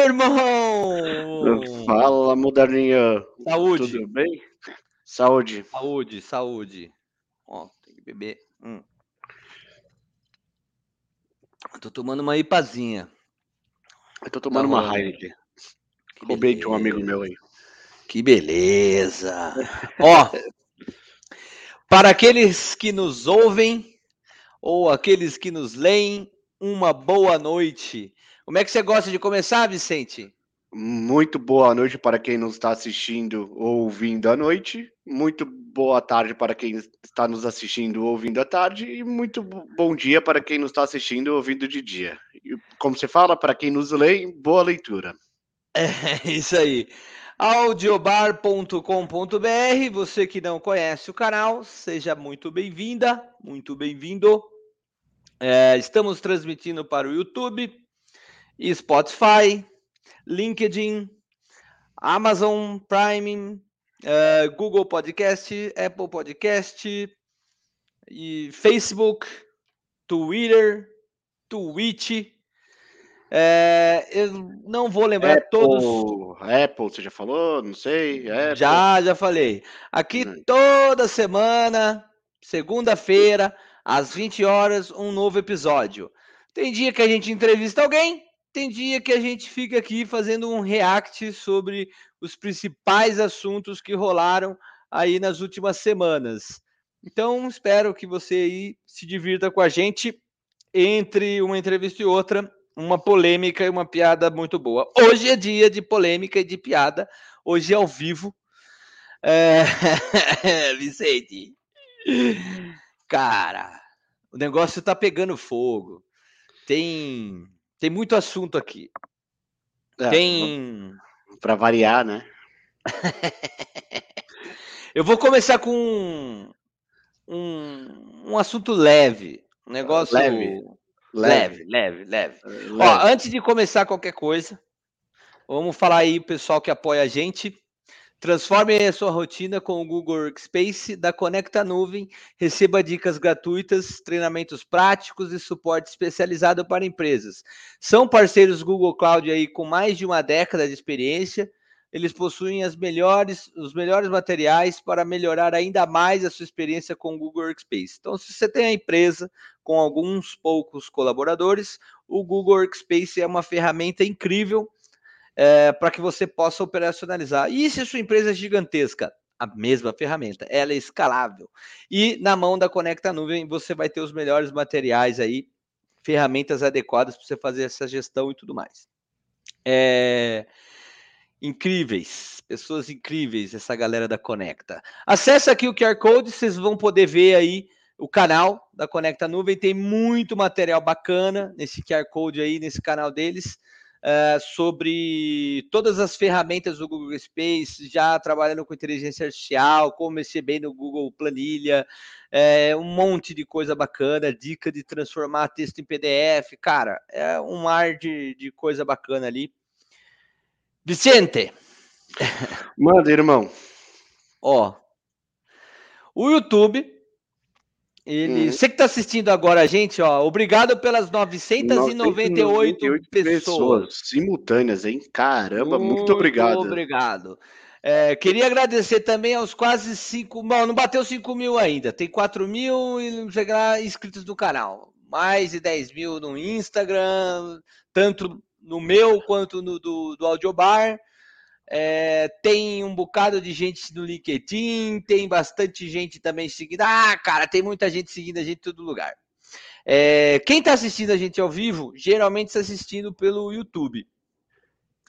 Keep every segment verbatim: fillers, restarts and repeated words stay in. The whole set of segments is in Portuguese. meu irmão! Fala, moderninha. Saúde. Tudo bem? Saúde. Saúde, saúde. Ó, tem que beber. Hum. Eu tô tomando uma ipazinha. Eu tô tomando tá uma Heineken. Roubei de um amigo meu aí. Que beleza. Ó, para aqueles que nos ouvem ou aqueles que nos leem, uma boa noite. Como é que você gosta de começar, Vicente? Muito boa noite para quem nos está assistindo ou ouvindo à noite. Muito boa tarde para quem está nos assistindo ou ouvindo à tarde. E muito bom dia para quem nos está assistindo ou ouvindo de dia. E, como você fala, para quem nos lê, boa leitura. É isso aí. audiobar ponto com ponto b r. Você que não conhece o canal, seja muito bem-vinda, muito bem-vindo. É, estamos transmitindo para o YouTube, Spotify, LinkedIn, Amazon Prime, é, Google Podcast, Apple Podcast, e Facebook, Twitter, Twitch. É, eu não vou lembrar Apple, todos. Apple, você já falou? Não sei. Apple. Já, já falei. Aqui toda semana, segunda-feira, às vinte horas, um novo episódio. Tem dia que a gente entrevista alguém, tem dia que a gente fica aqui fazendo um react sobre os principais assuntos que rolaram aí nas últimas semanas. Então, espero que você aí se divirta com a gente entre uma entrevista e outra. Uma polêmica e uma piada muito boa. Hoje é dia de polêmica e de piada. Hoje é ao vivo. É... Vicente. Cara, o negócio tá pegando fogo. Tem, tem muito assunto aqui. É, tem... Pra variar, né? Eu vou começar com um, um, um assunto leve. Um negócio... Leve. Leve, leve, leve. leve. Ó, antes de começar qualquer coisa, vamos falar aí, pessoal que apoia a gente. Transforme a sua rotina com o Google Workspace da Conecta Nuvem. Receba dicas gratuitas, treinamentos práticos e suporte especializado para empresas. São parceiros Google Cloud aí com mais de uma década de experiência. Eles possuem as melhores, os melhores materiais para melhorar ainda mais a sua experiência com o Google Workspace. Então, se você tem a empresa com alguns poucos colaboradores, o Google Workspace é uma ferramenta incrível é, para que você possa operacionalizar. E se a sua empresa é gigantesca? A mesma ferramenta, ela é escalável. E na mão da Conecta Nuvem, você vai ter os melhores materiais aí, ferramentas adequadas para você fazer essa gestão e tudo mais. É... Incríveis, pessoas incríveis, essa galera da Conecta. Acesse aqui o Q R Code, vocês vão poder ver aí o canal da Conecta Nuvem. Tem muito material bacana nesse Q R Code aí, nesse canal deles, é, sobre todas as ferramentas do Google Workspace, já trabalhando com inteligência artificial, como mexer bem no Google Planilha, é, um monte de coisa bacana, dica de transformar texto em P D F, cara, é um mar de, de coisa bacana ali. Vicente. Manda, irmão. Ó, o YouTube, ele, hum. Você que está assistindo agora a gente, ó, obrigado pelas novecentos e noventa e oito pessoas. pessoas simultâneas, hein? Caramba, muito, muito obrigado. Muito obrigado. É, queria agradecer também aos quase cinco mil, não, não bateu cinco mil ainda, tem quatro mil e não chegar inscritos no canal. Mais de dez mil no Instagram, tanto... no meu quanto no do, do Audiobar, é, tem um bocado de gente no LinkedIn, tem bastante gente também seguindo, ah, cara, tem muita gente seguindo a gente em todo lugar. É, quem está assistindo a gente ao vivo, geralmente está assistindo pelo YouTube,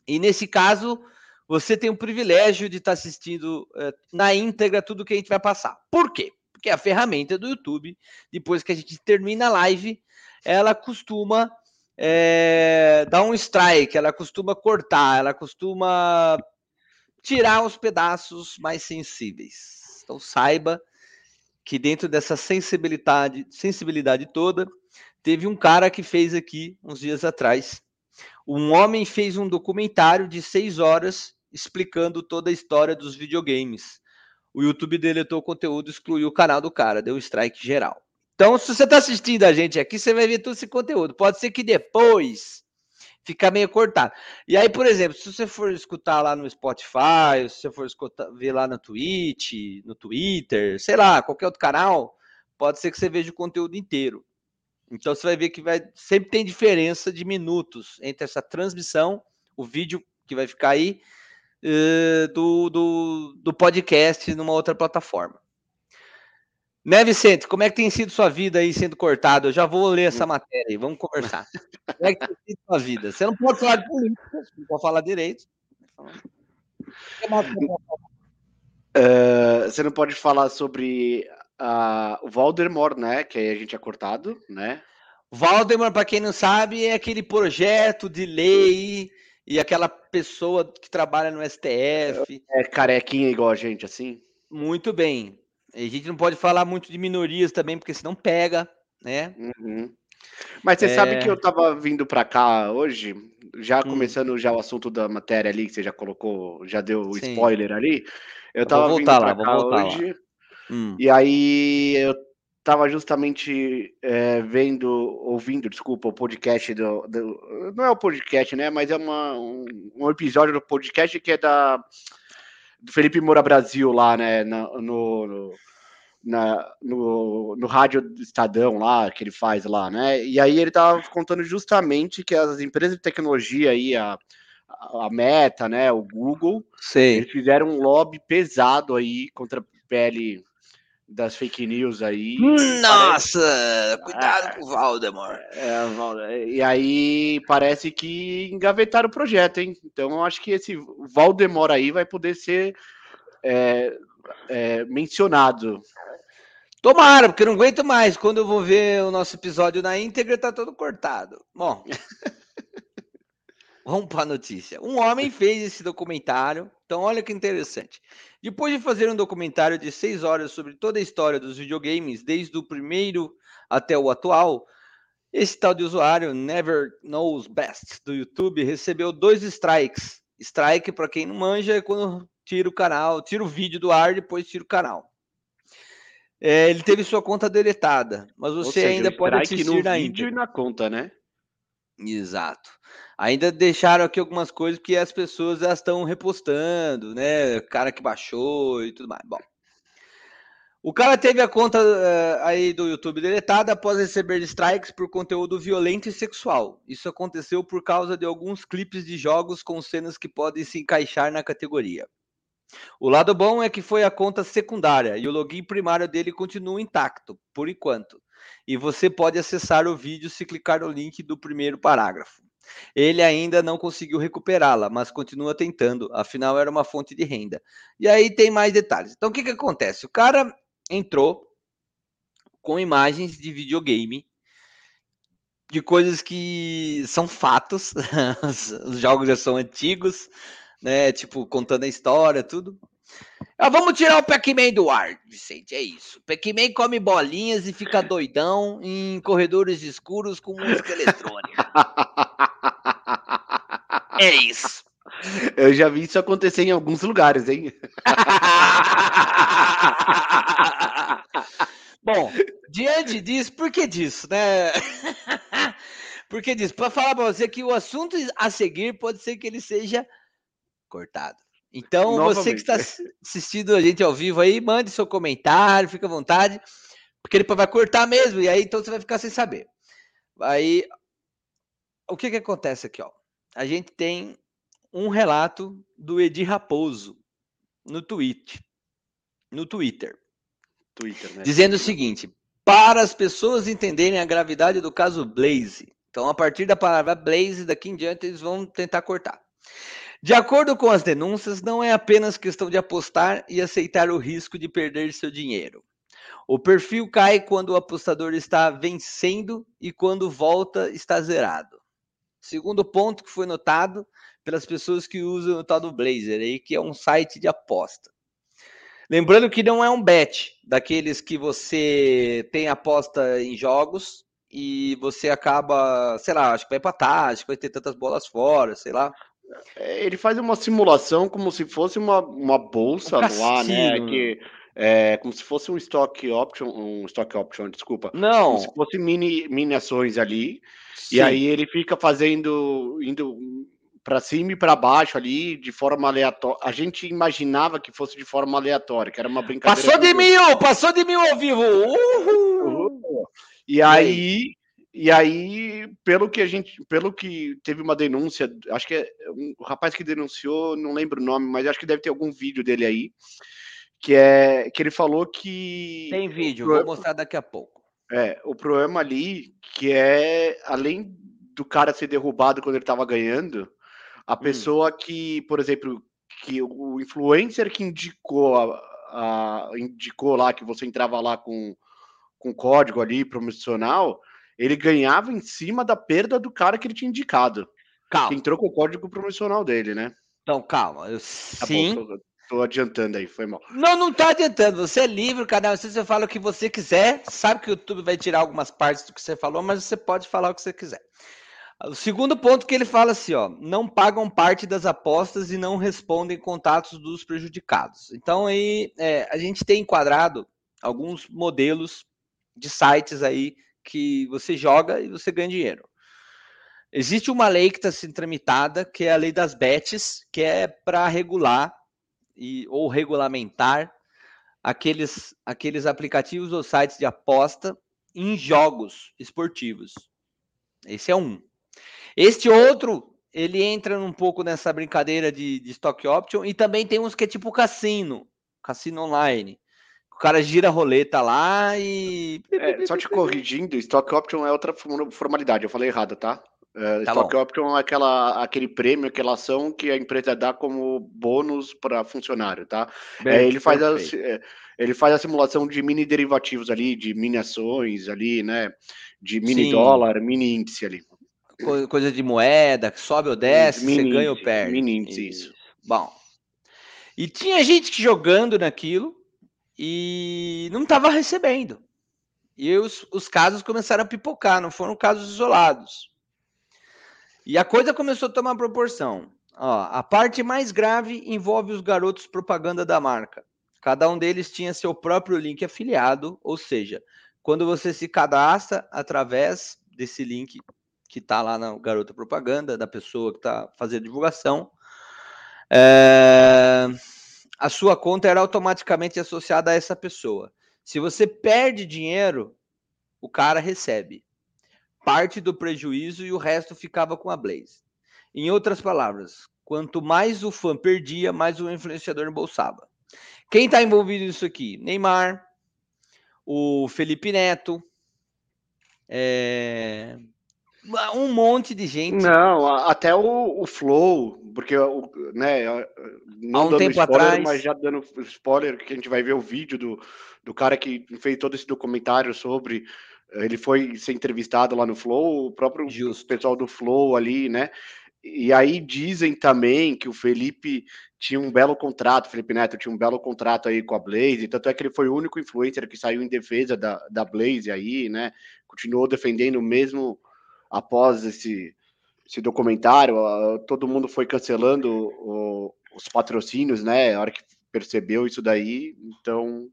e nesse caso, você tem o privilégio de estar tá assistindo é, na íntegra tudo que a gente vai passar. Por quê? Porque a ferramenta do YouTube, depois que a gente termina a live, ela costuma... É, dá um strike, ela costuma cortar, ela costuma tirar os pedaços mais sensíveis. Então saiba que dentro dessa sensibilidade, sensibilidade toda, teve um cara que fez aqui uns dias atrás. Um homem fez um documentário de seis horas explicando toda a história dos videogames. O YouTube deletou o conteúdo, excluiu o canal do cara, deu um strike geral. Então, se você está assistindo a gente aqui, você vai ver todo esse conteúdo. Pode ser que depois fica meio cortado. E aí, por exemplo, se você for escutar lá no Spotify, se você for escutar, ver lá na Twitch, no Twitter, sei lá, qualquer outro canal, pode ser que você veja o conteúdo inteiro. Então você vai ver que vai, sempre tem diferença de minutos entre essa transmissão, o vídeo que vai ficar aí, do, do, do podcast numa outra plataforma. Né, Vicente, como é que tem sido sua vida aí sendo cortado? Eu já vou ler essa matéria aí, vamos conversar. Como é que tem sido sua vida? Você não pode falar de política, não pode falar direito. Uh, você não pode falar sobre uh, o Valdemar, né? Que aí a gente é cortado, né? Valdemar, para quem não sabe, é aquele projeto de lei e aquela pessoa que trabalha no S T F. É carequinha igual a gente, assim? Muito bem. A gente não pode falar muito de minorias também, porque senão pega, né? Uhum. Mas você é... sabe que eu tava vindo para cá hoje, já começando hum. já o assunto da matéria ali, que você já colocou, já deu o spoiler ali. Eu, eu tava vou voltar vindo para cá voltar hoje, hum. e aí eu tava justamente é, vendo, ouvindo, desculpa, o podcast do, do... Não é o podcast, né? Mas é uma, um, um episódio do podcast que é da... do Felipe Moura Brasil lá, né, na, no, no, na, no, no rádio do Estadão lá, que ele faz lá, né, e aí ele tava contando justamente que as empresas de tecnologia aí, a, a Meta, né, o Google, Sei. eles fizeram um lobby pesado aí contra a pele das fake news aí. Nossa! Parece... Cuidado ah, com o Valdemar. É, Valdemar. E aí parece que engavetaram o projeto, hein? Então eu acho que esse Valdemar aí vai poder ser é, é, mencionado. Tomara, porque eu não aguento mais. Quando eu vou ver o nosso episódio na íntegra, tá todo cortado. Bom, vamos para a notícia. Um homem fez esse documentário. Então, olha que interessante. Depois de fazer um documentário de seis horas sobre toda a história dos videogames, desde o primeiro até o atual, esse tal de usuário, Never Knows Best, do YouTube, recebeu dois strikes. Strike, para quem não manja, é quando tira o canal, tira o vídeo do ar, depois tira o canal. É, ele teve sua conta deletada, mas você seja, ainda pode assistir no na vídeo e na conta, né? Exato. Ainda deixaram aqui algumas coisas que as pessoas elas estão repostando, né? O cara que baixou e tudo mais. Bom, o cara teve a conta uh, aí do YouTube deletada após receber strikes por conteúdo violento e sexual. Isso aconteceu por causa de alguns clipes de jogos com cenas que podem se encaixar na categoria. O lado bom é que foi a conta secundária e o login primário dele continua intacto, por enquanto. E você pode acessar o vídeo se clicar no link do primeiro parágrafo. Ele ainda não conseguiu recuperá-la, mas continua tentando, afinal era uma fonte de renda. E aí tem mais detalhes. Então o que que acontece? O cara entrou com imagens de videogame, de coisas que são fatos, os jogos já são antigos, né? Tipo, contando a história, tudo. Ah, vamos tirar o Pac-Man do ar, Vicente, é isso. Pac-Man come bolinhas e fica doidão em corredores escuros com música eletrônica. É isso. Eu já vi isso acontecer em alguns lugares, hein? Bom, diante disso, por que disso, né? Por que disso? Para falar para você que o assunto a seguir pode ser que ele seja cortado. Então, novamente, você que está assistindo a gente ao vivo aí, mande seu comentário, fica à vontade, porque ele vai cortar mesmo, e aí então você vai ficar sem saber. Aí, o que que acontece aqui, ó? A gente tem um relato do Edir Raposo no tweet, no Twitter, Twitter né? dizendo o seguinte, para as pessoas entenderem a gravidade do caso Blaze. Então, a partir da palavra Blaze, daqui em diante, eles vão tentar cortar. De acordo com as denúncias, não é apenas questão de apostar e aceitar o risco de perder seu dinheiro. O perfil cai quando o apostador está vencendo e quando volta está zerado. Segundo ponto que foi notado pelas pessoas que usam o tal do Blazer, aí, que é um site de aposta. Lembrando que não é um bet, daqueles que você tem aposta em jogos e você acaba, sei lá, acho que vai empatar, acho que vai ter tantas bolas fora, sei lá. Ele faz uma simulação como se fosse uma, uma bolsa um cassino, no ar, né? Que É, como se fosse um stock option, um stock option, desculpa. Não. Como se fosse mini, mini ações ali. Sim. E aí ele fica fazendo, indo para cima e para baixo ali, de forma aleatória. A gente imaginava que fosse de forma aleatória, que era uma brincadeira. Passou de mil, mil passou de mil ao vivo. Uhul. E aí, e aí, pelo que a gente, pelo que teve uma denúncia, acho que é um, o rapaz que denunciou, não lembro o nome, mas acho que deve ter algum vídeo dele aí. Que, é, que ele falou que... Tem vídeo, programa, vou mostrar daqui a pouco. É, o problema ali, que é, além do cara ser derrubado quando ele estava ganhando, a hum. pessoa que, por exemplo, que o influencer que indicou, a, a, indicou lá, que você entrava lá com, com código ali, promocional, ele ganhava em cima da perda do cara que ele tinha indicado. Calma. Que entrou com o código promocional dele, né? Então, calma. Eu... Sim... Tá bom, tô... Tô adiantando aí, foi mal. Não, não tá adiantando. Você é livre, canal. Se você fala o que você quiser, sabe que o YouTube vai tirar algumas partes do que você falou, mas você pode falar o que você quiser. O segundo ponto que ele fala assim, ó, não pagam parte das apostas e não respondem contatos dos prejudicados. Então aí é, a gente tem enquadrado alguns modelos de sites aí que você joga e você ganha dinheiro. Existe uma lei que está sendo tramitada, que é a lei das bets, que é para regular E, ou regulamentar aqueles, aqueles aplicativos ou sites de aposta em jogos esportivos. Esse é um. Este outro, ele entra um pouco nessa brincadeira de, de stock option, e também tem uns que é tipo cassino, cassino online. O cara gira a roleta lá e... É, só te corrigindo, stock option é outra formalidade, eu falei errado, tá? Uh, tá Stock bom. Option é aquela, aquele prêmio, aquela ação que a empresa dá como bônus para funcionário, tá? Bem, é, ele, faz a, ele faz a simulação de mini derivativos ali, de mini ações ali, né? De mini Sim. dólar, mini índice ali. Co- coisa de moeda, que sobe ou desce, mini, você ganha ou perde. Mini índice, isso. isso. Bom. E tinha gente jogando naquilo e não estava recebendo. E os, os casos começaram a pipocar, não foram casos isolados. E a coisa começou a tomar proporção. Ó, a parte mais grave envolve os garotos propaganda da marca. Cada um deles tinha seu próprio link afiliado, ou seja, quando você se cadastra através desse link que está lá na garota propaganda, da pessoa que está fazendo divulgação, é... a sua conta era automaticamente associada a essa pessoa. Se você perde dinheiro, o cara recebe parte do prejuízo e o resto ficava com a Blaze. Em outras palavras, quanto mais o fã perdia, mais o influenciador embolsava. Quem está envolvido nisso aqui? Neymar, o Felipe Neto, é... um monte de gente. Não, até o, o Flow, porque né, não Há um dando tempo spoiler, atrás... mas já dando spoiler, que a gente vai ver o vídeo do, do cara que fez todo esse documentário sobre... Ele foi ser entrevistado lá no Flow, o próprio Justo. pessoal do Flow ali, né? E aí dizem também que o Felipe tinha um belo contrato, o Felipe Neto tinha um belo contrato aí com a Blaze, tanto é que ele foi o único influencer que saiu em defesa da, da Blaze aí, né? Continuou defendendo mesmo após esse, esse documentário, todo mundo foi cancelando o, os patrocínios, né? A hora que percebeu isso daí, então...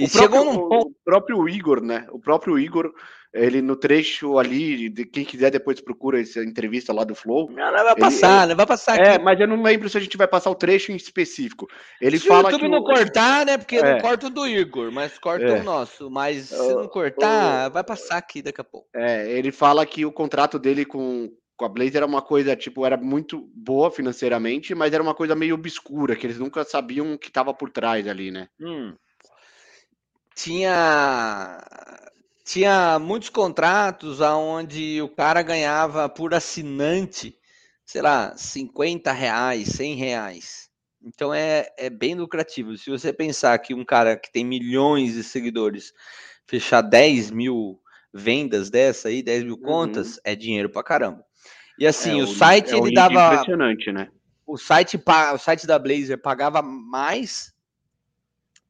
O próprio, num... o próprio Igor, né? O próprio Igor, ele no trecho ali, de quem quiser depois procura essa entrevista lá do Flow. Não, não vai passar, ele, não vai passar aqui. É, mas eu não lembro se a gente vai passar o trecho em específico. Ele se fala o YouTube que não o... cortar, né? Porque é. não corta o do Igor, mas corta é. o nosso. Mas se não cortar, o... vai passar aqui daqui a pouco. É, ele fala que o contrato dele com... a Blaze era uma coisa, tipo, era muito boa financeiramente, mas era uma coisa meio obscura, que eles nunca sabiam o que estava por trás ali, né? Hum. Tinha, tinha muitos contratos onde o cara ganhava por assinante, sei lá, cinquenta reais, cem reais. Então é, é bem lucrativo. Se você pensar que um cara que tem milhões de seguidores fechar dez mil vendas dessa aí, dez mil uhum. contas, é dinheiro pra caramba. E assim, é, o, o site é ele dava... impressionante, né? O site, o site da Blazer pagava mais...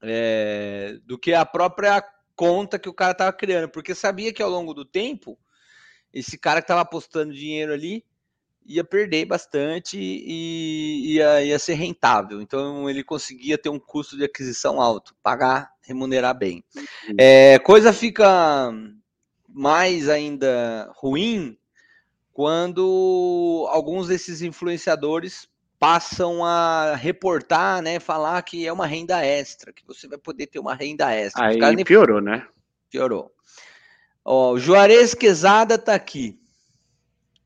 É, do que a própria conta que o cara estava criando, porque sabia que ao longo do tempo, esse cara que estava apostando dinheiro ali, ia perder bastante e ia, ia ser rentável. Então, ele conseguia ter um custo de aquisição alto, pagar, remunerar bem. É, coisa fica mais ainda ruim quando alguns desses influenciadores passam a reportar, né, falar que é uma renda extra, que você vai poder ter uma renda extra. Aí nem... piorou, né? Piorou. Ó, o Juarez Quezada tá aqui.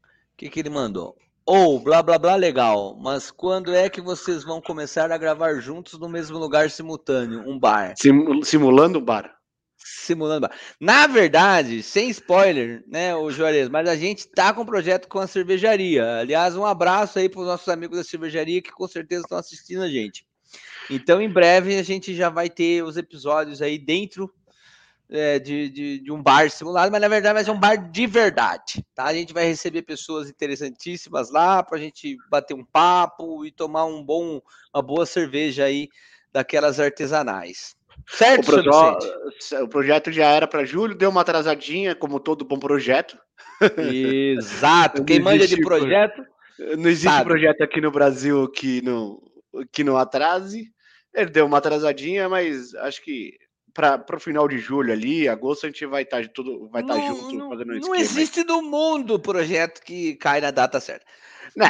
O que que ele mandou? Ou, oh, blá, blá, blá, legal. Mas quando é que vocês vão começar a gravar juntos no mesmo lugar simultâneo? Um bar. Simulando o bar. Simulando bar. Na verdade, sem spoiler, né, o Juarez, mas a gente tá com um projeto com a cervejaria. Aliás, um abraço aí para os nossos amigos da cervejaria que com certeza estão assistindo a gente. Então, em breve, a gente já vai ter os episódios aí dentro é, de, de, de um bar simulado, mas na verdade vai ser um bar de verdade, tá? A gente vai receber pessoas interessantíssimas lá para a gente bater um papo e tomar um bom, uma boa cerveja aí daquelas artesanais. Certo, o, projeto, o projeto já era para julho, deu uma atrasadinha, como todo bom projeto. Exato, quem manja de projeto... Não existe sabe. Projeto aqui no Brasil que não, que não atrase. Ele deu uma atrasadinha, mas acho que para o final de julho ali, agosto, a gente vai estar tá, tá junto. Não, fazendo um não existe no mundo projeto que cai na data certa.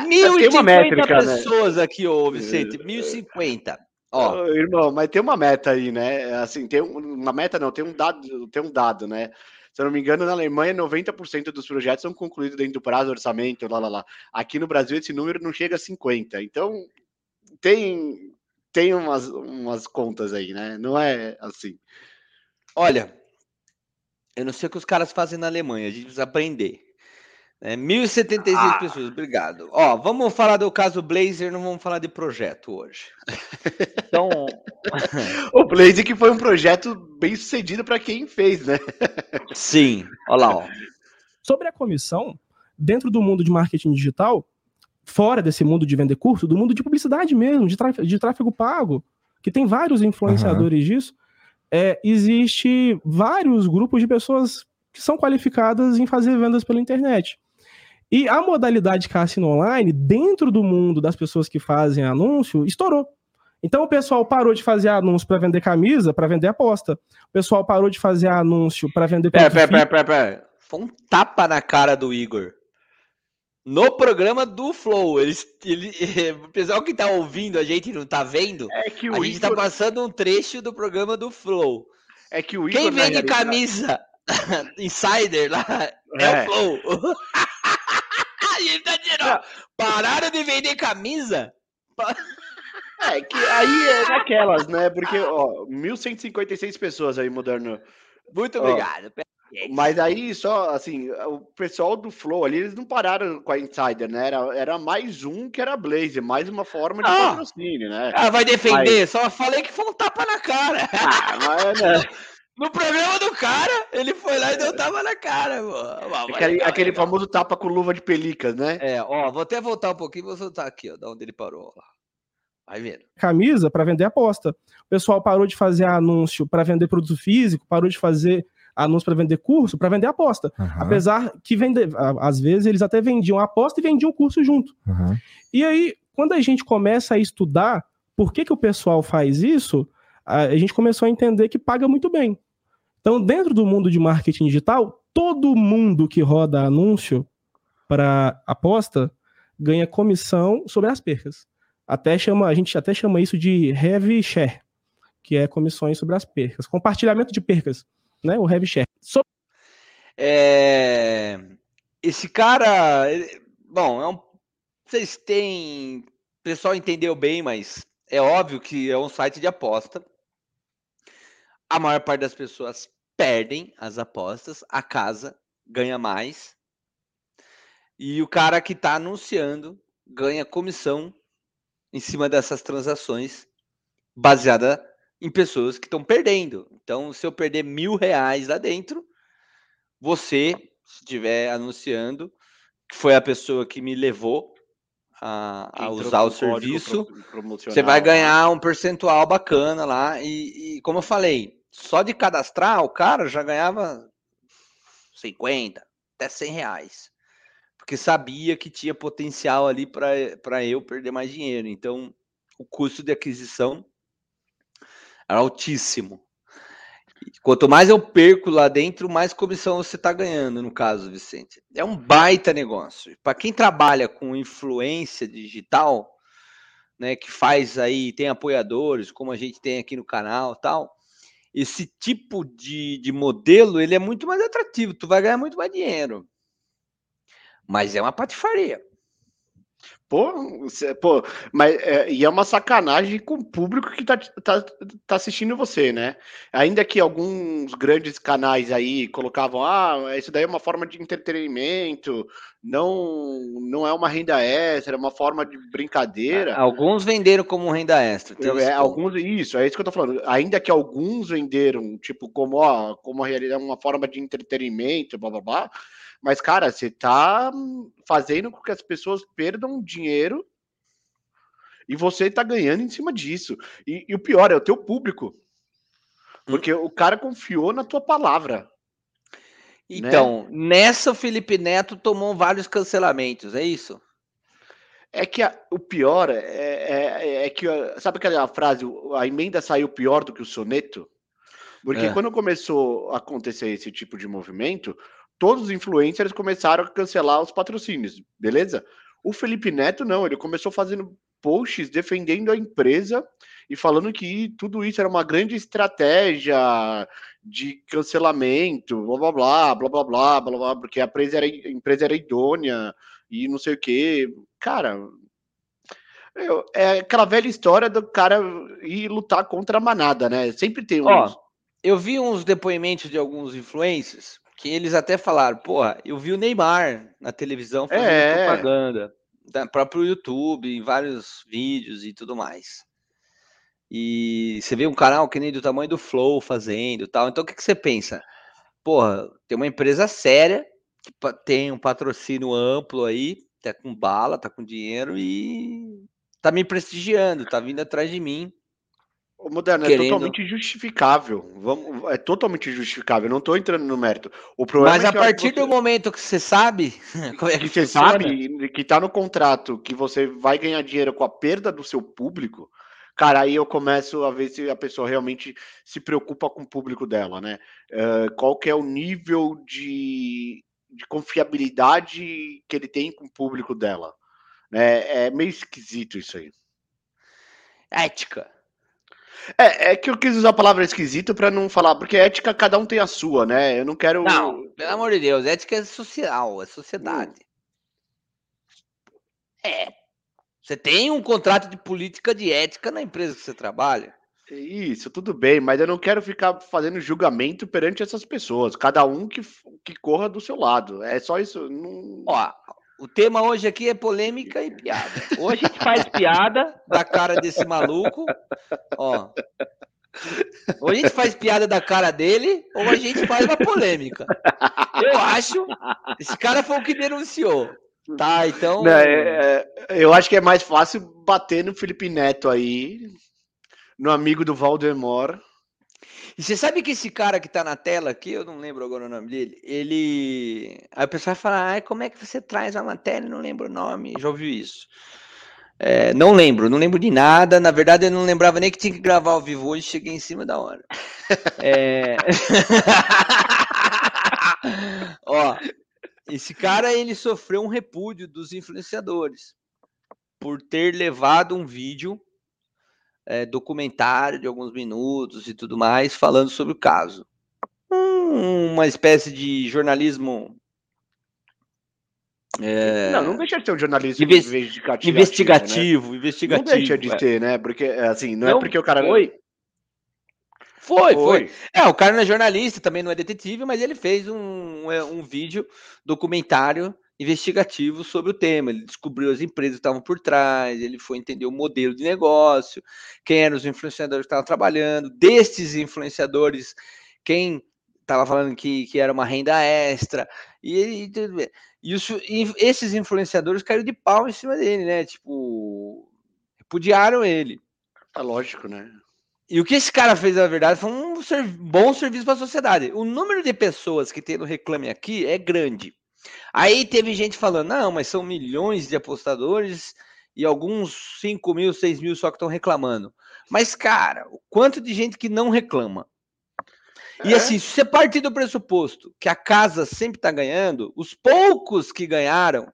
mil e cinquenta pessoas, né, aqui, ô Vicente, mil e cinquenta. Ó, irmão, mas tem uma meta aí, né? Assim, tem um, uma meta não, tem um dado, tem um dado, né? Se eu não me engano, na Alemanha, noventa por cento dos projetos são concluídos dentro do prazo, orçamento, lá, lá, lá. Aqui no Brasil, esse número não chega a cinquenta. Então, tem, tem umas, umas contas aí, né? Não é assim. Olha, eu não sei o que os caras fazem na Alemanha, a gente precisa aprender. É, mil e setenta e seis ah. pessoas, obrigado. Ó, vamos falar do caso Blazer, não vamos falar de projeto hoje. Então, o Blazer que foi um projeto bem sucedido para quem fez, né? Sim, olha lá. Ó. Sobre a comissão, dentro do mundo de marketing digital, fora desse mundo de vender curso, do mundo de publicidade mesmo, de, tráfego, de tráfego pago, que tem vários influenciadores uhum. disso, é, existe vários grupos de pessoas que são qualificadas em fazer vendas pela internet. E a modalidade cassino online, dentro do mundo das pessoas que fazem anúncio, estourou. Então o pessoal parou de fazer anúncio para vender camisa, para vender aposta. O pessoal parou de fazer anúncio para vender... Pera, pera, pera, pera, pera. Foi um tapa na cara do Igor. No programa do Flow, eles, ele, o pessoal que tá ouvindo a gente não tá vendo, é que o a Igor... gente tá passando um trecho do programa do Flow. É que o Igor... Quem vende camisa... Insider lá, é, é o Flow. Ele tá dizendo, pararam de vender camisa? É, que aí é naquelas, né? Porque, ó, mil cento e cinquenta e seis pessoas aí mudando. Muito obrigado. Ó, mas aí só, assim, o pessoal do Flow ali, eles não pararam com a Insider, né? Era, era mais um que era Blaze, mais uma forma de ah, patrocínio, né? Ah, vai defender, mas... só falei que foi um tapa na cara. Ah, mas né? No programa do cara, ele foi lá e deu tapa na cara, mano. Aquele, aquele famoso tapa com luva de pelicas, né? É, ó, vou até voltar um pouquinho, vou soltar aqui, ó, da onde ele parou. Ó. Vai vendo. Camisa para vender aposta. O pessoal parou de fazer anúncio para vender produto físico, parou de fazer anúncio para vender curso, para vender aposta. Uhum. Apesar que, vender, às vezes, eles até vendiam aposta e vendiam curso junto. Uhum. E aí, quando a gente começa a estudar por que, que o pessoal faz isso, a gente começou a entender que paga muito bem. Então, dentro do mundo de marketing digital, todo mundo que roda anúncio para aposta ganha comissão sobre as percas. Até chama, a gente até chama isso de heavy share, que é comissões sobre as percas. Compartilhamento de percas, né? O heavy share. So- é... Esse cara... Ele... Bom, é um... vocês têm... O pessoal entendeu bem, mas é óbvio que é um site de aposta. A maior parte das pessoas perdem as apostas, a casa ganha mais. E o cara que está anunciando ganha comissão em cima dessas transações baseada em pessoas que estão perdendo. Então, se eu perder mil reais lá dentro, você, se estiver anunciando, que foi a pessoa que me levou a, a usar o serviço, você vai ganhar um percentual bacana lá. E, e como eu falei, só de cadastrar, o cara já ganhava cinquenta, até cem reais. porque sabia que tinha potencial ali para eu perder mais dinheiro. Então, o custo de aquisição era altíssimo. Quanto mais eu perco lá dentro, mais comissão você está ganhando, no caso, Vicente. É um baita negócio. Para quem trabalha com influência digital, né, que faz aí, tem apoiadores, como a gente tem aqui no canal e tal, esse tipo de, de modelo, ele é muito mais atrativo. Tu vai ganhar muito mais dinheiro. Mas é uma patifaria. Pô, você, pô mas, é, e é uma sacanagem com o público que tá, tá, tá assistindo você, né? Ainda que alguns grandes canais aí colocavam, ah, isso daí é uma forma de entretenimento, não, não é uma renda extra, é uma forma de brincadeira. Alguns venderam como renda extra. Então é, alguns, isso, é isso que eu tô falando. Ainda que alguns venderam, tipo, como, ó, como uma forma de entretenimento, blá, blá, blá. Mas, cara, você tá fazendo com que as pessoas perdam dinheiro e você tá ganhando em cima disso. E, e o pior é o teu público. Porque hum. o cara confiou na tua palavra. Então, né? Nessa o Felipe Neto tomou vários cancelamentos, é isso? É que a, o pior é, é, é que... Sabe aquela frase, a emenda saiu pior do que o soneto? Porque é. Quando começou a acontecer esse tipo de movimento... Todos os influencers começaram a cancelar os patrocínios, beleza? O Felipe Neto não, ele começou fazendo posts defendendo a empresa e falando que tudo isso era uma grande estratégia de cancelamento, blá, blá, blá, blá, blá, blá, blá, blá, porque a empresa era, a empresa era idônea e não sei o quê. Cara, meu, é aquela velha história do cara ir lutar contra a manada, né? Sempre tem uns... Ó, eu vi uns depoimentos de alguns influencers... Que eles até falaram, porra, eu vi o Neymar na televisão fazendo é. propaganda, da próprio YouTube, em vários vídeos e tudo mais. E você vê um canal que nem do tamanho do Flow fazendo e tal. Então o que, que você pensa? Porra, tem uma empresa séria, que tem um patrocínio amplo aí, tá com bala, tá com dinheiro e tá me prestigiando, tá vindo atrás de mim. O Moderno, querendo... é totalmente justificável. Vamos, é totalmente justificável. Não estou entrando no mérito. O problema Mas é a partir você... do momento que você sabe... Como é que, que você funciona? Sabe que está no contrato que você vai ganhar dinheiro com a perda do seu público, cara, aí eu começo a ver se a pessoa realmente se preocupa com o público dela, né? Uh, qual que é o nível de, de confiabilidade que ele tem com o público dela. Né? É meio esquisito isso aí. Ética. É, é que eu quis usar a palavra esquisito para não falar, porque ética cada um tem a sua, né? Eu não quero... Não, pelo amor de Deus, ética é social, é sociedade. Hum. É. Você tem um contrato de política de ética na empresa que você trabalha. Isso, tudo bem, mas eu não quero ficar fazendo julgamento perante essas pessoas. Cada um que, que corra do seu lado. É só isso. Não... Ó, o tema hoje aqui é polêmica e piada. Hoje a gente faz piada da cara desse maluco. Ó. Ou a gente faz piada da cara dele, ou a gente faz uma polêmica. Eu acho. Esse cara foi o que denunciou. Tá, então... Não, é, é, eu acho que é mais fácil bater no Felipe Neto aí, no amigo do Valdemar. E você sabe que esse cara que tá na tela aqui, eu não lembro agora o nome dele, ele... Aí o pessoal fala, ai, como é que você traz a matéria? Não lembro o nome, já ouviu isso. É, não lembro, não lembro de nada. Na verdade, eu não lembrava nem que tinha que gravar ao vivo hoje, cheguei em cima da hora. É... Ó, esse cara, ele sofreu um repúdio dos influenciadores por ter levado um vídeo É, documentário de alguns minutos e tudo mais, falando sobre o caso. Hum, uma espécie de jornalismo... É... Não, não deixa de ter um jornalismo Inves... investigativo. Investigativo, né? investigativo. Não deixa de é. ter, né? Porque, assim, não, não é porque o cara... Foi. Foi, foi, foi. É, o cara não é jornalista, também não é detetive, mas ele fez um, um vídeo documentário investigativo sobre o tema. Ele descobriu as empresas que estavam por trás, ele foi entender o modelo de negócio, quem eram os influenciadores que estavam trabalhando, destes influenciadores, quem estava falando que, que era uma renda extra, e, e, e, isso, e esses influenciadores caíram de pau em cima dele, né? Tipo, repudiaram ele. Tá lógico, né? E o que esse cara fez, na verdade, foi um ser, bom serviço para a sociedade. O número de pessoas que tem no Reclame Aqui é grande. Aí teve gente falando, não, mas são milhões de apostadores e alguns cinco mil, seis mil só que estão reclamando. Mas, cara, o quanto de gente que não reclama? É. E assim, se você partir do pressuposto que a casa sempre está ganhando, os poucos que ganharam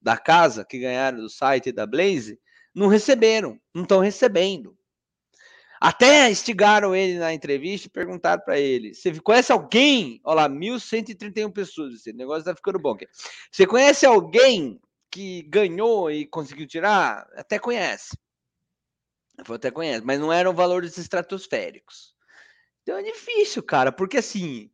da casa, que ganharam do site e da Blaze, não receberam, não estão recebendo. Até instigaram ele na entrevista e perguntaram para ele, você conhece alguém? Olha lá, mil cento e trinta e um pessoas, esse negócio tá ficando bom aqui. Você conhece alguém que ganhou e conseguiu tirar? Até conhece. Eu até conheço, mas não eram valores estratosféricos. Então é difícil, cara, porque assim,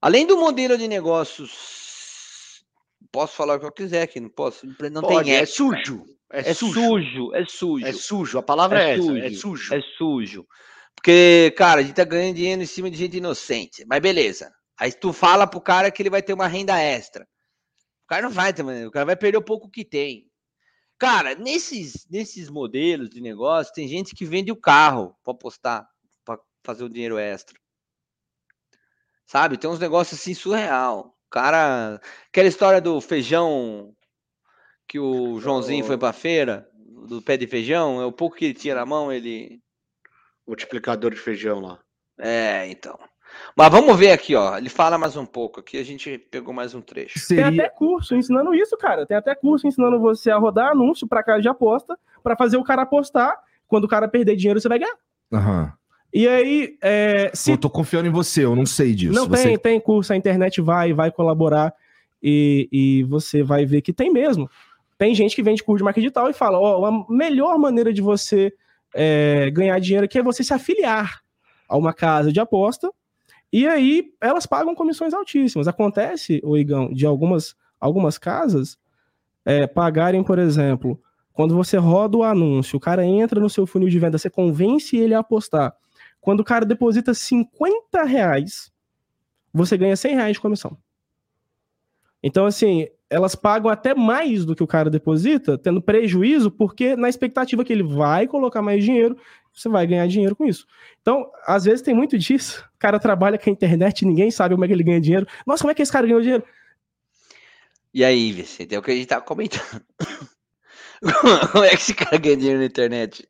além do modelo de negócios, posso falar o que eu quiser aqui, não posso, não Pode, tem é ética. Sujo. É, é sujo. sujo, é sujo. É sujo, a palavra é, é sujo, essa, é sujo. É sujo. Porque, cara, a gente tá ganhando dinheiro em cima de gente inocente. Mas beleza. Aí tu fala pro cara que ele vai ter uma renda extra. O cara não vai ter, o cara vai perder o pouco que tem. Cara, nesses, nesses modelos de negócio, tem gente que vende o carro pra apostar, pra fazer o dinheiro extra. Sabe? Tem uns negócios assim surreal. O cara... Aquela história do feijão... que o Joãozinho oh. foi pra feira, do pé de feijão, é o pouco que ele tinha na mão, ele... Multiplicador de feijão lá. É, então. Mas vamos ver aqui, ó. Ele fala mais um pouco aqui, a gente pegou mais um trecho. Seria... Tem até curso ensinando isso, cara. Tem até curso ensinando você a rodar anúncio pra casa de aposta, pra fazer o cara apostar. Quando o cara perder dinheiro, você vai ganhar. Aham. E aí... É, se... Eu tô confiando em você, eu não sei disso. Não, você... tem, tem curso, a internet vai, vai colaborar e, e você vai ver que tem mesmo. Tem gente que vende curso de marketing digital e fala, ó, a melhor maneira de você é, ganhar dinheiro aqui é você se afiliar a uma casa de aposta, e aí elas pagam comissões altíssimas. Acontece, ô Igão, de algumas, algumas casas é, pagarem, por exemplo, quando você roda o anúncio, o cara entra no seu funil de venda, você convence ele a apostar. Quando o cara deposita cinquenta reais, você ganha cem reais de comissão. Então, assim... elas pagam até mais do que o cara deposita, tendo prejuízo, porque na expectativa que ele vai colocar mais dinheiro, você vai ganhar dinheiro com isso. Então, às vezes tem muito disso. O cara trabalha com a internet, ninguém sabe como é que ele ganha dinheiro. Nossa, como é que esse cara ganhou dinheiro? E aí, Vicente, é o que a gente tá comentando. Como é que esse cara ganha dinheiro na internet?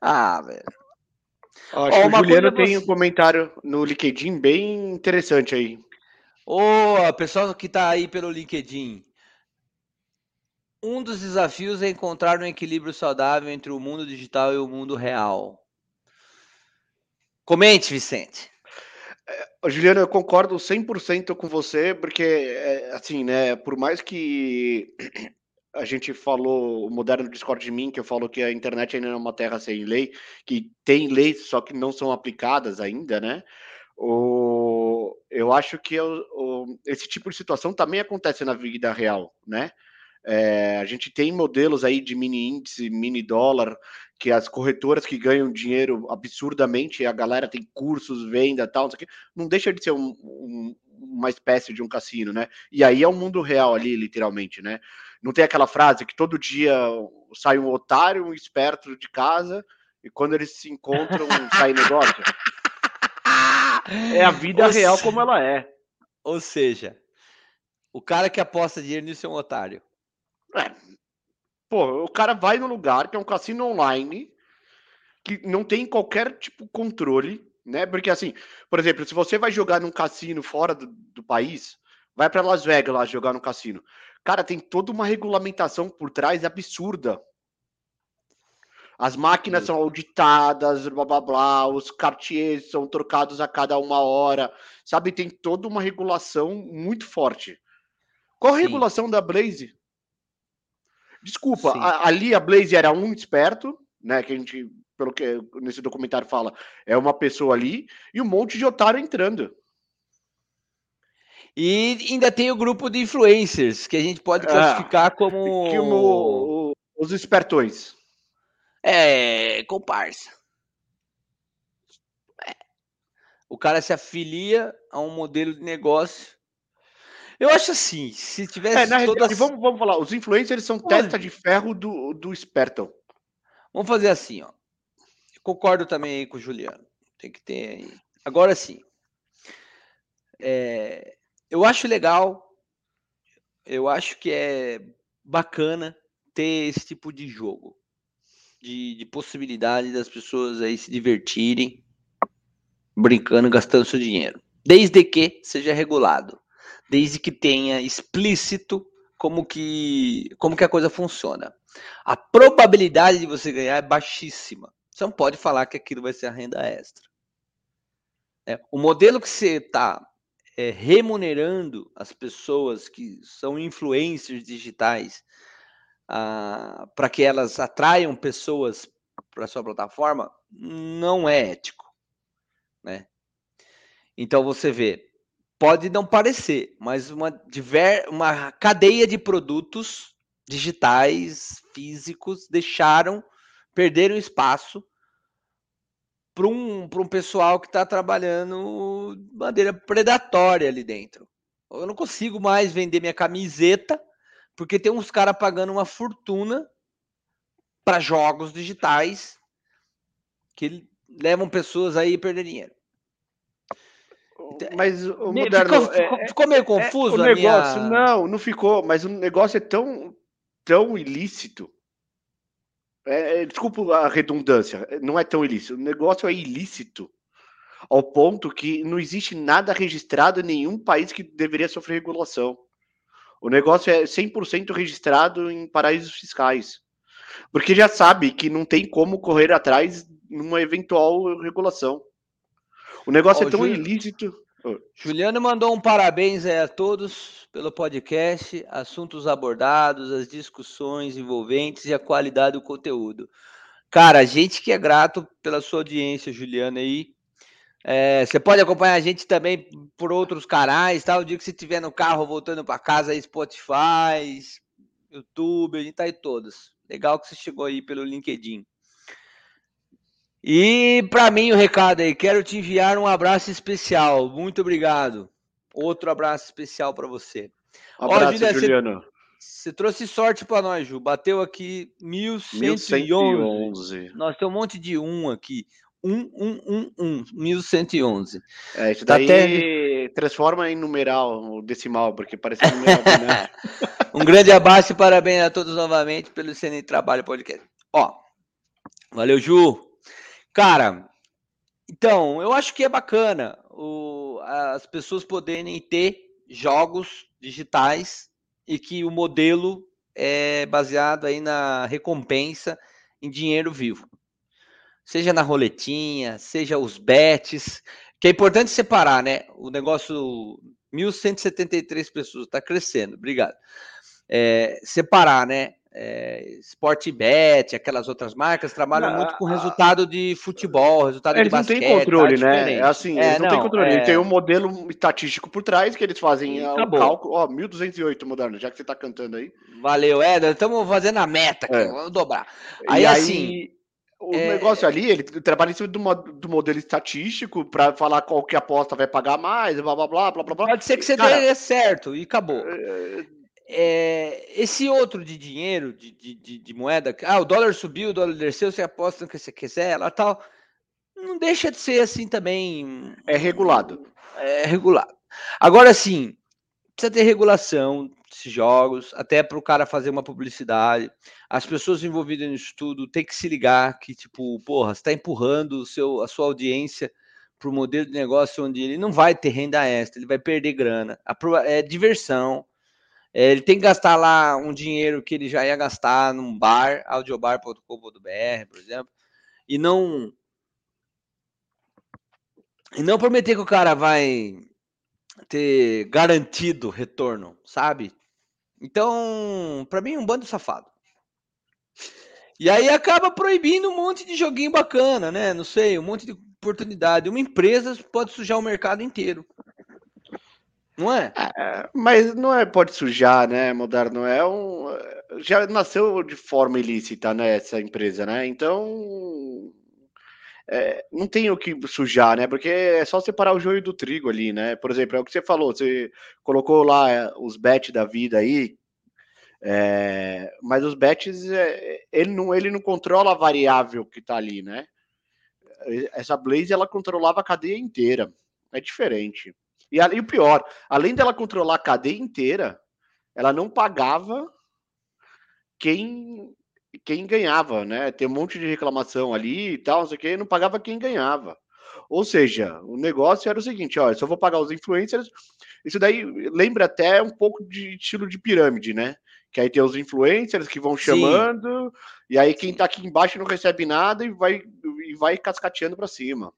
Ah, velho. Ó, acho Ó, que o Juliano tem você... um comentário no LinkedIn bem interessante aí. Ô, oh, pessoal que tá aí pelo LinkedIn, um dos desafios é encontrar um equilíbrio saudável entre o mundo digital e o mundo real. Comente, Vicente. Juliano, eu concordo cem por cento com você, porque, assim, né, por mais que a gente falou, o moderno Discord de mim, que eu falo que a internet ainda é uma terra sem lei, que tem leis, só que não são aplicadas ainda, né? O, eu acho que eu, o, esse tipo de situação também acontece na vida real, né? É, a gente tem modelos aí de mini índice, mini dólar, que as corretoras que ganham dinheiro absurdamente, a galera tem cursos, venda, tal, isso aqui, não deixa de ser um, um, uma espécie de um cassino, né? E aí é o mundo real ali, literalmente, né? Não tem aquela frase que todo dia sai um otário, um esperto de casa, e quando eles se encontram, sai negócio. É a vida Ou real se... como ela é. Ou seja, o cara que aposta dinheiro nisso é um otário. É. Pô, o cara vai num lugar que é um cassino online, que não tem qualquer tipo de controle, né? Porque assim, por exemplo, se você vai jogar num cassino fora do, do país, vai pra Las Vegas lá jogar num cassino. Cara, tem toda uma regulamentação por trás absurda. As máquinas são auditadas, blá, blá, blá, os cartiers são trocados a cada uma hora, sabe? Tem toda uma regulação muito forte. Qual a Sim. regulação da Blaze? Desculpa, a, ali a Blaze era um esperto, né? Que a gente, pelo que nesse documentário fala, é uma pessoa ali e um monte de otário entrando. E ainda tem o grupo de influencers, que a gente pode classificar é, como... Que o, o, os espertões. É, comparsa. É. O cara se afilia a um modelo de negócio. Eu acho assim, se tivesse... É, na toda... vamos, vamos falar, os influencers são Olha. testa de ferro do, do espertão. Vamos fazer assim, ó. Eu concordo também aí com o Juliano. Tem que ter aí. Agora sim. É, eu acho legal eu acho que é bacana ter esse tipo de jogo, de, de possibilidade das pessoas aí se divertirem, brincando, gastando seu dinheiro, desde que seja regulado, desde que tenha explícito como que, como que a coisa funciona. A probabilidade de você ganhar é baixíssima. Você não pode falar que aquilo vai ser a renda extra. É, o modelo que você está é, remunerando as pessoas que são influencers digitais ah, para que elas atraiam pessoas para sua plataforma não é ético, né? Então você vê, pode não parecer, mas uma, diver, uma cadeia de produtos digitais, físicos, deixaram, perderam espaço para um, para um pessoal que está trabalhando de maneira predatória ali dentro. Eu não consigo mais vender minha camiseta porque tem uns caras pagando uma fortuna para jogos digitais que levam pessoas aí a perder dinheiro. Mas o Moderno, ficou, ficou, é, ficou meio confuso é, o a negócio? Minha... Não, não ficou, mas o negócio é tão, tão ilícito. É, desculpa a redundância, não é tão ilícito. O negócio é ilícito ao ponto que não existe nada registrado em nenhum país que deveria sofrer regulação. O negócio é cem por cento registrado em paraísos fiscais, porque já sabe que não tem como correr atrás numa eventual regulação. O negócio oh, é tão Jul... ilícito. Oh. Juliano mandou um parabéns aí a todos pelo podcast, assuntos abordados, as discussões envolventes e a qualidade do conteúdo. Cara, a gente que é grato pela sua audiência, Juliano, aí. É, você pode acompanhar a gente também por outros canais, tá? O dia que você estiver no carro voltando para casa, aí Spotify, YouTube, a gente tá aí todos. Legal que você chegou aí pelo LinkedIn. E para mim o recado aí, quero te enviar um abraço especial, muito obrigado, outro abraço especial para você. Abraço, ó, Julia, Juliano. Você trouxe sorte para nós, Ju, bateu aqui mil cento e onze, nós temos um monte de um aqui, um, um, um, um, mil cento e onze. É, isso daí até... transforma em numeral, decimal, porque parece um numeral. Né? Um grande abraço e parabéns a todos novamente pelo C N Trabalho Podcast. Ó, valeu, Ju. Cara, então, eu acho que é bacana o, as pessoas poderem ter jogos digitais e que o modelo é baseado aí na recompensa em dinheiro vivo. Seja na roletinha, seja os bets, que é importante separar, né? O negócio, mil cento e setenta e três pessoas, tá crescendo, obrigado. É, separar, né? É, Sportbet, aquelas outras marcas trabalham ah, muito com resultado de futebol, resultado de basquete. Eles não têm controle, tá, né? Assim, é, eles não, não têm controle. É... Tem um modelo estatístico por trás que eles fazem o um cálculo. Ó, mil duzentos e oito, Moderno, já que você tá cantando aí. Valeu, é, nós estamos fazendo a meta aqui, é. Vamos dobrar. Aí, e assim... Aí, o é... negócio ali, ele trabalha em cima do, do modelo estatístico para falar qual que a aposta vai pagar mais, blá, blá, blá, blá, blá. Pode ser que você Cara, dê certo e acabou. É... É, esse outro de dinheiro, de, de, de moeda, ah, o dólar subiu, o dólar desceu, você aposta no que você quiser, lá tal, não deixa de ser assim também. É regulado. É regulado. Agora sim, precisa ter regulação desses jogos, até para o cara fazer uma publicidade. As pessoas envolvidas nisso tudo tem que se ligar que, tipo, porra, você está empurrando o seu, a sua audiência para o modelo de negócio onde ele não vai ter renda extra, ele vai perder grana. A, é diversão. Ele tem que gastar lá um dinheiro que ele já ia gastar num bar, audiobar ponto com ponto b r, por exemplo, e não e não prometer que o cara vai ter garantido retorno, sabe? Então, pra mim é um bando safado. E aí acaba proibindo um monte de joguinho bacana, né? Não sei, um monte de oportunidade. Uma empresa pode sujar o mercado inteiro. Não é? é? Mas não é, pode sujar, né, Moderno? É um, já nasceu de forma ilícita, né, essa empresa, né? Então, é, não tem o que sujar, né? Porque é só separar o joio do trigo ali, né? Por exemplo, é o que você falou, você colocou lá os bets da vida aí, é, mas os bets, é, ele, não, ele não controla a variável que tá ali, né? Essa Blaze, ela controlava a cadeia inteira. É diferente. E, e o pior, além dela controlar a cadeia inteira, ela não pagava quem, quem ganhava, né? Tem um monte de reclamação ali e tal, não sei o que, não pagava quem ganhava. Ou seja, o negócio era o seguinte, ó, eu só vou pagar os influencers. Isso daí lembra até um pouco de estilo de pirâmide, né? Que aí tem os influencers que vão chamando, sim, e aí quem tá aqui embaixo não recebe nada e vai, e vai cascateando pra cima.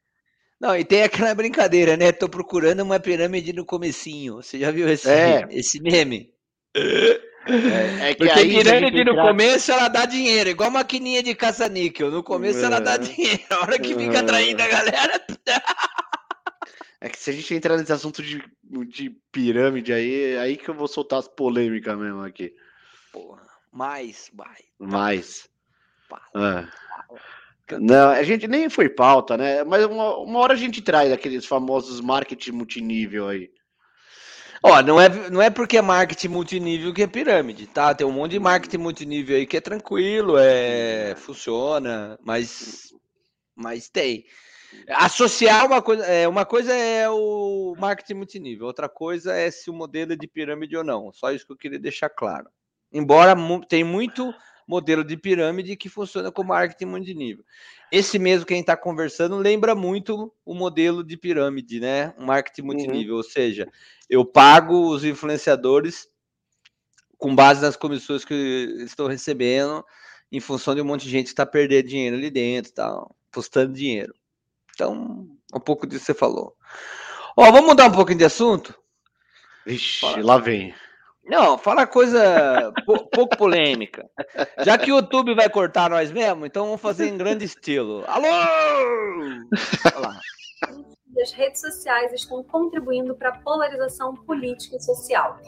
Não, e tem aquela brincadeira, né? Tô procurando uma pirâmide no comecinho. Você já viu esse, é. esse meme? É, é que porque a pirâmide no começo ela dá dinheiro, igual maquininha de caça-níquel. No começo é. ela dá dinheiro, a hora que fica atraindo a galera... É que se a gente entrar nesse assunto de, de pirâmide aí, aí que eu vou soltar as polêmicas mesmo aqui. Porra, mais, vai. Mais. Ah. Não, a gente nem foi pauta, né? Mas uma, uma hora a gente traz aqueles famosos marketing multinível aí. Ó, não é, não é porque é marketing multinível que é pirâmide, tá? Tem um monte de marketing multinível aí que é tranquilo, é, funciona, mas, mas tem. Associar uma coisa, é, uma coisa é o marketing multinível, outra coisa é se o modelo é de pirâmide ou não. Só isso que eu queria deixar claro. Embora mu- tem muito modelo de pirâmide que funciona com marketing multinível. Esse mesmo que a gente está conversando lembra muito o modelo de pirâmide, né? O marketing multinível, uhum. Ou seja, eu pago os influenciadores com base nas comissões que estou recebendo em função de um monte de gente que está perdendo dinheiro ali dentro, tá postando dinheiro. Então, um pouco disso você falou. Ó, vamos mudar um pouquinho de assunto? Vixe, fala. Lá vem. Não, fala coisa po- pouco polêmica. Já que o YouTube vai cortar nós mesmo, então vamos fazer em grande estilo. Alô! Olá. As redes sociais estão contribuindo para a polarização política e social.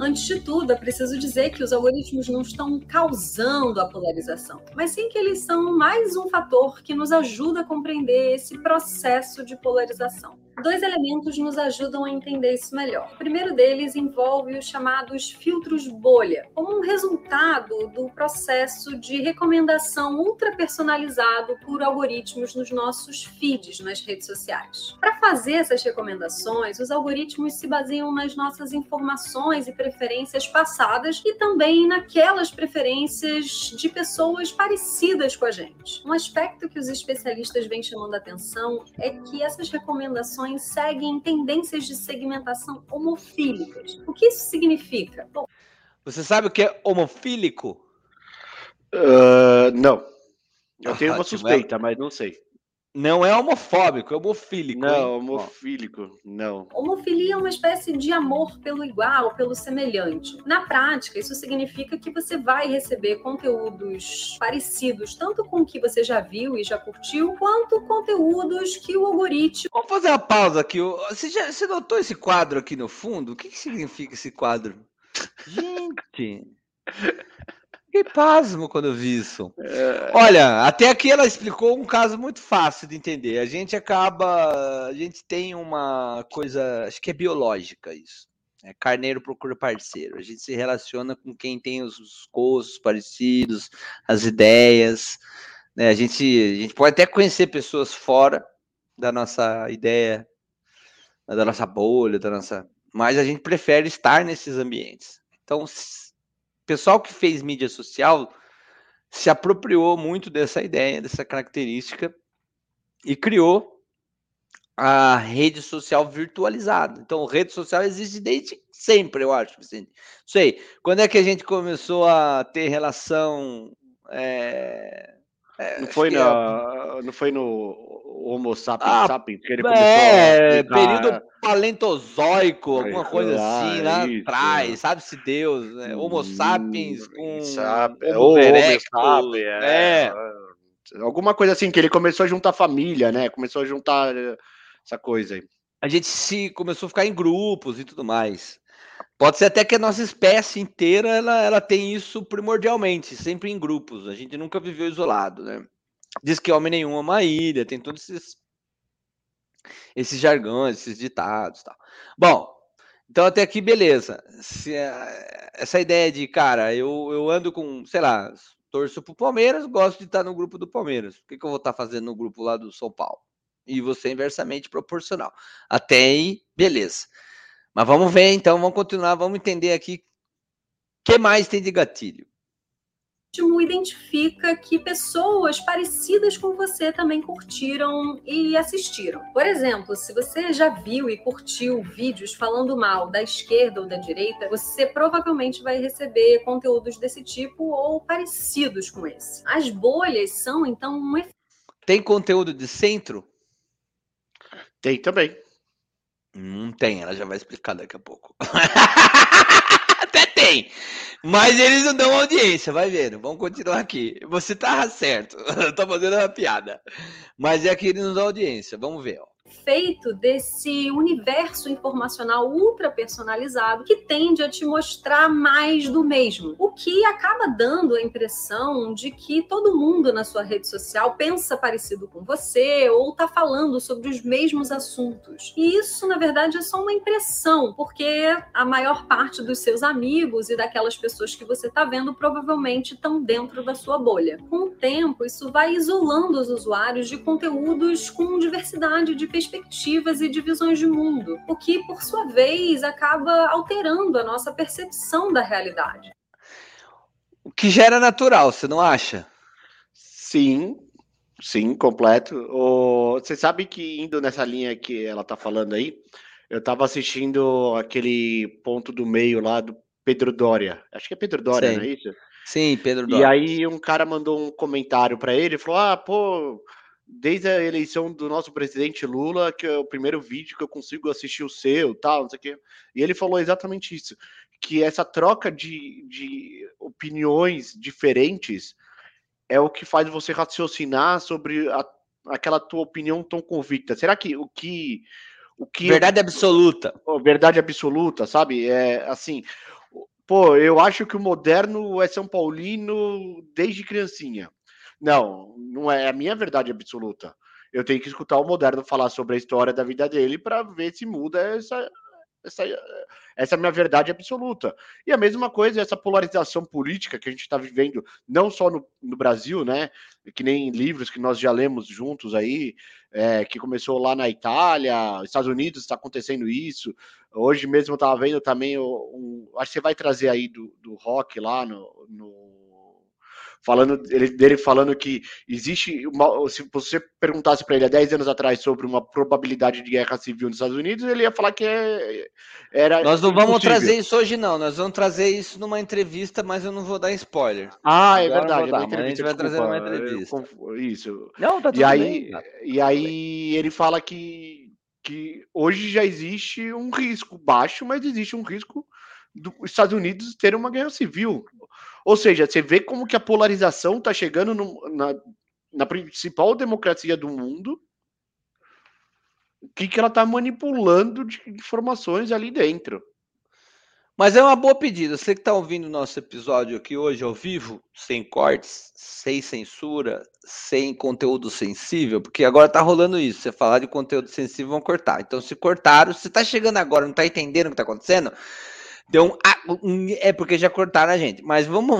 Antes de tudo, é preciso dizer que os algoritmos não estão causando a polarização, mas sim que eles são mais um fator que nos ajuda a compreender esse processo de polarização. Dois elementos nos ajudam a entender isso melhor. O primeiro deles envolve os chamados filtros bolha, como um resultado do processo de recomendação ultrapersonalizado por algoritmos nos nossos feeds nas redes sociais. Para fazer essas recomendações, os algoritmos se baseiam nas nossas informações e preferências preferências passadas e também naquelas preferências de pessoas parecidas com a gente. Um aspecto que os especialistas vêm chamando a atenção é que essas recomendações seguem tendências de segmentação homofílicas. O que isso significa? Bom, você sabe o que é homofílico? Uh, não. Eu tenho uma suspeita, mas não sei. Não é homofóbico, é homofílico. Não, hein? Homofílico, não. Homofilia é uma espécie de amor pelo igual, pelo semelhante. Na prática, isso significa que você vai receber conteúdos parecidos, tanto com o que você já viu e já curtiu, quanto conteúdos que o algoritmo... Vamos fazer uma pausa aqui. Você, já, você notou esse quadro aqui no fundo? O que, que significa esse quadro? Gente... Fiquei pasmo quando eu vi isso. É... Olha, até aqui ela explicou um caso muito fácil de entender. A gente acaba... A gente tem uma coisa... Acho que é biológica isso. É, carneiro procura parceiro. A gente se relaciona com quem tem os, os gostos parecidos, as ideias. Né? A gente, a gente pode até conhecer pessoas fora da nossa ideia, da nossa bolha, da nossa... Mas a gente prefere estar nesses ambientes. Então... O pessoal que fez mídia social se apropriou muito dessa ideia, dessa característica e criou a rede social virtualizada. Então, rede social existe desde sempre, eu acho. Não sei, quando é que a gente começou a ter relação... É... É, não, foi na, é... não foi no Homo sapiens, ah, sapiens que ele começou é, a... período paleozoico, alguma coisa ah, assim, lá isso. atrás, sabe-se Deus, né? Homo hum, sapiens com... É, Homo erectus, sabe, é. É. Alguma coisa assim, que ele começou a juntar família, né? Começou a juntar essa coisa aí. A gente se começou a ficar em grupos e tudo mais. Pode ser até que a nossa espécie inteira ela, ela tem isso primordialmente, sempre em grupos. A gente nunca viveu isolado, né? Diz que homem nenhum é uma ilha, tem todos esses, esses jargões, esses ditados e tal. Bom, então até aqui, beleza. Se, essa ideia de, cara, eu, eu ando com, sei lá, torço pro Palmeiras, gosto de estar no grupo do Palmeiras. O que, que eu vou estar fazendo no grupo lá do São Paulo? e você inversamente proporcional. Até aí, beleza. Mas vamos ver, então, vamos continuar, vamos entender aqui o que mais tem de gatilho. O algoritmo identifica que pessoas parecidas com você também curtiram e assistiram. Por exemplo, se você já viu e curtiu vídeos falando mal da esquerda ou da direita, você provavelmente vai receber conteúdos desse tipo ou parecidos com esse. As bolhas são, então, um efeito. Tem conteúdo de centro? Tem também. Não tem, ela já vai explicar daqui a pouco. Até tem, mas eles não dão audiência, vai vendo, vamos continuar aqui. Você tá certo, eu tô fazendo uma piada, mas é que eles não dão audiência, vamos ver, ó. Feito desse universo informacional ultra personalizado que tende a te mostrar mais do mesmo, o que acaba dando a impressão de que todo mundo na sua rede social pensa parecido com você ou está falando sobre os mesmos assuntos. E isso, na verdade, é só uma impressão, porque a maior parte dos seus amigos e daquelas pessoas que você está vendo provavelmente estão dentro da sua bolha. Com o tempo, isso vai isolando os usuários de conteúdos com diversidade de perspectivas e divisões de mundo, o que, por sua vez, acaba alterando a nossa percepção da realidade. O que já era natural, você não acha? Sim, sim, completo. O... Você sabe que, indo nessa linha que ela tá falando aí, eu tava assistindo aquele ponto do meio lá do Pedro Doria. Acho que é Pedro Doria, sim. Não é isso? Sim, Pedro Doria. E aí um cara mandou um comentário para ele, falou, ah, pô... Desde a eleição do nosso presidente Lula, que é o primeiro vídeo que eu consigo assistir o seu, tal, não sei o quê. E ele falou exatamente isso, que essa troca de, de opiniões diferentes é o que faz você raciocinar sobre a, aquela tua opinião tão convicta. Será que o que... O que verdade eu, absoluta. Verdade absoluta, sabe? É assim, pô, eu acho que o moderno é São Paulino desde criancinha. Não, não é a minha verdade absoluta. Eu tenho que escutar o moderno falar sobre a história da vida dele para ver se muda essa, essa, essa minha verdade absoluta. E a mesma coisa, essa polarização política que a gente está vivendo, não só no, no Brasil, né? Que nem livros que nós já lemos juntos aí, é, que começou lá na Itália, Estados Unidos está acontecendo isso. Hoje mesmo eu estava vendo também, um, acho que você vai trazer aí do, do rock lá no... no falando dele, dele falando que existe uma, se você perguntasse para ele há dez anos atrás sobre uma probabilidade de guerra civil nos Estados Unidos, ele ia falar que é, era nós não impossível. Vamos trazer isso hoje não, nós vamos trazer isso numa entrevista, mas eu não vou dar spoiler. Ah, é agora verdade, dar, entrevista, a gente vai trazer numa entrevista. Conf... Isso. Não, tá tudo e aí, bem. E aí ele fala que, que hoje já existe um risco baixo, mas existe um risco dos Estados Unidos ter uma guerra civil. Ou seja, você vê como que a polarização está chegando no, na, na principal democracia do mundo, o que, que ela está manipulando de informações ali dentro. Mas é uma boa pedida. Você que está ouvindo o nosso episódio aqui hoje ao vivo, sem cortes, sem censura, sem conteúdo sensível, porque agora está rolando isso. Você falar de conteúdo sensível, vão cortar. Então, se cortaram, você está chegando agora, não está entendendo o que está acontecendo... Então, é porque já cortaram a gente, mas vamos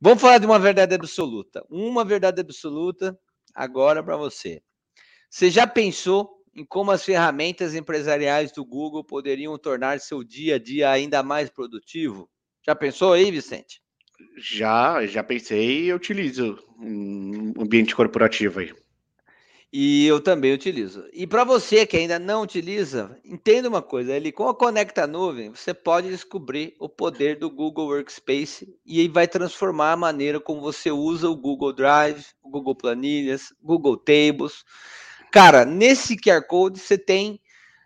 vamos falar de uma verdade absoluta. Uma verdade absoluta agora para você. Você já pensou em como as ferramentas empresariais do Google poderiam tornar seu dia a dia ainda mais produtivo? Já pensou aí, Vicente? Já, já pensei e utilizo um ambiente corporativo aí. E eu também utilizo. E para você que ainda não utiliza, entenda uma coisa, ele com a Conecta Nuvem, você pode descobrir o poder do Google Workspace e vai transformar a maneira como você usa o Google Drive, o Google Planilhas, Google Tables. Cara, nesse Q R Code você tem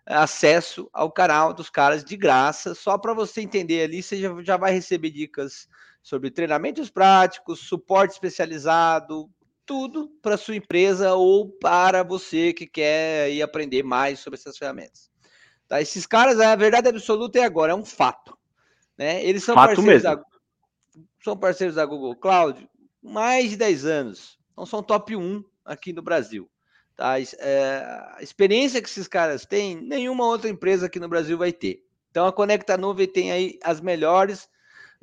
acesso ao canal dos caras de graça, só para você entender ali, você já vai receber dicas sobre treinamentos práticos, suporte especializado, tudo para sua empresa ou para você que quer ir aprender mais sobre essas ferramentas. Tá? Esses caras, a verdade absoluta é agora, é um fato. Né? Eles são fato parceiros mesmo. Da, são parceiros da Google Cloud há mais de dez anos. Então, são top um aqui no Brasil. Tá? É, a experiência que esses caras têm, nenhuma outra empresa aqui no Brasil vai ter. Então, a Conecta Nuvem tem aí as melhores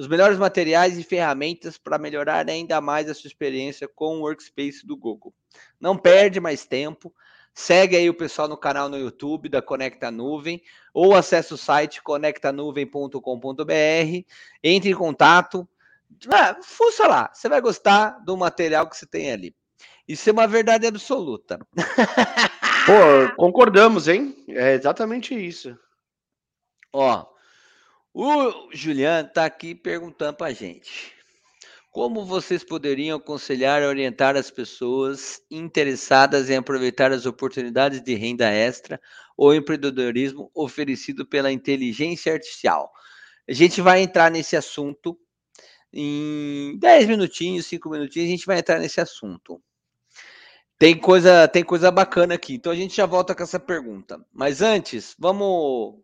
os melhores materiais e ferramentas para melhorar ainda mais a sua experiência com o Workspace do Google. Não perde mais tempo, segue aí o pessoal no canal no YouTube da Conecta Nuvem ou acessa o site conecta nuvem ponto com ponto br, entre em contato, fuça lá, você vai gostar do material que você tem ali. Isso é uma verdade absoluta. Pô, concordamos, hein? É exatamente isso. Ó, o Juliano tá aqui perguntando pra gente. Como vocês poderiam aconselhar e orientar as pessoas interessadas em aproveitar as oportunidades de renda extra ou empreendedorismo oferecido pela inteligência artificial? A gente vai entrar nesse assunto em dez minutinhos, cinco minutinhos, a gente vai entrar nesse assunto. Tem coisa, tem coisa bacana aqui, então a gente já volta com essa pergunta. Mas antes, vamos,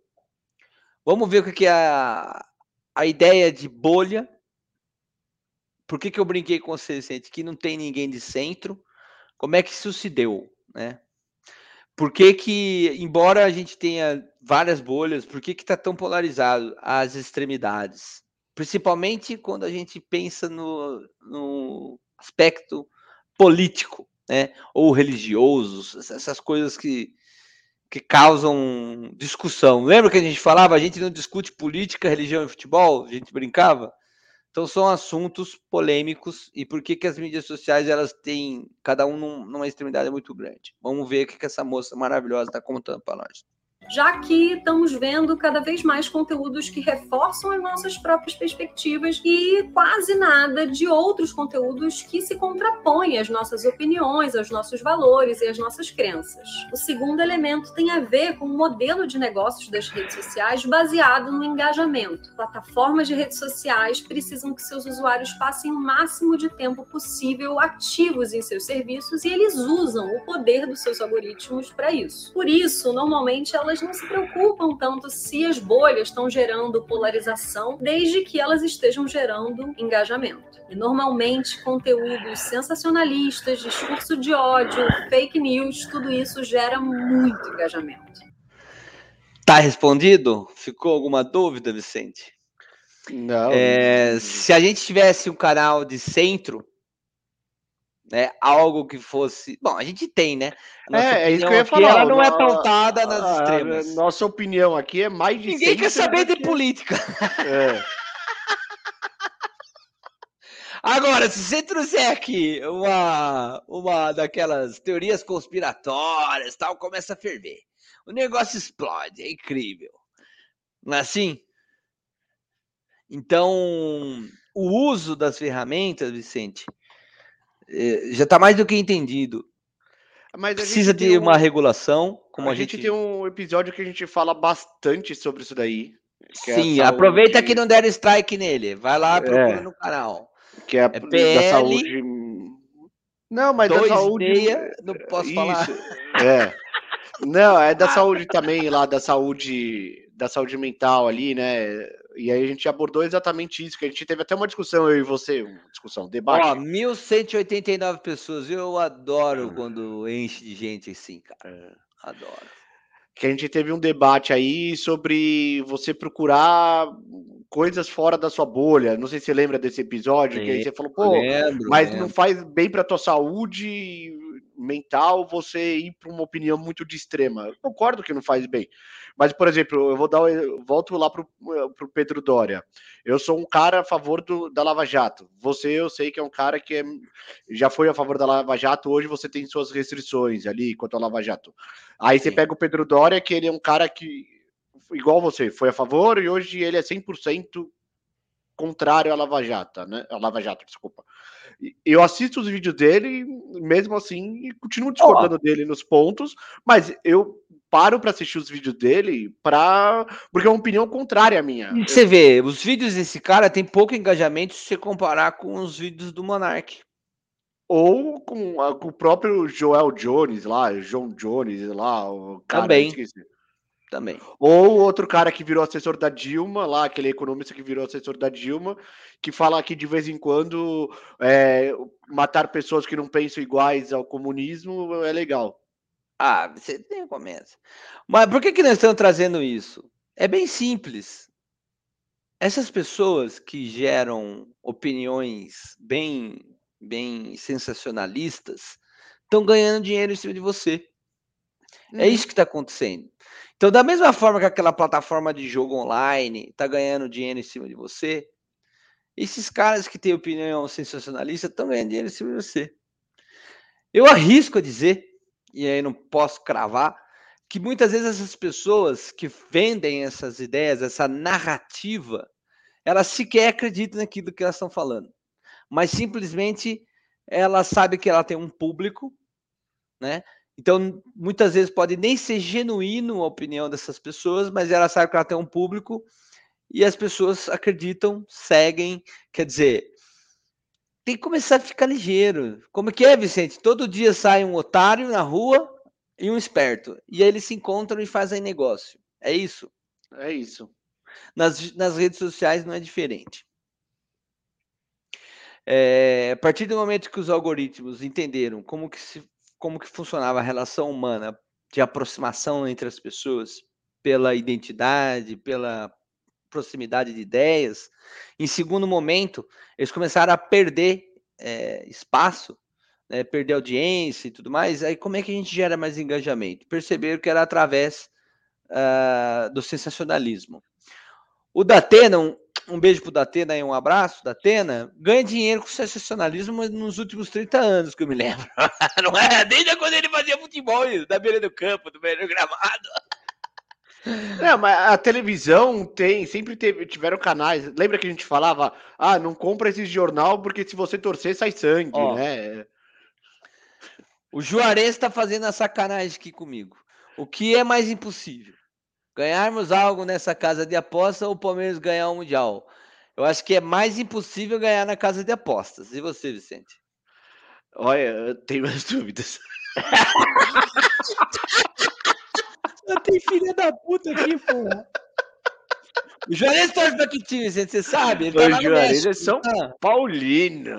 vamos ver o que é a, a ideia de bolha. Por que que eu brinquei com vocês, gente, que não tem ninguém de centro? Como é que isso se deu, né? Por que que, embora a gente tenha várias bolhas, por que que tá tão polarizado as extremidades? Principalmente quando a gente pensa no, no aspecto político, né? Ou religioso, essas coisas que, que causam discussão. Lembra que a gente falava, a gente não discute política, religião e futebol? A gente brincava? Então são assuntos polêmicos e por que que as mídias sociais elas têm, cada um num, numa extremidade muito grande. Vamos ver o que que essa moça maravilhosa está contando para nós. Já que estamos vendo cada vez mais conteúdos que reforçam as nossas próprias perspectivas e quase nada de outros conteúdos que se contrapõem às nossas opiniões, aos nossos valores e às nossas crenças. O segundo elemento tem a ver com o modelo de negócios das redes sociais baseado no engajamento. Plataformas de redes sociais precisam que seus usuários passem o máximo de tempo possível ativos em seus serviços e eles usam o poder dos seus algoritmos para isso. Por isso, normalmente, elas não se preocupam tanto se as bolhas estão gerando polarização, desde que elas estejam gerando engajamento. E normalmente, conteúdos sensacionalistas, discurso de ódio, fake news, tudo isso gera muito engajamento. Tá respondido? Ficou alguma dúvida, Vicente? Não. É, se a gente tivesse um canal de centro, né, algo que fosse... Bom, a gente tem, né? É, é isso que eu ia falar. Ela não é pautada nas a, extremas. Nossa opinião aqui é mais de... Ninguém quer saber de política. É. Agora, se você trouxer aqui uma, uma daquelas teorias conspiratórias, tal, começa a ferver. O negócio explode, é incrível. Não é assim? Então, o uso das ferramentas, Vicente... já está mais do que entendido. Mas precisa de um... uma regulação. Como a, a gente... gente tem um episódio que a gente fala bastante sobre isso daí. Que sim, é aproveita que não deram strike nele. Vai lá, procura é. no canal. Que é, é P L... da saúde. Não, mas dois da saúde. Meia, não posso isso. falar. É. Não, é da saúde também, lá da saúde, da saúde mental ali, né? E aí a gente abordou exatamente isso, que a gente teve até uma discussão, eu e você, uma discussão, um debate. Ó, mil cento e oitenta e nove pessoas, eu adoro ah. quando enche de gente assim, cara, adoro. Que a gente teve um debate aí sobre você procurar coisas fora da sua bolha, não sei se você lembra desse episódio, é, que aí você falou, pô, lembro, mas lembro. Não faz bem pra tua saúde mental você ir para uma opinião muito de extrema. Eu concordo que não faz bem. Mas, por exemplo, eu vou dar eu volto lá para o Pedro Doria. Eu sou um cara a favor do, da Lava Jato. Você, eu sei que é um cara que é, já foi a favor da Lava Jato, hoje você tem suas restrições ali quanto à Lava Jato. Aí você pega o Pedro Doria, que ele é um cara que, igual você, foi a favor e hoje ele é cem por cento contrário à Lava Jato, né? A Lava Jato, desculpa. Eu assisto os vídeos dele, mesmo assim, e continuo discordando Olá. dele nos pontos, mas eu paro para assistir os vídeos dele pra... porque é uma opinião contrária à minha. Você eu... vê, os vídeos desse cara tem pouco engajamento se você comparar com os vídeos do Monark. Ou com, com o próprio Joel Jones lá, John Jones lá. O cara, Também. Também. Ou outro cara que virou assessor da Dilma, lá, aquele economista que virou assessor da Dilma, que fala que de vez em quando é, matar pessoas que não pensam iguais ao comunismo é legal. Ah, você nem começa. Mas por que que nós estamos trazendo isso? É bem simples. Essas pessoas que geram opiniões bem, bem sensacionalistas estão ganhando dinheiro em cima de você. Hum. É isso que está acontecendo. Então, da mesma forma que aquela plataforma de jogo online está ganhando dinheiro em cima de você, esses caras que têm opinião sensacionalista estão ganhando dinheiro em cima de você. Eu arrisco a dizer, e aí não posso cravar, que muitas vezes essas pessoas que vendem essas ideias, essa narrativa, elas sequer acreditam naquilo que elas estão falando. Mas simplesmente ela sabe que ela tem um público, né? Então, muitas vezes pode nem ser genuíno a opinião dessas pessoas, mas ela sabe que ela tem um público e as pessoas acreditam, seguem. Quer dizer, tem que começar a ficar ligeiro. Como que é, Vicente? Todo dia sai um otário na rua e um esperto. E aí eles se encontram e fazem negócio. É isso? É isso. Nas, nas redes sociais não é diferente. É, a partir do momento que os algoritmos entenderam como que se... como que funcionava a relação humana de aproximação entre as pessoas pela identidade, pela proximidade de ideias, em segundo momento, eles começaram a perder é, espaço, né, perder audiência e tudo mais. Aí como é que a gente gera mais engajamento? Perceberam que era através uh, do sensacionalismo. O Datena, um, um beijo pro Datena e um abraço, Datena, ganha dinheiro com sensacionalismo nos últimos trinta anos, que eu me lembro. Não é? Desde quando ele fazia futebol, da beira do campo, do beira do gramado. Não, mas a televisão tem, sempre teve, tiveram canais. Lembra que a gente falava, ah, não compra esse jornal porque se você torcer sai sangue, ó, né? O Juarez tá fazendo a sacanagem aqui comigo. O que é mais impossível? Ganharmos algo nessa casa de aposta ou o Palmeiras ganhar o Mundial? Eu acho que é mais impossível ganhar na casa de apostas. E você, Vicente? Olha, eu tenho minhas dúvidas. Eu tenho filha da puta aqui, porra. O Juarez torce pra que time, Vicente? Você sabe? Ele tá lá no Juarez México, é São tá? Paulino,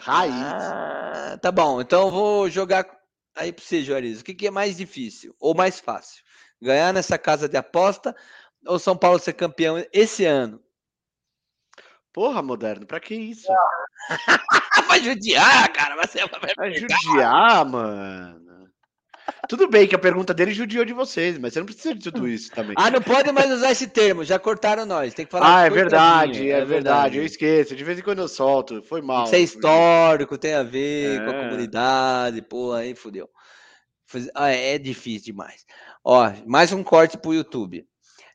raiz. Ah, tá bom, então eu vou jogar aí pra você, Juarez. O que, que é mais difícil ou mais fácil? Ganhar nessa casa de aposta ou São Paulo ser campeão esse ano? Porra, Moderno, pra que isso? Vai judiar, cara. Vai, ser... vai judiar, mano. Tudo bem que a pergunta dele judiou de vocês, mas você não precisa de tudo isso também. Ah, não pode mais usar esse termo, já cortaram nós. Tem que falar. Ah, é verdade, é, é verdade, verdade, eu esqueço. De vez em quando eu solto, foi mal. Isso é histórico, tem a ver é. com a comunidade, porra, aí fudeu. Ah, é difícil demais. Ó, mais um corte pro YouTube.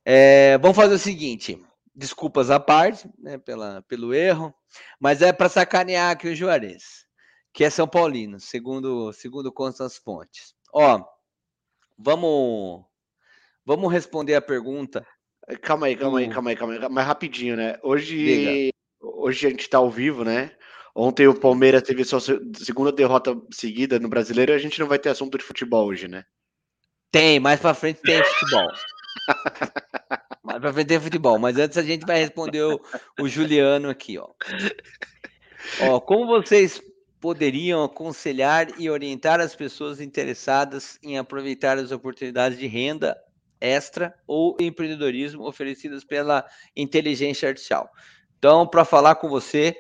É, vamos fazer o seguinte. Desculpas à parte, né, pela, pelo erro, mas é para sacanear aqui o Juarez, que é São Paulino, segundo, segundo constam as fontes. Ó, vamos, vamos responder a pergunta. Calma aí, calma aí, calma aí, calma aí. Mais rapidinho, né? Hoje, hoje a gente tá ao vivo, né? Ontem o Palmeiras teve sua segunda derrota seguida no Brasileiro e a gente não vai ter assunto de futebol hoje, né? Tem, mais pra frente tem futebol. Mais pra frente tem futebol, mas antes a gente vai responder o, o Juliano aqui, ó. Ó, como vocês poderiam aconselhar e orientar as pessoas interessadas em aproveitar as oportunidades de renda extra ou empreendedorismo oferecidas pela inteligência artificial? Então, para falar com você...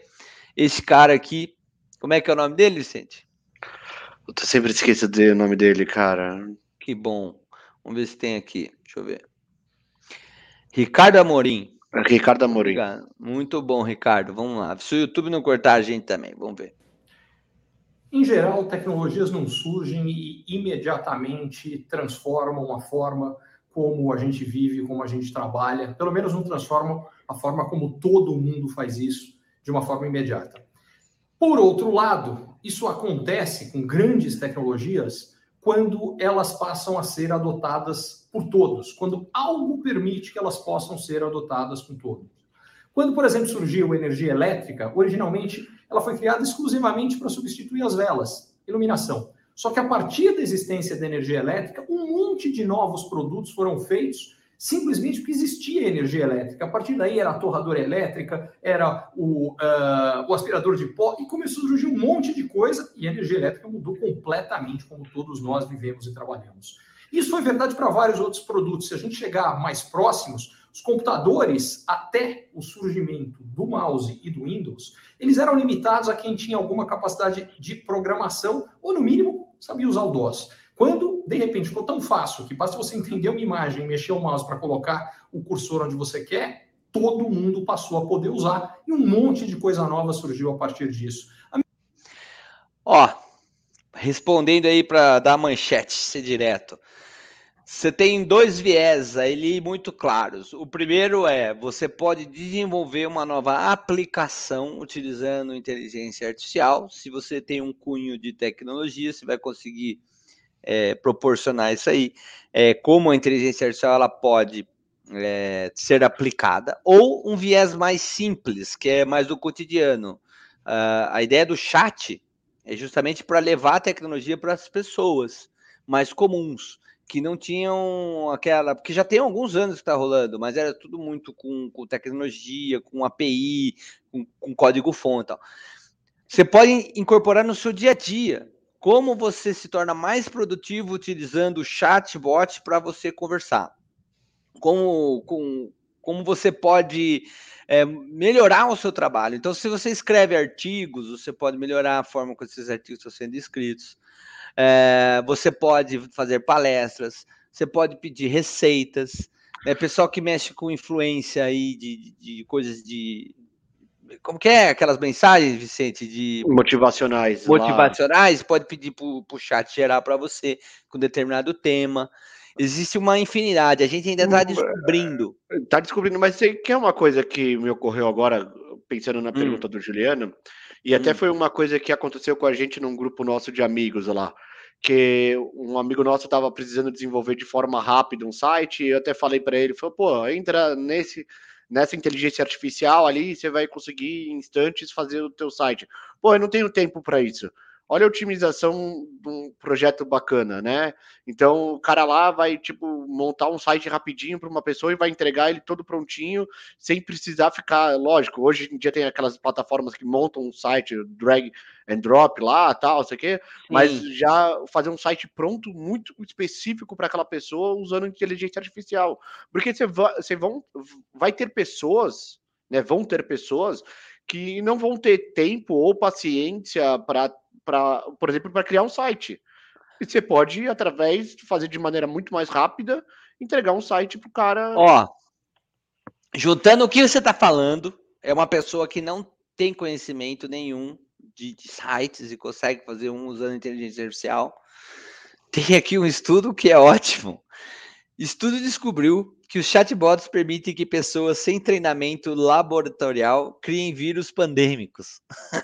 Esse cara aqui, como é que é o nome dele, Vicente? Eu sempre esqueço de o nome dele, cara. Que bom. Vamos ver se tem aqui. Deixa eu ver. Ricardo Amorim. Ricardo Amorim. Obrigado. Muito bom, Ricardo. Vamos lá. Se o YouTube não cortar a gente também, vamos ver. Em geral, tecnologias não surgem e imediatamente transformam a forma como a gente vive, como a gente trabalha. Pelo menos não transformam a forma como todo mundo faz isso de uma forma imediata. Por outro lado, isso acontece com grandes tecnologias quando elas passam a ser adotadas por todos, quando algo permite que elas possam ser adotadas por todos. Quando, por exemplo, surgiu a energia elétrica, originalmente ela foi criada exclusivamente para substituir as velas, iluminação. Só que a partir da existência da energia elétrica, um monte de novos produtos foram feitos simplesmente porque existia energia elétrica. A partir daí era a torradora elétrica, era o, uh, o aspirador de pó, e começou a surgir um monte de coisa, e a energia elétrica mudou completamente como todos nós vivemos e trabalhamos. Isso foi verdade para vários outros produtos. Se a gente chegar mais próximos, Os computadores, até o surgimento do mouse e do Windows, eles eram limitados a quem tinha alguma capacidade de programação ou, no mínimo, sabia usar o D O S. Quando, de repente, ficou tão fácil que basta você entender uma imagem, mexer o mouse para colocar o cursor onde você quer, todo mundo passou a poder usar e um monte de coisa nova surgiu a partir disso. A... Ó, respondendo aí para dar manchete, ser direto. Você tem dois viés ali muito claros. O primeiro é, você pode desenvolver uma nova aplicação utilizando inteligência artificial. Se você tem um cunho de tecnologia, você vai conseguir é, proporcionar isso aí. É, como a inteligência artificial ela pode é, ser aplicada. Ou um viés mais simples, que é mais do cotidiano. Uh, a ideia do chat é justamente para levar a tecnologia para as pessoas mais comuns, que não tinham aquela... Porque já tem alguns anos que está rolando, mas era tudo muito com, com tecnologia, com A P I, com, com código-fonte e tal. Você pode incorporar no seu dia a dia. Como você se torna mais produtivo utilizando o chatbot para você conversar. Como, com, como você pode é, melhorar o seu trabalho. Então, se você escreve artigos, você pode melhorar a forma como esses artigos estão sendo escritos. É, você pode fazer palestras, você pode pedir receitas, né? Pessoal que mexe com influência aí de, de, de coisas de... Como que é aquelas mensagens, Vicente? De motivacionais. Motivacionais, lá. Pode pedir para o chat gerar para você com determinado tema. Existe uma infinidade, a gente ainda está descobrindo. Está descobrindo, mas sei que é uma coisa que me ocorreu agora, pensando na pergunta hum. do Juliano, e até hum. foi uma coisa que aconteceu com a gente num grupo nosso de amigos lá, que um amigo nosso estava precisando desenvolver de forma rápida um site, e eu até falei para ele, falei, pô, entra nesse, nessa inteligência artificial ali, você vai conseguir em instantes fazer o teu site. Pô, eu não tenho tempo para isso. Olha a otimização de um projeto bacana, né? Então, o cara lá vai, tipo, montar um site rapidinho para uma pessoa e vai entregar ele todo prontinho, sem precisar ficar... Lógico, hoje em dia tem aquelas plataformas que montam um site, drag and drop lá, tal, sei o quê, mas já fazer um site pronto, muito específico para aquela pessoa, usando inteligência artificial. Porque você vai, você vão, vai ter pessoas, né? Vão ter pessoas que não vão ter tempo ou paciência para... Pra, por exemplo, para criar um site. E você pode, através de fazer de maneira muito mais rápida, entregar um site para o cara. Ó, juntando o que você está falando, é uma pessoa que não tem conhecimento nenhum de, de sites e consegue fazer um usando inteligência artificial. Tem aqui um estudo que é ótimo. Estudo descobriu que os chatbots permitem que pessoas sem treinamento laboratorial criem vírus pandêmicos.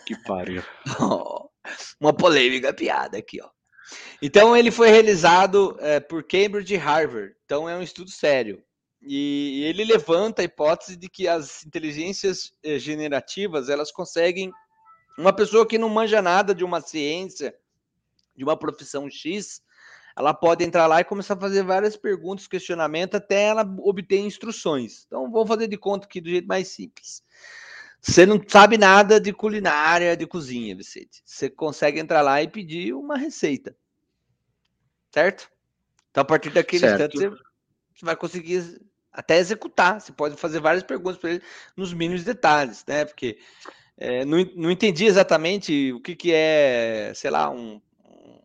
Que pariu. Uma polêmica piada aqui, ó. Então, ele foi realizado é, por Cambridge e Harvard. Então, é um estudo sério. E, e ele levanta a hipótese de que as inteligências eh, generativas, elas conseguem... Uma pessoa que não manja nada de uma ciência, de uma profissão X, ela pode entrar lá e começar a fazer várias perguntas, questionamentos, até ela obter instruções. Então, vamos fazer de conta aqui do jeito mais simples. Você não sabe nada de culinária, de cozinha, Vicente. Você consegue entrar lá e pedir uma receita. Certo? Então, a partir daquele certo. instante, você vai conseguir até executar. Você pode fazer várias perguntas para ele nos mínimos detalhes, né? Porque é, não, não entendi exatamente o que, que é, sei lá, um, um...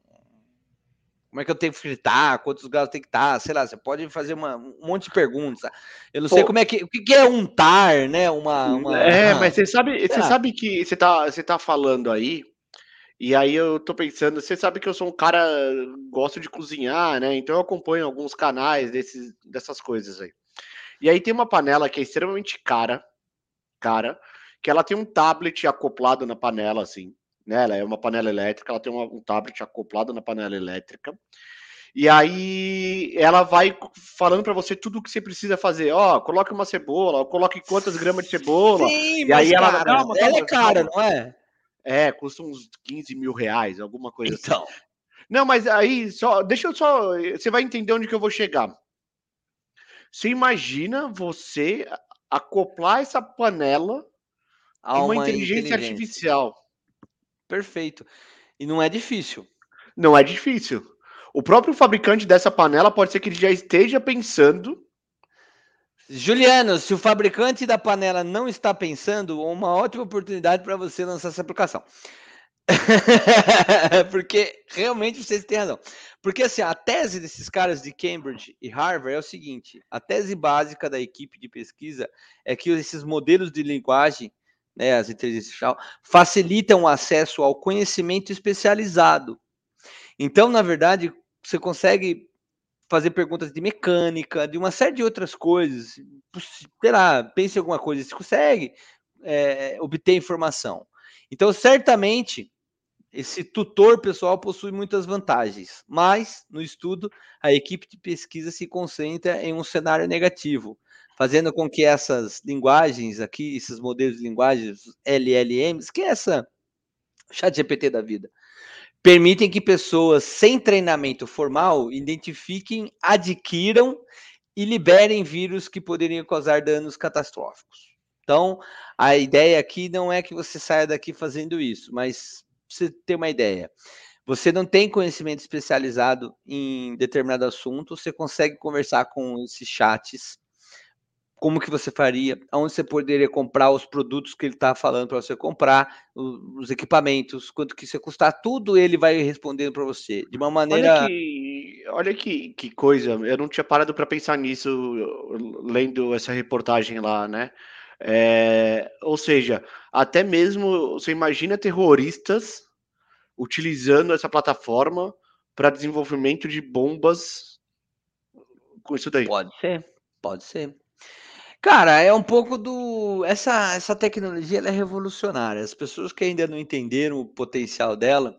Como é que eu tenho que fritar? Quantos graus tem que estar? Sei lá, você pode fazer uma, um monte de perguntas. Eu não Pô, sei como é que... O que é untar, né? Uma... uma é, uma... mas você sabe, você sabe que você tá, você tá falando aí, e aí eu tô pensando, você sabe que eu sou um cara, gosto de cozinhar, né? Então eu acompanho alguns canais desses, dessas coisas aí. E aí tem uma panela que é extremamente cara, cara, que ela tem um tablet acoplado na panela, assim. Né, ela é uma panela elétrica, ela tem uma, um tablet acoplado na panela elétrica, e aí ela vai falando para você tudo o que você precisa fazer. Ó, coloque uma cebola, coloque quantas gramas de cebola. Sim, e aí ela, cara, não, mas ela, ela é cara, não é? É, custa uns quinze mil reais, alguma coisa então. Assim. Não, mas aí, só deixa eu só... Você vai entender onde que eu vou chegar. Você imagina você acoplar essa panela a uma, uma inteligência, inteligência artificial. Perfeito. E não é difícil. Não é difícil. O próprio fabricante dessa panela pode ser que ele já esteja pensando Juliano, se o fabricante da panela não está pensando, uma ótima oportunidade para você lançar essa aplicação. Porque realmente vocês têm razão. Porque assim, a tese desses caras de Cambridge e Harvard é o seguinte: a tese básica da equipe de pesquisa é que esses modelos de linguagem, né, as inteligências artificiais, facilitam o acesso ao conhecimento especializado. Então, na verdade, você consegue fazer perguntas de mecânica, de uma série de outras coisas, sei lá, pense em alguma coisa, você consegue é, obter informação. Então, certamente, esse tutor pessoal possui muitas vantagens, mas, no estudo, a equipe de pesquisa se concentra em um cenário negativo, fazendo com que essas linguagens aqui, esses modelos de linguagens, L L Ms, que é essa ChatGPT da vida, permitem que pessoas sem treinamento formal identifiquem, adquiram e liberem vírus que poderiam causar danos catastróficos. Então, a ideia aqui não é que você saia daqui fazendo isso, mas você tem uma ideia. Você não tem conhecimento especializado em determinado assunto, você consegue conversar com esses chats, como que você faria, aonde você poderia comprar os produtos que ele está falando para você comprar, os equipamentos, quanto que isso custar, tudo ele vai respondendo para você, de uma maneira... Olha que, olha que, que coisa, eu não tinha parado para pensar nisso, lendo essa reportagem lá, né? É, ou seja, até mesmo, você imagina terroristas utilizando essa plataforma para desenvolvimento de bombas com isso daí. Pode ser, pode ser. Cara, é um pouco do... Essa, essa tecnologia ela é revolucionária. As pessoas que ainda não entenderam o potencial dela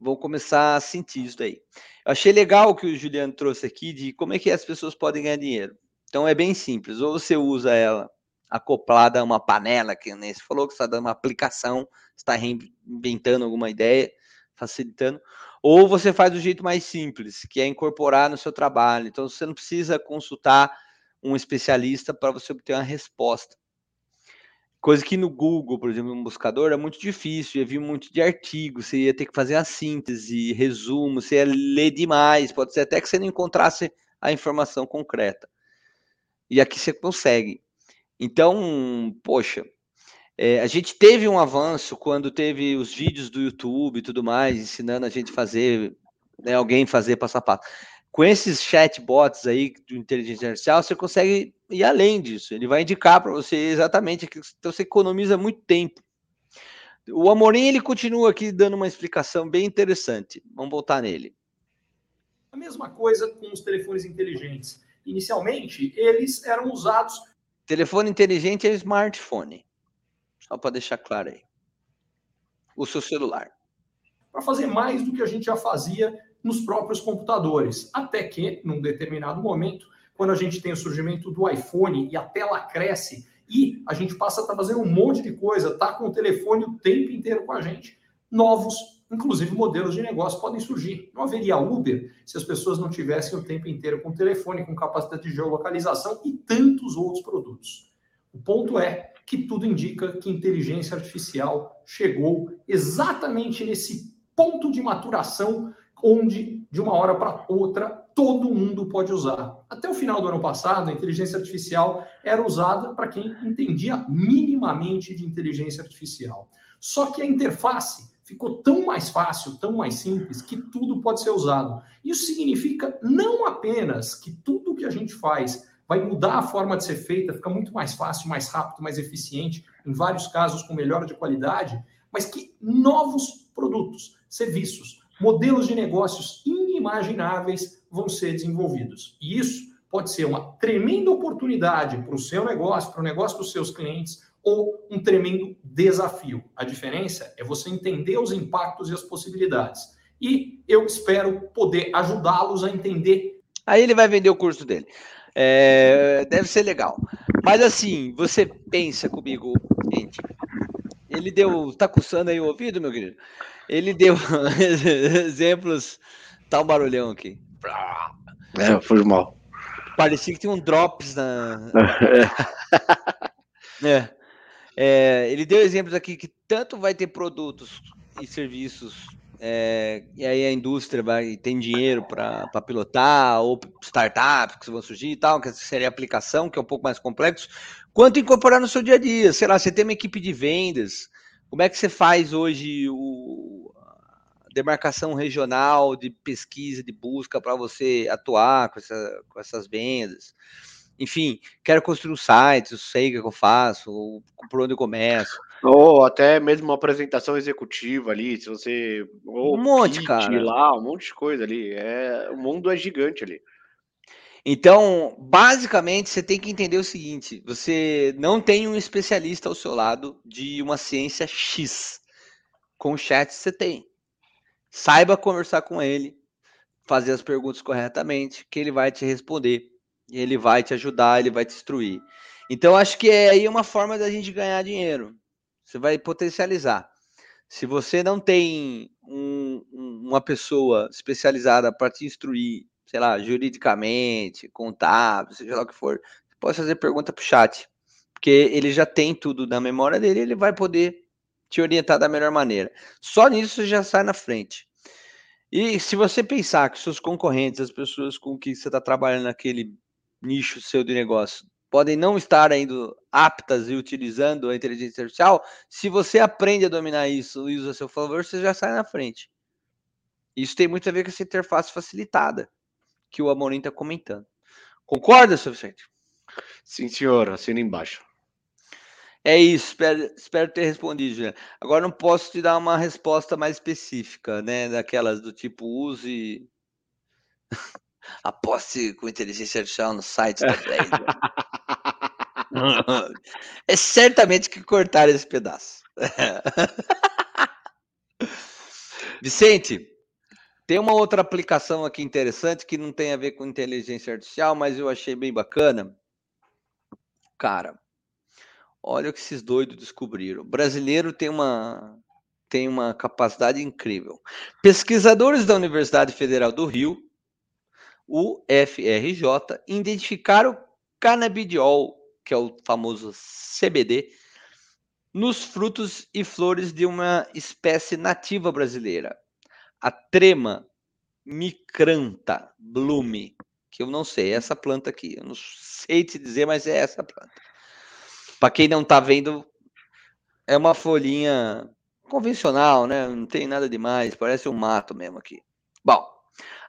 vão começar a sentir isso daí. Eu achei legal o que o Juliano trouxe aqui de como é que as pessoas podem ganhar dinheiro. Então é bem simples. Ou você usa ela acoplada a uma panela, que nem você falou, que você está dando uma aplicação, está reinventando alguma ideia, facilitando. Ou você faz do jeito mais simples, que é incorporar no seu trabalho. Então você não precisa consultar um especialista para você obter uma resposta. Coisa que no Google, por exemplo, um buscador, é muito difícil, ia vir um monte de artigos, você ia ter que fazer a síntese, resumo, você ia ler demais, pode ser até que você não encontrasse a informação concreta. E aqui você consegue. Então, poxa, é, a gente teve um avanço quando teve os vídeos do YouTube e tudo mais, ensinando a gente fazer, né, alguém fazer passo a passo. Com esses chatbots aí de inteligência artificial, você consegue ir além disso. Ele vai indicar para você exatamente aquilo. Então, você economiza muito tempo. O Amorim, ele continua aqui dando uma explicação bem interessante. Vamos voltar nele. A mesma coisa com os telefones inteligentes. Inicialmente, eles eram usados... Telefone inteligente é smartphone. Só para deixar claro aí. O seu celular. Para fazer mais do que a gente já fazia nos próprios computadores, até que, num determinado momento, quando a gente tem o surgimento do iPhone e a tela cresce e a gente passa a estar fazendo um monte de coisa, tá com o telefone o tempo inteiro com a gente, novos, inclusive modelos de negócio, podem surgir. Não haveria Uber se as pessoas não tivessem o tempo inteiro com o telefone, com capacidade de geolocalização e tantos outros produtos. O ponto é que tudo indica que inteligência artificial chegou exatamente nesse ponto de maturação onde, de uma hora para outra, todo mundo pode usar. Até o final do ano passado, a inteligência artificial era usada para quem entendia minimamente de inteligência artificial. Só que a interface ficou tão mais fácil, tão mais simples, que tudo pode ser usado. Isso significa não apenas que tudo que a gente faz vai mudar a forma de ser feita, fica muito mais fácil, mais rápido, mais eficiente, em vários casos com melhora de qualidade, mas que novos produtos, serviços, modelos de negócios inimagináveis vão ser desenvolvidos. E isso pode ser uma tremenda oportunidade para o seu negócio, para o negócio dos seus clientes, ou um tremendo desafio. A diferença é você entender os impactos e as possibilidades. E eu espero poder ajudá-los a entender. Aí ele vai vender o curso dele. É, deve ser legal. Mas assim, você pensa comigo, gente... Ele deu... Tá coçando aí o ouvido, meu querido? Ele deu exemplos... Tá um barulhão aqui. É, foi mal. Parecia que tinha um drops na... é. É, ele deu exemplos aqui que tanto vai ter produtos e serviços É, e aí a indústria vai, tem dinheiro para pilotar, ou startups que vão surgir e tal, que seria a aplicação, que é um pouco mais complexo, quanto incorporar no seu dia a dia. Sei lá, você tem uma equipe de vendas, como é que você faz hoje o, a demarcação regional de pesquisa, de busca para você atuar com, essa, com essas vendas? Enfim, quero construir um site, eu sei o que eu faço, por onde eu começo. Ou até mesmo uma apresentação executiva ali, se você... Ou um monte, cara. Lá, um monte de coisa ali. É, o mundo é gigante ali. Então, basicamente, você tem que entender o seguinte, você não tem um especialista ao seu lado de uma ciência X. Com o chat você tem. Saiba conversar com ele, fazer as perguntas corretamente, que ele vai te responder. Ele vai te ajudar, ele vai te instruir. Então, acho que é aí uma forma da gente ganhar dinheiro. Você vai potencializar. Se você não tem um, uma pessoa especializada para te instruir, sei lá, juridicamente, contábil, seja lá o que for, você pode fazer pergunta para o chat, porque ele já tem tudo na memória dele, ele vai poder te orientar da melhor maneira. Só nisso você já sai na frente. E se você pensar que seus concorrentes, as pessoas com que você está trabalhando naquele nicho seu de negócio, podem não estar ainda aptas e utilizando a inteligência artificial, se você aprende a dominar isso e usa a seu favor, você já sai na frente. Isso tem muito a ver com essa interface facilitada que o Amorim está comentando. Concorda, seu Vicente? Sim, senhor. Assina embaixo. É isso. Espero, espero ter respondido, Juliana. Agora não posso te dar uma resposta mais específica, né? Daquelas do tipo, use... aposte com inteligência artificial no site da Blaze. É certamente que cortaram esse pedaço. Vicente, tem uma outra aplicação aqui interessante que não tem a ver com inteligência artificial, mas eu achei bem bacana. Cara, olha o que esses doidos descobriram. O brasileiro tem uma, tem uma capacidade incrível. Pesquisadores da Universidade Federal do Rio, U F R J, identificaram o canabidiol, que é o famoso C B D, nos frutos e flores de uma espécie nativa brasileira, a trema micranta blume, que eu não sei, é essa planta aqui, eu não sei te dizer, mas é essa planta. Para quem não está vendo, é uma folhinha convencional, né? Não tem nada demais, parece um mato mesmo aqui. Bom,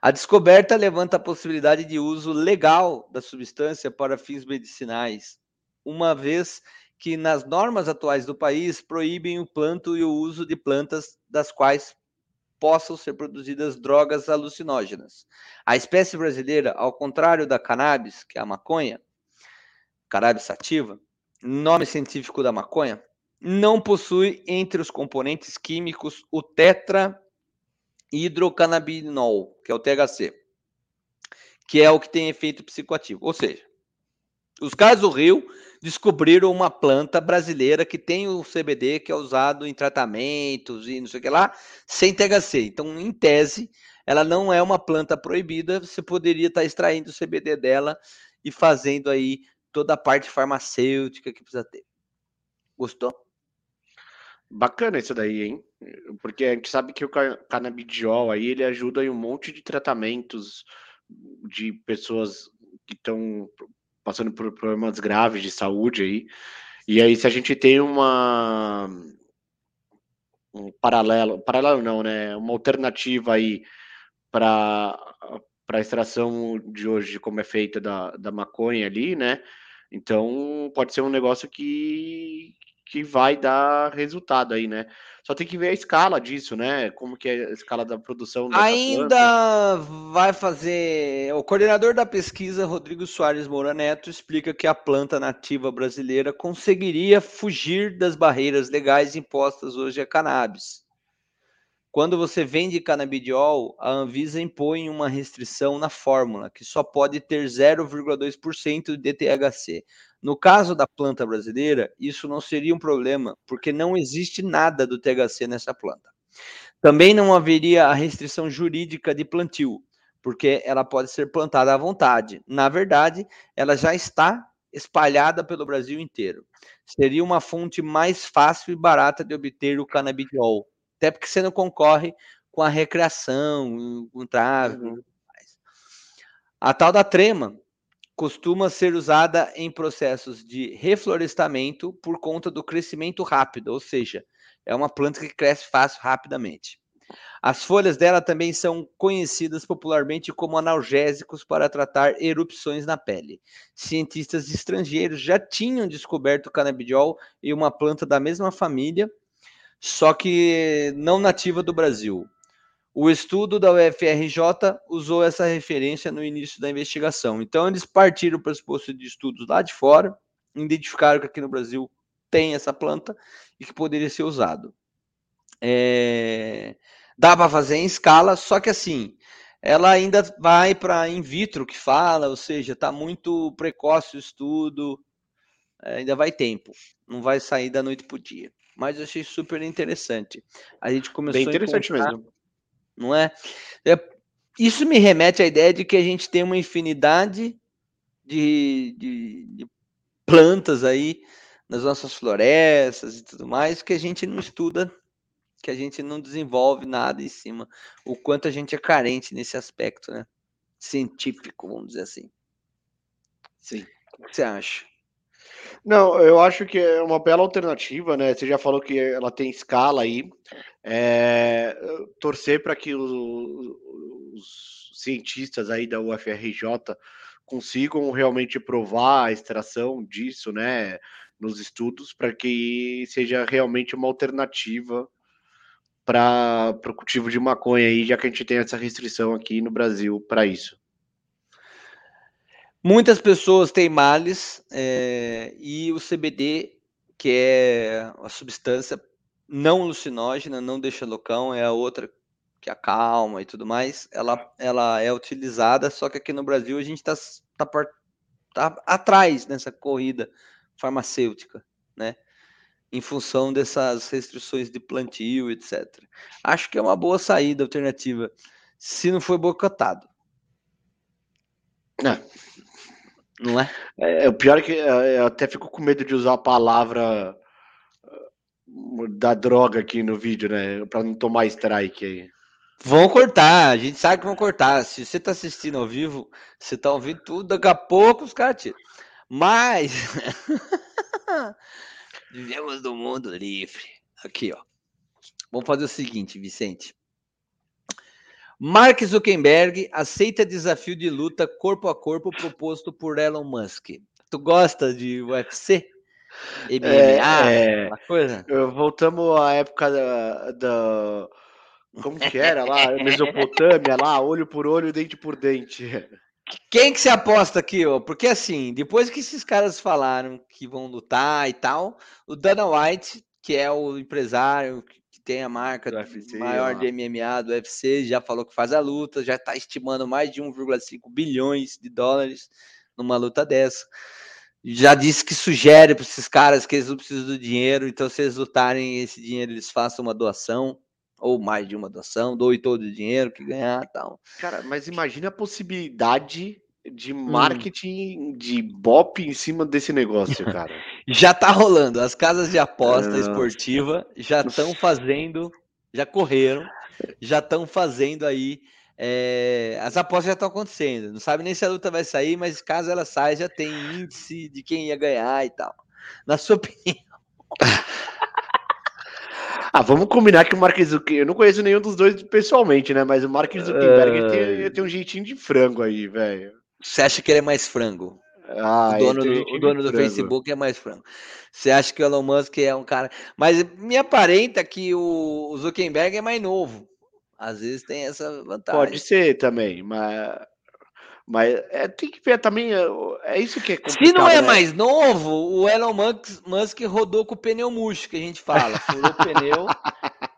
a descoberta levanta a possibilidade de uso legal da substância para fins medicinais, uma vez que nas normas atuais do país proíbem o planto e o uso de plantas das quais possam ser produzidas drogas alucinógenas. A espécie brasileira, ao contrário da cannabis, que é a maconha, cannabis sativa, nome científico da maconha, não possui entre os componentes químicos o tetrahidrocannabinol, que é o T H C, que é o que tem efeito psicoativo. Ou seja, os caras do Rio descobriram uma planta brasileira que tem o C B D, que é usado em tratamentos e não sei o que lá, sem T H C. Então, em tese, ela não é uma planta proibida, você poderia estar extraindo o C B D dela e fazendo aí toda a parte farmacêutica que precisa ter. Gostou? Bacana isso daí, hein? Porque a gente sabe que o canabidiol aí, ele ajuda em um monte de tratamentos de pessoas que estão passando por problemas graves de saúde aí, e aí se a gente tem uma um paralelo, paralelo não, né, uma alternativa aí para a extração de hoje, como é feita da, da maconha ali, né, então pode ser um negócio que, que vai dar resultado aí, né, só tem que ver a escala disso, né, como que é a escala da produção. Ainda planta. Vai fazer... O coordenador da pesquisa, Rodrigo Soares Moura Neto, explica que a planta nativa brasileira conseguiria fugir das barreiras legais impostas hoje a cannabis. Quando você vende canabidiol, a Anvisa impõe uma restrição na fórmula, que só pode ter zero vírgula dois por cento de T H C. No caso da planta brasileira, isso não seria um problema, porque não existe nada do T H C nessa planta. Também não haveria a restrição jurídica de plantio, porque ela pode ser plantada à vontade. Na verdade, ela já está espalhada pelo Brasil inteiro. Seria uma fonte mais fácil e barata de obter o canabidiol, até porque você não concorre com a recreação, com o tráfico. Uhum. A tal da trema costuma ser usada em processos de reflorestamento por conta do crescimento rápido, ou seja, é uma planta que cresce fácil, rapidamente. As folhas dela também são conhecidas popularmente como analgésicos para tratar erupções na pele. Cientistas estrangeiros já tinham descoberto o canabidiol e uma planta da mesma família, só que não nativa do Brasil. O estudo da U F R J usou essa referência no início da investigação. Então, eles partiram para o pressuposto de estudos lá de fora, identificaram que aqui no Brasil tem essa planta e que poderia ser usado. É... Dá para fazer em escala, só que assim, ela ainda vai para in vitro que fala, ou seja, está muito precoce o estudo, ainda vai tempo, não vai sair da noite para o dia. Mas eu achei super interessante. A gente começou bem interessante a encontrar, mesmo. Não é? é? Isso me remete à ideia de que a gente tem uma infinidade de, de, de plantas aí nas nossas florestas e tudo mais, que a gente não estuda, que a gente não desenvolve nada em cima. O quanto a gente é carente nesse aspecto, né? Científico, vamos dizer assim. Sim. O que você acha? Não, eu acho que é uma bela alternativa, né? Você já falou que ela tem escala aí. É... Torcer para que os, os cientistas aí da U F R J consigam realmente provar a extração disso, né? Nos estudos, para que seja realmente uma alternativa para o cultivo de maconha aí, já que a gente tem essa restrição aqui no Brasil para isso. Muitas pessoas têm males é, e o C B D, que é a substância não alucinógena, não deixa loucão, é a outra que acalma e tudo mais, ela, ela é utilizada, só que aqui no Brasil a gente está tá, tá atrás nessa corrida farmacêutica, né? Em função dessas restrições de plantio, etcétera. Acho que é uma boa saída alternativa, se não for boicotado. Não. Não é? É, o pior é que eu até fico com medo de usar a palavra da droga aqui no vídeo, né? Pra não tomar strike aí. Vão cortar, a gente sabe que vão cortar. Se você tá assistindo ao vivo, você tá ouvindo tudo, daqui a pouco os caras tiram. Mas... Vivemos do mundo livre. Aqui, ó. Vamos fazer o seguinte, Vicente. Mark Zuckerberg aceita desafio de luta corpo a corpo proposto por Elon Musk. Tu gosta de U F C? M M A? É, é, uma coisa? Voltamos à época da... da como que era lá? Mesopotâmia lá, olho por olho, dente por dente. Quem que se aposta aqui, ó? Porque assim, depois que esses caras falaram que vão lutar e tal, o Dana White, que é o empresário que tem a marca do U F C, maior ó. De M M A do U F C, já falou que faz a luta, já está estimando mais de um vírgula cinco bilhões de dólares numa luta dessa. Já disse que sugere para esses caras que eles não precisam do dinheiro, então se eles lutarem esse dinheiro, eles façam uma doação. Ou mais de uma doação, doe todo o dinheiro que ganhar e tal. Cara, mas imagina a possibilidade de marketing, hum. de bop em cima desse negócio, cara. Já tá rolando. As casas de aposta ah. esportiva já estão fazendo, já correram, já estão fazendo aí. É, as apostas já estão acontecendo. Não sabe nem se a luta vai sair, mas caso ela saia, já tem índice de quem ia ganhar e tal. Na sua opinião... Ah, vamos combinar que o Mark Zuckerberg... Eu não conheço nenhum dos dois pessoalmente, né? Mas o Mark Zuckerberg uh... tem, tem um jeitinho de frango aí, velho. Você acha que ele é mais frango? Ah, o dono, do, o dono do Facebook é mais frango. Você acha que o Elon Musk é um cara... Mas me aparenta que o Zuckerberg é mais novo. Às vezes tem essa vantagem. Pode ser também, mas... Mas é, tem que ver também... É isso que é complicado. Se não é, né? Mais novo, o Elon Musk rodou com o pneu murcho, que a gente fala. Furou o pneu.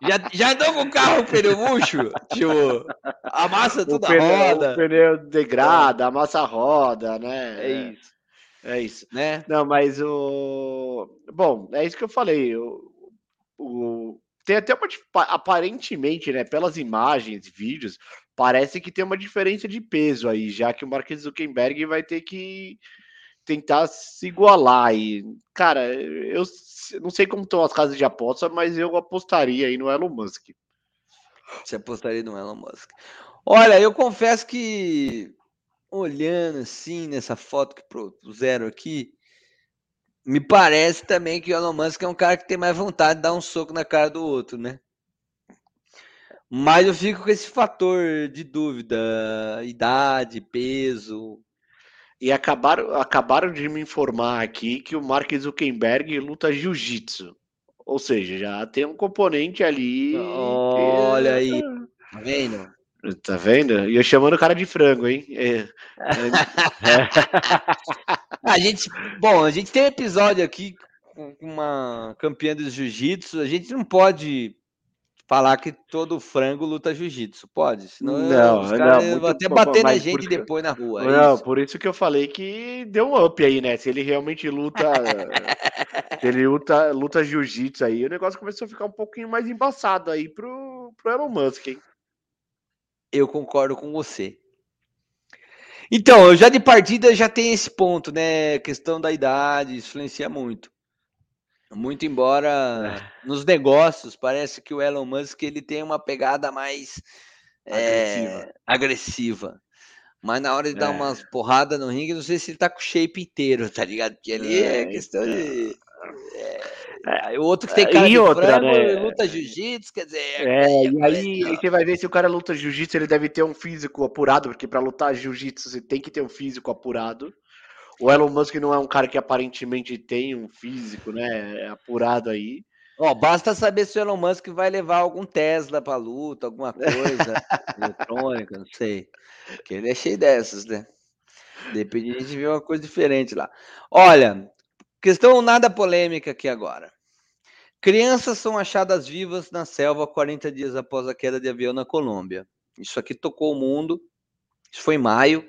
Já, já andou com o carro o pneu murcho? Tipo, amassa tudo a roda. O pneu degrada, amassa a roda, né? É isso. É isso. Né? Não, mas o... Bom, é isso que eu falei. O... o... Tem até uma... Aparentemente, né? Pelas imagens, vídeos... Parece que tem uma diferença de peso aí, já que o Mark Zuckerberg vai ter que tentar se igualar aí. Cara, eu não sei como estão as casas de aposta, mas eu apostaria aí no Elon Musk. Você apostaria no Elon Musk? Olha, eu confesso que olhando assim nessa foto que propuseram aqui, me parece também que o Elon Musk é um cara que tem mais vontade de dar um soco na cara do outro, né? Mas eu fico com esse fator de dúvida, idade, peso. E acabaram, acabaram de me informar aqui que o Mark Zuckerberg luta jiu-jitsu. Ou seja, já tem um componente ali. Olha aí, tá vendo? Tá vendo? E eu chamando o cara de frango, hein? É. É. A gente, bom, a gente tem episódio aqui com uma campeã do jiu-jitsu. A gente não pode falar que todo frango luta jiu-jitsu, pode? Senão não, os caras não, vão até bater na gente por... depois na rua. Não, é isso? Por isso que eu falei que deu um up aí, né? Se ele realmente luta... se ele luta, luta jiu-jitsu aí, o negócio começou a ficar um pouquinho mais embaçado aí pro, pro Elon Musk, hein? Eu concordo com você. Então, eu já de partida já tem esse ponto, né? A questão da idade influencia muito. Muito embora é. Nos negócios, parece que o Elon Musk ele tem uma pegada mais agressiva. É, agressiva. Mas na hora de é. dar umas porradas no ringue, não sei se ele tá com o shape inteiro, tá ligado? Porque ali é, é questão de... É. É, o outro que tem cara e de outra, frango, né? Luta jiu-jitsu, quer dizer... É, é e aí, aí você vai ver se o cara luta jiu-jitsu, ele deve ter um físico apurado, porque para lutar jiu-jitsu você tem que ter um físico apurado. O Elon Musk não é um cara que aparentemente tem um físico, né, apurado aí. Ó, basta saber se o Elon Musk vai levar algum Tesla pra luta, alguma coisa eletrônica, não sei. Porque ele é cheio dessas, né? Depende, a gente vê uma coisa diferente lá. Olha... Questão nada polêmica aqui agora. Crianças são achadas vivas na selva quarenta dias após a queda de avião na Colômbia. Isso aqui tocou o mundo. Isso foi em maio.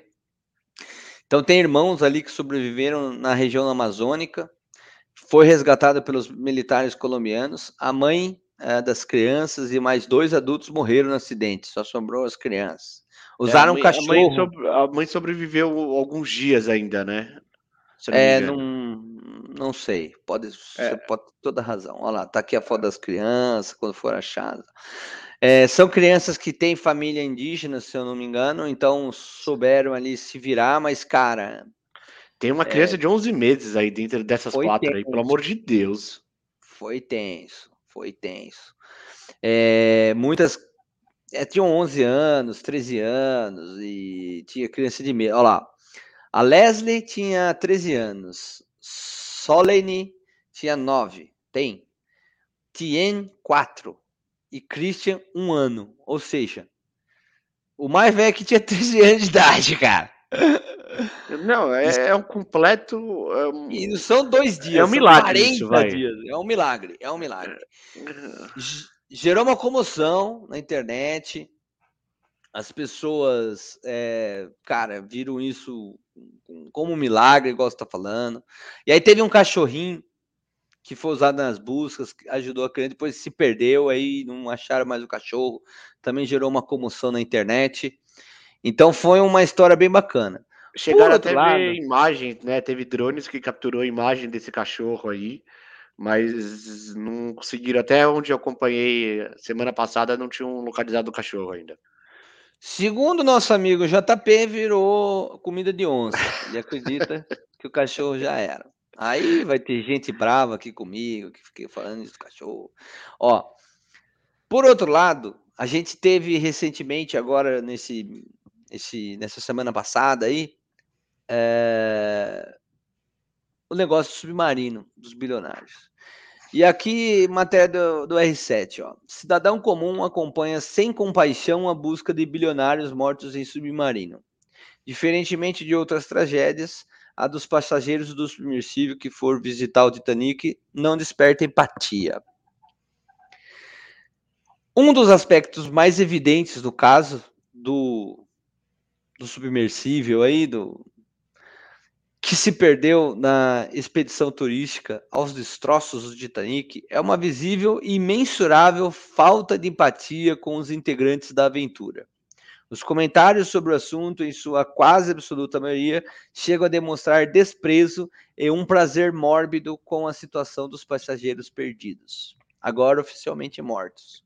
Então tem irmãos ali que sobreviveram na região amazônica. Foi resgatada pelos militares colombianos. A mãe eh, das crianças e mais dois adultos morreram no acidente. Só sobrou as crianças. Usaram é, a mãe, cachorro. A mãe, sobre, a mãe sobreviveu alguns dias ainda, né? É, não... Não sei, pode, é. Você pode ter toda a razão. Olha lá, tá aqui a foto das crianças, quando for achada. É, são crianças que têm família indígena, se eu não me engano, então souberam ali se virar, mas, cara... Tem uma criança é, de onze meses aí dentro dessas quatro tenso. Aí, pelo amor de Deus. Foi tenso, foi tenso. É, muitas... É, tinham onze anos, treze anos, e tinha criança de medo. Olha lá, a Leslie tinha treze anos, Solene tinha nove, tem. Tien, quatro. E Christian, um ano. Ou seja, o mais velho que tinha treze anos de idade, cara. Não, é, é um completo... É um... E não são dois dias, é um milagre, são quarenta dias. É um milagre, é um milagre. Gerou uma comoção na internet. As pessoas, é, cara, viram isso... como um milagre, igual você tá falando. E aí teve um cachorrinho que foi usado nas buscas, que ajudou a criança, depois se perdeu, aí não acharam mais o cachorro, também gerou uma comoção na internet. Então foi uma história bem bacana. Chegaram até a ver imagens, né? Teve drones que capturou a imagem desse cachorro aí, mas não conseguiram, até onde eu acompanhei semana passada, não tinham localizado o cachorro ainda. Segundo nosso amigo J P, virou comida de onça. Ele acredita que o cachorro já era. Aí vai ter gente brava aqui comigo, que fiquei falando isso do cachorro. Ó, por outro lado, a gente teve recentemente, agora nesse, esse, nessa semana passada aí, é, o negócio submarino dos bilionários. E aqui, matéria do, do R sete, ó. Cidadão comum acompanha sem compaixão a busca de bilionários mortos em submarino. Diferentemente de outras tragédias, a dos passageiros do submersível que for visitar o Titanic não desperta empatia. Um dos aspectos mais evidentes do caso do, do submersível aí, do... que se perdeu na expedição turística aos destroços do Titanic, é uma visível e imensurável falta de empatia com os integrantes da aventura. Os comentários sobre o assunto, em sua quase absoluta maioria, chegam a demonstrar desprezo e um prazer mórbido com a situação dos passageiros perdidos, agora oficialmente mortos.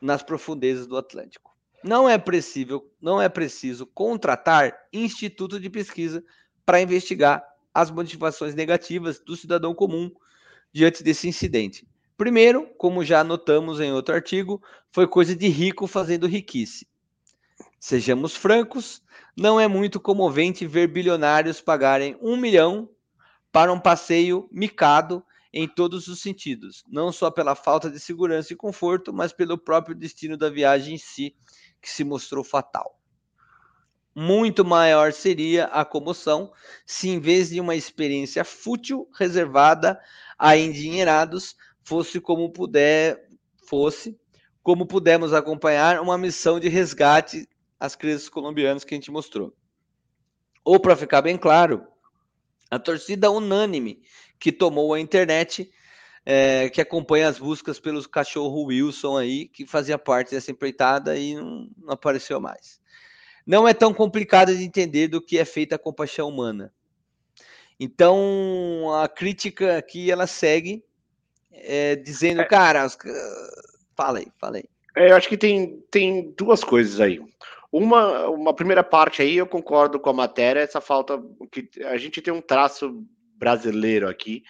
nas profundezas do Atlântico. Não é preciso, não é preciso contratar instituto de pesquisa para investigar as motivações negativas do cidadão comum diante desse incidente. Primeiro, como já anotamos em outro artigo, foi coisa de rico fazendo riquice. Sejamos francos, não é muito comovente ver bilionários pagarem um milhão para um passeio micado em todos os sentidos, não só pela falta de segurança e conforto, mas pelo próprio destino da viagem em si, que se mostrou fatal. Muito maior seria a comoção se, em vez de uma experiência fútil reservada a endinheirados, fosse como puder, fosse como pudemos acompanhar uma missão de resgate às crianças colombianas que a gente mostrou. Ou, para ficar bem claro, a torcida unânime que tomou a internet, é, que acompanha as buscas pelos cachorro Wilson aí, que fazia parte dessa empreitada e não, não apareceu mais. Não é tão complicado de entender do que é feita a compaixão humana. Então, a crítica aqui, ela segue é, dizendo, é, cara, os... fala aí, fala aí. É, eu acho que tem, tem duas coisas aí. Uma, uma primeira parte aí, eu concordo com a matéria, essa falta, que a gente tem um traço brasileiro aqui,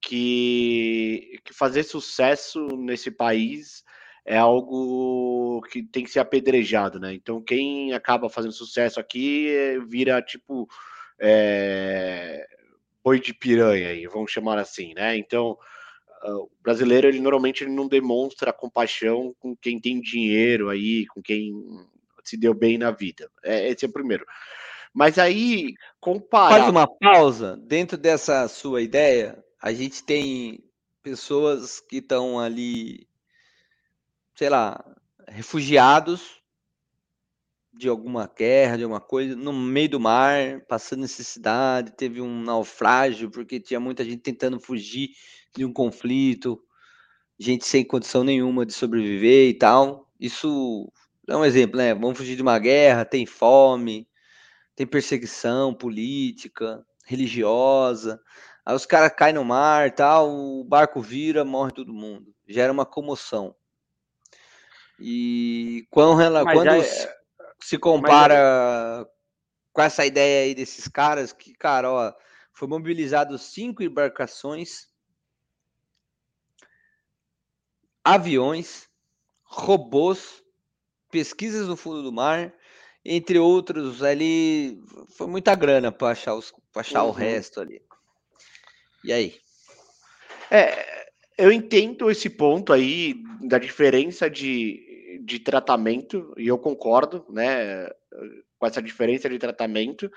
que, que fazer sucesso nesse país é algo que tem que ser apedrejado, né? Então quem acaba fazendo sucesso aqui vira tipo é, boi de piranha, aí, vamos chamar assim, né? Então o brasileiro ele normalmente ele não demonstra compaixão com quem tem dinheiro aí, com quem se deu bem na vida. É, esse é o primeiro. Mas aí, comparar... Faz uma pausa. Dentro dessa sua ideia, a gente tem pessoas que estão ali, sei lá, refugiados de alguma guerra, de alguma coisa, no meio do mar, passando necessidade, teve um naufrágio, porque tinha muita gente tentando fugir de um conflito, gente sem condição nenhuma de sobreviver e tal. Isso é um exemplo, né? Vamos fugir de uma guerra, tem fome... Tem perseguição política, religiosa. Aí os caras caem no mar, tal, o barco vira, morre todo mundo. Gera uma comoção. E quando, ela, quando é... se compara Mas... com essa ideia aí desses caras, que, cara, ó, foi mobilizado cinco embarcações, aviões, robôs, pesquisas no fundo do mar... Entre outros, ali foi muita grana para achar, os, pra achar uhum. o resto ali. E aí? É, eu entendo esse ponto aí da diferença de, de tratamento, e eu concordo, né, com essa diferença de tratamento,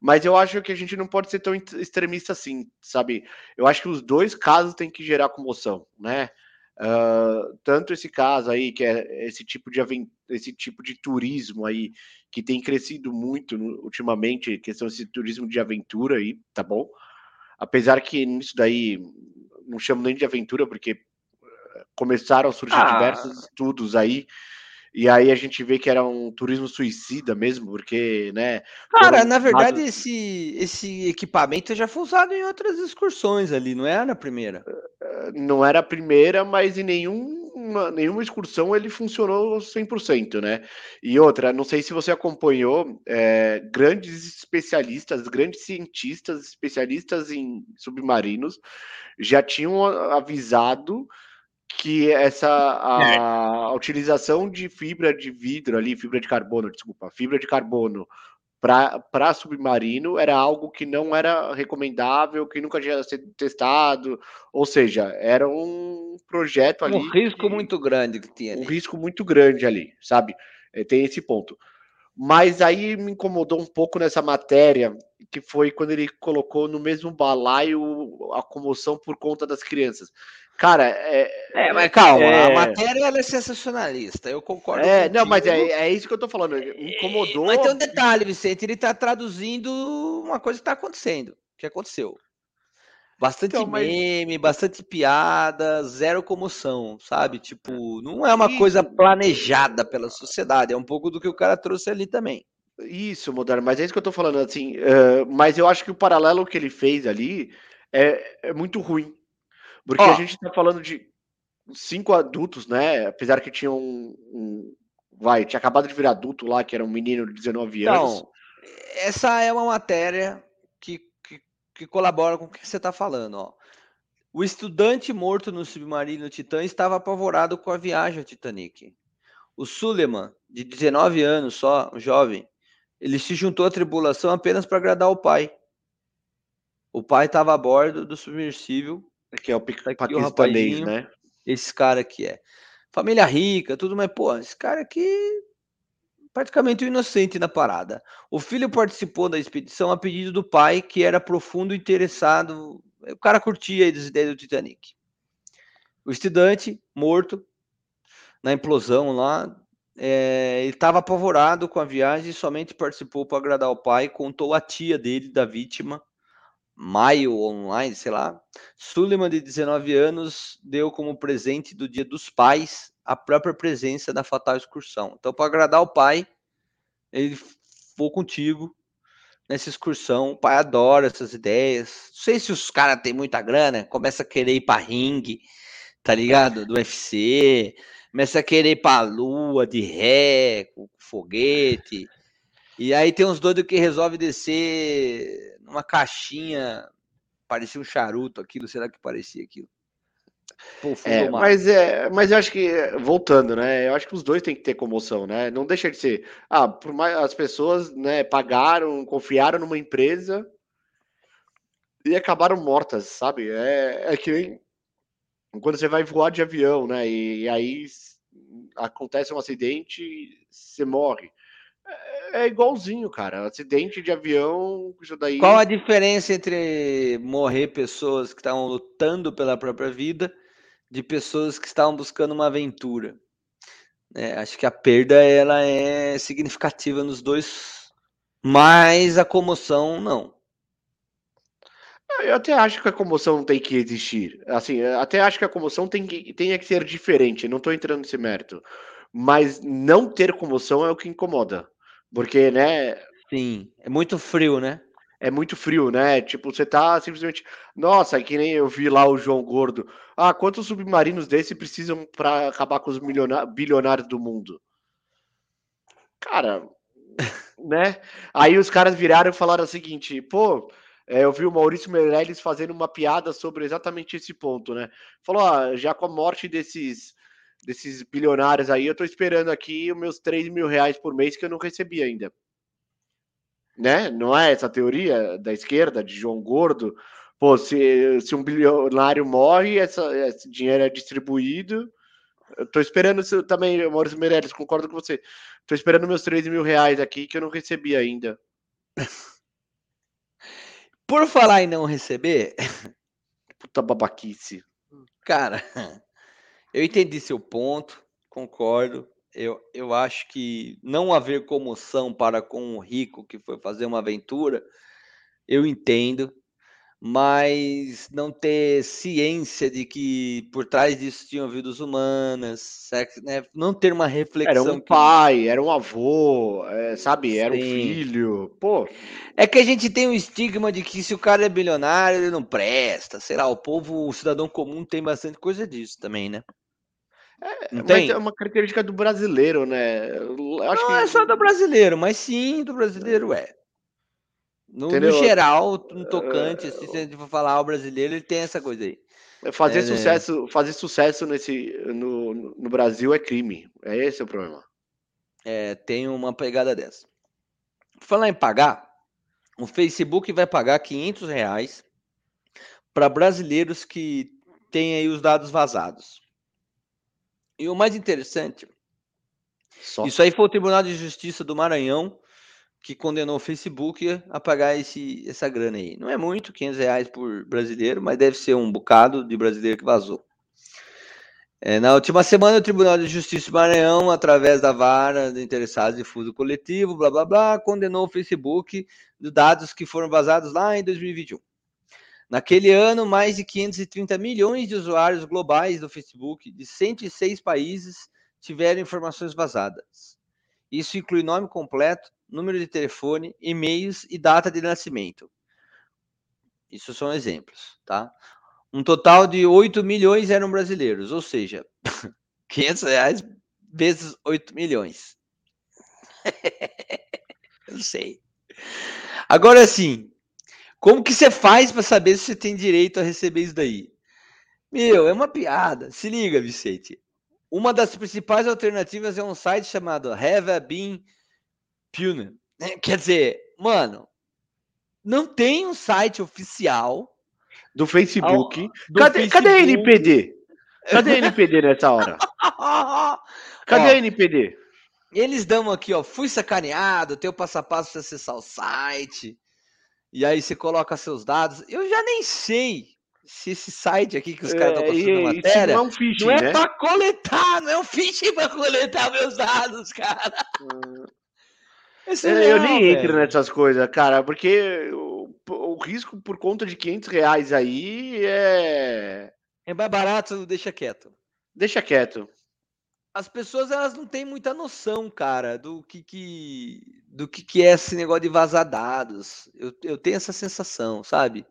mas eu acho que a gente não pode ser tão extremista assim, sabe? Eu acho que os dois casos têm que gerar comoção, né? Uh, tanto esse caso aí, que é esse tipo de avent... esse tipo de turismo aí, que tem crescido muito ultimamente, questão desse turismo de aventura aí, tá bom? Apesar que isso daí, não chamo nem de aventura, porque começaram a surgir ah. diversos estudos aí, e aí a gente vê que era um turismo suicida mesmo, porque, né... Cara, na verdade, casos... esse, esse equipamento já foi usado em outras excursões ali, não era a primeira? Não era a primeira, mas em nenhuma, nenhuma excursão ele funcionou cem por cento, né? E outra, não sei se você acompanhou, é, grandes especialistas, grandes cientistas, especialistas em submarinos, já tinham avisado que essa a, a utilização de fibra de vidro ali, fibra de carbono, desculpa, fibra de carbono para submarino era algo que não era recomendável, que nunca tinha sido testado, ou seja, era um projeto ali... Um risco que, muito grande que tinha ali. Um risco muito grande ali, sabe? Tem esse ponto. Mas aí me incomodou um pouco nessa matéria, que foi quando ele colocou no mesmo balaio a comoção por conta das crianças. Cara, é... é mas calma, é... a matéria ela é sensacionalista, eu concordo. É, contigo. Não, mas é, é isso que eu tô falando, me incomodou. Mas tem um detalhe, Vicente, ele tá traduzindo uma coisa que tá acontecendo, que aconteceu. Bastante então, mas... meme, bastante piada, zero comoção, sabe? Tipo, não é uma isso. coisa planejada pela sociedade, é um pouco do que o cara trouxe ali também. Isso, Moderno, mas é isso que eu tô falando, assim, uh, mas eu acho que o paralelo que ele fez ali é, é muito ruim. Porque oh, a gente tá falando de... cinco adultos, né? Apesar que tinha um, um... vai, tinha acabado de virar adulto lá, que era um menino de dezenove então, anos. Essa é uma matéria que, que, que colabora com o que você está falando, ó. O estudante morto no submarino Titã estava apavorado com a viagem ao Titanic. O Suleiman, de dezenove anos só, um jovem, ele se juntou à tripulação apenas para agradar o pai. O pai estava a bordo do submersível. Que é o paquistanês, né? Esse cara aqui é. Família rica, tudo, mas, pô, esse cara aqui praticamente um inocente na parada. O filho participou da expedição a pedido do pai, que era profundo interessado. O cara curtia as ideias do Titanic. O estudante, morto, na implosão lá, é, ele estava apavorado com a viagem e somente participou para agradar o pai, contou a tia dele, da vítima, Maio Online, sei lá. Suleiman, de dezenove anos, deu como presente do Dia dos Pais a própria presença da fatal excursão. Então, para agradar o pai, ele foi contigo nessa excursão. O pai adora essas ideias. Não sei se os caras têm muita grana, começa a querer ir para ringue, tá ligado? Do U F C, começa a querer ir para a lua de ré, com foguete. E aí tem uns doidos que resolve descer numa caixinha, parecia um charuto aquilo, será que parecia aquilo? Pô, é, mas, é, mas eu acho que, voltando, né, eu acho que os dois tem que ter comoção, né, não deixa de ser, ah, por mais, as pessoas, né, pagaram, confiaram numa empresa e acabaram mortas, sabe, é, é que nem quando você vai voar de avião, né, e, e aí acontece um acidente e você morre. É igualzinho, cara. Acidente de avião, isso daí... Qual a diferença entre morrer pessoas que estavam lutando pela própria vida de pessoas que estavam buscando uma aventura? É, acho que a perda, ela é significativa nos dois, mas a comoção, não. Eu até acho que a comoção tem que existir. Assim, até acho que a comoção tem que, tem que ser diferente. Não tô entrando nesse mérito. Mas não ter comoção é o que incomoda. Porque, né... Sim, é muito frio, né? É muito frio, né? Tipo, você tá simplesmente... Nossa, que nem eu vi lá o João Gordo. Ah, quantos submarinos desses precisam pra acabar com os bilionários do mundo? Cara, né? Aí os caras viraram e falaram o seguinte, pô... É, eu vi o Maurício Meirelles fazendo uma piada sobre exatamente esse ponto, né? Falou, ah, já com a morte desses... desses bilionários aí, eu tô esperando aqui os meus três mil reais por mês que eu não recebi ainda. Né? Não é essa teoria da esquerda, de João Gordo? Pô, se, se um bilionário morre, essa, esse dinheiro é distribuído. Eu tô esperando se, também, Maurício Meirelles, concordo com você. Tô esperando meus três mil reais aqui que eu não recebi ainda. Por falar em não receber... Puta babaquice. Cara... Eu entendi seu ponto, concordo. Eu, eu acho que não haver comoção para com o rico que foi fazer uma aventura, eu entendo, mas não ter ciência de que por trás disso tinham vidas humanas, sexo, né? Não ter uma reflexão. Era um pai, que... era um avô, é, sabe? Era Sim. um filho. Pô. É que a gente tem um estigma de que se o cara é bilionário, ele não presta. Sei lá, o povo, o cidadão comum tem bastante coisa disso também, né? É, mas tem? É uma característica do brasileiro, né? Eu acho não que... é só do brasileiro, mas sim, do brasileiro é. No, no geral, no tocante, assim, se a gente for falar o brasileiro, ele tem essa coisa aí. Fazer, é, sucesso, fazer sucesso nesse, no, no Brasil é crime. É esse o problema. É, tem uma pegada dessa. Falar em pagar, o Facebook vai pagar quinhentos reais para brasileiros que têm aí os dados vazados. E o mais interessante, Só. isso aí foi o Tribunal de Justiça do Maranhão que condenou o Facebook a pagar esse, essa grana aí. Não é muito, quinhentos reais por brasileiro, mas deve ser um bocado de brasileiro que vazou. É, na última semana, o Tribunal de Justiça do Maranhão, através da vara de interessados de fuso coletivo, blá, blá, blá, condenou o Facebook de dados que foram vazados lá em dois mil e vinte e um. Naquele ano, mais de quinhentos e trinta milhões de usuários globais do Facebook de cento e seis países tiveram informações vazadas. Isso inclui nome completo, número de telefone, e-mails e data de nascimento. Isso são exemplos, tá? um total de oito milhões eram brasileiros, ou seira, quinhentos reais vezes oito milhões. Eu não sei. Agora sim, como que você faz para saber se você tem direito a receber isso daí? Meu, é uma piada. Se liga, Vicente. Uma das principais alternativas é um site chamado Have I Been Pune. Quer dizer, mano, não tem um site oficial do Facebook. Do cadê, Facebook. Cadê a N P D? Cadê a N P D nessa hora? Cadê ó, a N P D? Eles dão aqui, ó, fui sacaneado, tem o passo a passo para acessar o site, e aí você coloca seus dados. Eu já nem sei se esse site aqui que os caras estão é, postando na matéria não é, um phishing, não é né? Pra coletar, não é um phishing pra coletar meus dados, cara. Hum. Esse é, não, eu nem velho. entro nessas coisas, cara, porque o, o risco por conta de quinhentos reais aí é... É mais barato, deixa quieto. Deixa quieto. As pessoas, elas não têm muita noção, cara, do que, que, do que, que é esse negócio de vazar dados. Eu, eu tenho essa sensação, sabe?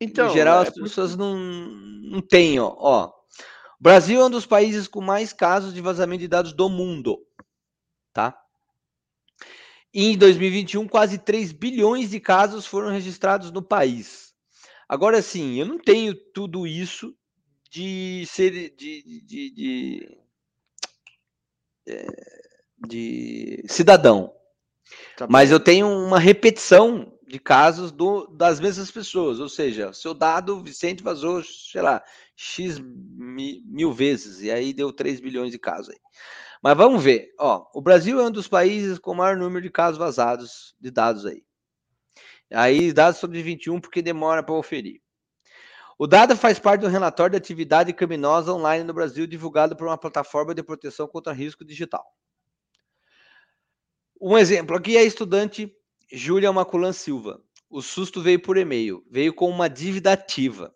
Então, em geral, é... as pessoas não, não têm, ó. ó. O Brasil é um dos países com mais casos de vazamento de dados do mundo, tá? Em dois mil e vinte e um, quase três bilhões de casos foram registrados no país. Agora, sim, eu não tenho tudo isso de ser de, de, de, de, de cidadão. Tá, mas eu tenho uma repetição de casos do, das mesmas pessoas. Ou seja, seu dado, Vicente, vazou, sei lá, X mil vezes. E aí deu três bilhões de casos aí. Mas vamos ver, ó, o Brasil é um dos países com o maior número de casos vazados de dados aí. Aí dados sobre vinte e um porque demora para oferir. O dado faz parte do relatório de atividade criminosa online no Brasil divulgado por uma plataforma de proteção contra risco digital. Um exemplo, aqui é a estudante Júlia Maculan Silva. O susto veio por e-mail, veio com uma dívida ativa.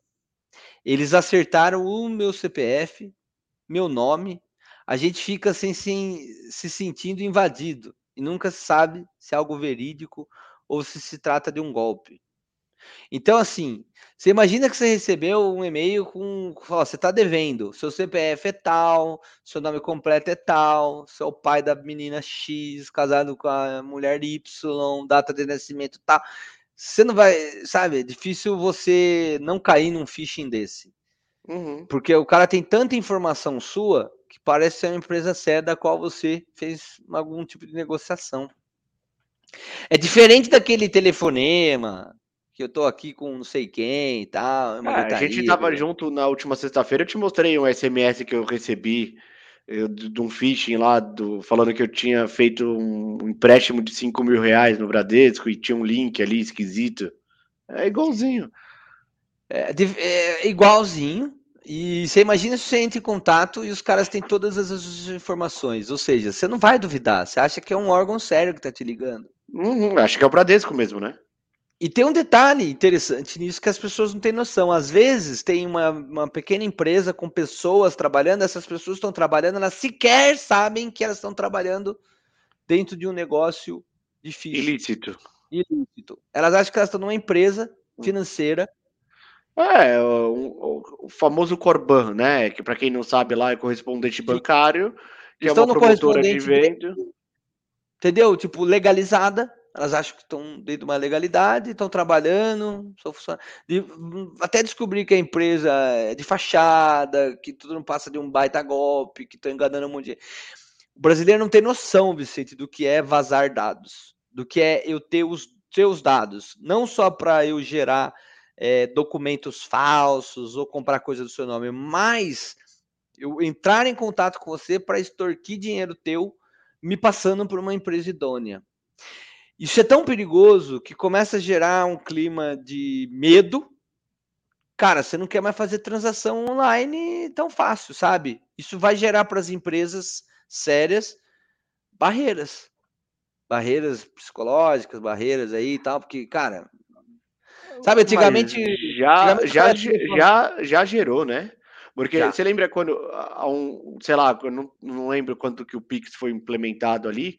Eles acertaram o meu C P F, meu nome. A gente fica sem, sem, se sentindo invadido e nunca sabe se é algo verídico ou se se trata de um golpe. Então, assim, você imagina que você recebeu um e-mail com... Ó, você está devendo, seu C P F é tal, seu nome completo é tal, seu pai da menina X, casado com a mulher Y, data de nascimento tal. Você não vai... Sabe, é difícil você não cair num phishing desse. Uhum. Porque o cara tem tanta informação sua... que parece ser uma empresa séria da qual você fez algum tipo de negociação. É diferente daquele telefonema, que eu tô aqui com não sei quem e tal. É uma ah, gritaria, a gente tava né? junto na última sexta-feira, eu te mostrei um S M S que eu recebi eu, de um phishing lá, do, falando que eu tinha feito um empréstimo de cinco mil reais no Bradesco e tinha um link ali esquisito. É igualzinho. É, é igualzinho. E você imagina se você entra em contato e os caras têm todas as informações. Ou seja, você não vai duvidar. Você acha que é um órgão sério que está te ligando. Uhum, acho que é o Bradesco mesmo, né? E tem um detalhe interessante nisso que as pessoas não têm noção. Às vezes tem uma, uma pequena empresa com pessoas trabalhando. Essas pessoas estão trabalhando, elas sequer sabem que elas estão trabalhando dentro de um negócio difícil. Ilícito. Ilícito. Elas acham que elas estão numa empresa financeira. É, o, o, o famoso Corban, né? Que para quem não sabe lá é correspondente bancário, que estão é uma promotora de venda. Entendeu? Tipo, legalizada. Elas acham que estão dentro de uma legalidade, estão trabalhando, só funcionando. De, até descobrir que a empresa é de fachada, que tudo não passa de um baita golpe, que estão enganando um monte de gente. O brasileiro não tem noção, Vicente, do que é vazar dados, do que é eu ter os seus dados, não só para eu gerar É, documentos falsos ou comprar coisa do seu nome, mas eu entrar em contato com você para extorquir dinheiro teu me passando por uma empresa idônea. Isso é tão perigoso que começa a gerar um clima de medo. Cara, você não quer mais fazer transação online tão fácil, sabe? Isso vai gerar para as empresas sérias barreiras. Barreiras psicológicas, barreiras aí e tal, porque, cara... Sabe, antigamente... Já, antigamente já, já, já gerou, né? Porque já. Você lembra quando, um, sei lá, eu não, não lembro quando que o Pix foi implementado ali,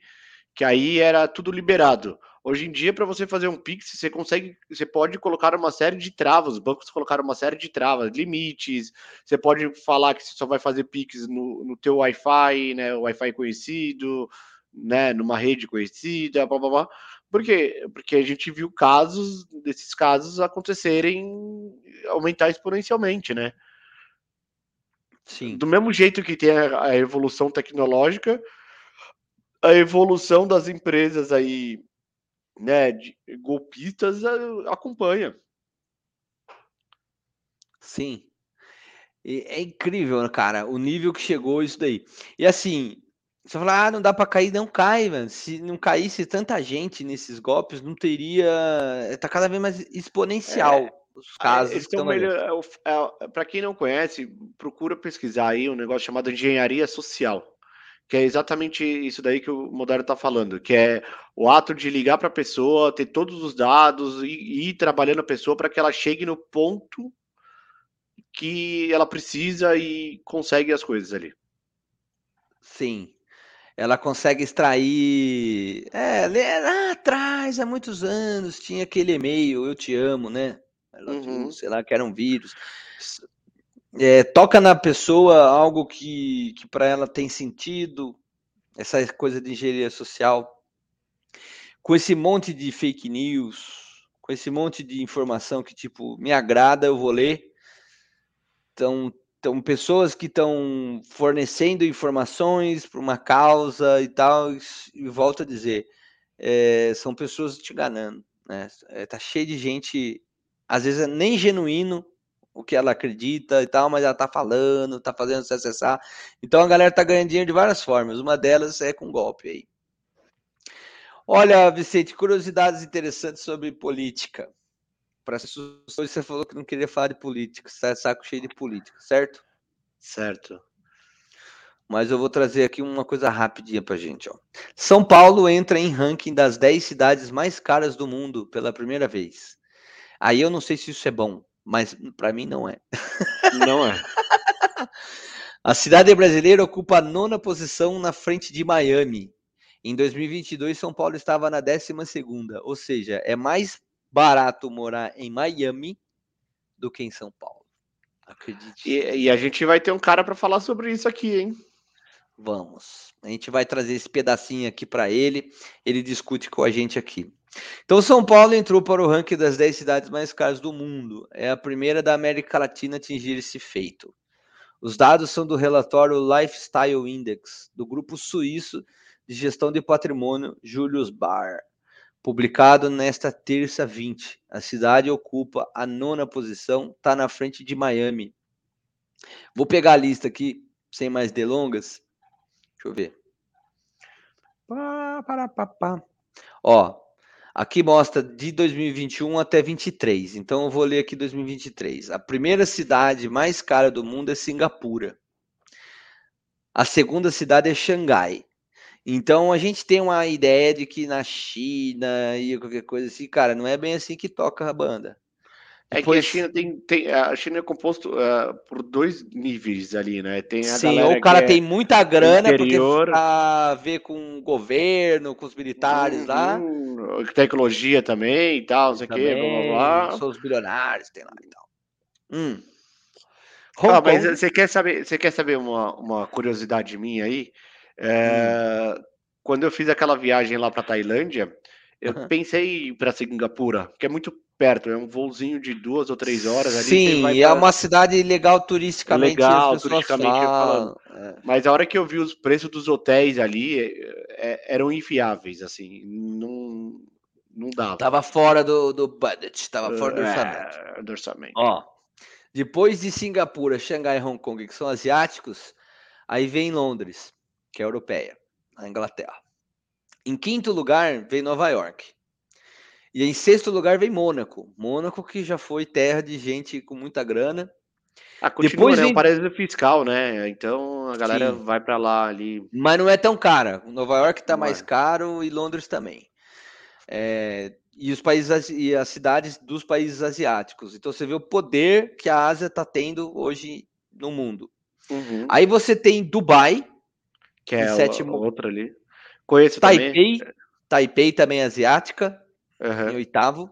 que aí era tudo liberado. Hoje em dia, para você fazer um Pix, você consegue, você pode colocar uma série de travas, os bancos colocaram uma série de travas, limites, você pode falar que você só vai fazer Pix no, no teu Wi-Fi, né, o Wi-Fi conhecido, né, numa rede conhecida, blá, blá, blá. Por quê? Porque a gente viu casos, desses casos acontecerem, aumentar exponencialmente, né? Sim. Do mesmo jeito que tem a, a evolução tecnológica, a evolução das empresas aí, né, de golpistas acompanha. Sim. E é incrível, cara, o nível que chegou isso daí. E assim, você fala, ah, não dá pra cair, não cai, mano. Se não caísse tanta gente nesses golpes, não teria... Tá cada vez mais exponencial é, os casos. É, que estão melhor, é, é, pra quem não conhece, procura pesquisar aí um negócio chamado engenharia social, que é exatamente isso daí que o Modaro tá falando, que é o ato de ligar para a pessoa, ter todos os dados e, e ir trabalhando a pessoa para que ela chegue no ponto que ela precisa e consegue as coisas ali. Sim. Ela consegue extrair... É, lá atrás, há muitos anos, tinha aquele e-mail, eu te amo, né? Ela, uhum. Sei lá, que era um vírus... É, toca na pessoa algo que, que para ela tem sentido, essa coisa de engenharia social, com esse monte de fake news, com esse monte de informação que, tipo, me agrada, eu vou ler. Então, então pessoas que estão fornecendo informações para uma causa e tal, e, e volto a dizer, é, são pessoas te enganando, né? É, tá cheio de gente, às vezes é nem genuíno, o que ela acredita e tal, mas ela tá falando, tá fazendo se acessar. Então a galera tá ganhando dinheiro de várias formas. Uma delas é com golpe aí. Olha, Vicente, curiosidades interessantes sobre política. Para as pessoas, você falou que não queria falar de política, você tá saco cheio de política, certo? Certo. Mas eu vou trazer aqui uma coisa rapidinha pra gente, ó. São Paulo entra em ranking das dez cidades mais caras do mundo pela primeira vez. Aí eu não sei se isso é bom. Mas para mim não é. Não é. A cidade brasileira ocupa a nona posição na frente de Miami. Em dois mil e vinte e dois, São Paulo estava na décima segunda. Ou seja, é mais barato morar em Miami do que em São Paulo. Acredite. E, e a gente vai ter um cara para falar sobre isso aqui, hein? Vamos. A gente vai trazer esse pedacinho aqui para ele. Ele discute com a gente aqui. Então, São Paulo entrou para o ranking das dez cidades mais caras do mundo. É a primeira da América Latina a atingir esse feito. Os dados são do relatório Lifestyle Index, do grupo suíço de gestão de patrimônio Julius Baer, publicado nesta terça vinte. A cidade ocupa a nona posição, está na frente de Miami. Vou pegar a lista aqui, sem mais delongas. Deixa eu ver. Pá, pá, pá, pá. Ó. Aqui mostra de dois mil e vinte e um até vinte e três. Então, eu vou ler aqui dois mil e vinte e três. A primeira cidade mais cara do mundo é Singapura. A segunda cidade é Xangai. Então, a gente tem uma ideia de que na China e qualquer coisa assim, cara, não é bem assim que toca a banda. Depois... É que a China, tem, tem, a China é composto uh, por dois níveis ali, né? Tem a Sim, ou o cara tem é muita grana interior, porque tá a ver com o governo, com os militares hum, lá. Hum, tecnologia também e tal, não sei o quê, blá, blá, blá. São os bilionários, tem lá e tal. Hum. Ah, mas você quer saber, você quer saber uma, uma curiosidade minha aí? É, hum. Quando eu fiz aquela viagem lá pra Tailândia, eu uhum. pensei para Singapura, que é muito perto, é um voozinho de duas ou três horas ali. Sim, vai é pra... uma cidade legal turisticamente. Legal, turisticamente falam. É. Mas a hora que eu vi os preços dos hotéis ali, é, eram inviáveis, assim, não, não dava. Tava fora do, do budget, tava fora do orçamento. É, do orçamento. Ó, depois de Singapura, Xangai e Hong Kong, que são asiáticos, aí vem Londres, que é europeia, a Inglaterra. Em quinto lugar, vem Nova York. E em sexto lugar, vem Mônaco. Mônaco, que já foi terra de gente com muita grana. Ah, continua, depois, né? Vem... Um paraíso fiscal, né? Então, a galera Sim. vai para lá ali. Mas não é tão cara. Nova York tá não mais é. caro e Londres também. É... E, os países, e as cidades dos países asiáticos. Então, você vê o poder que a Ásia tá tendo hoje no mundo. Uhum. Aí você tem Dubai. Que é sétimo... outra ali. Conheço Taipei, também. Taipei também asiática, uhum. em oitavo.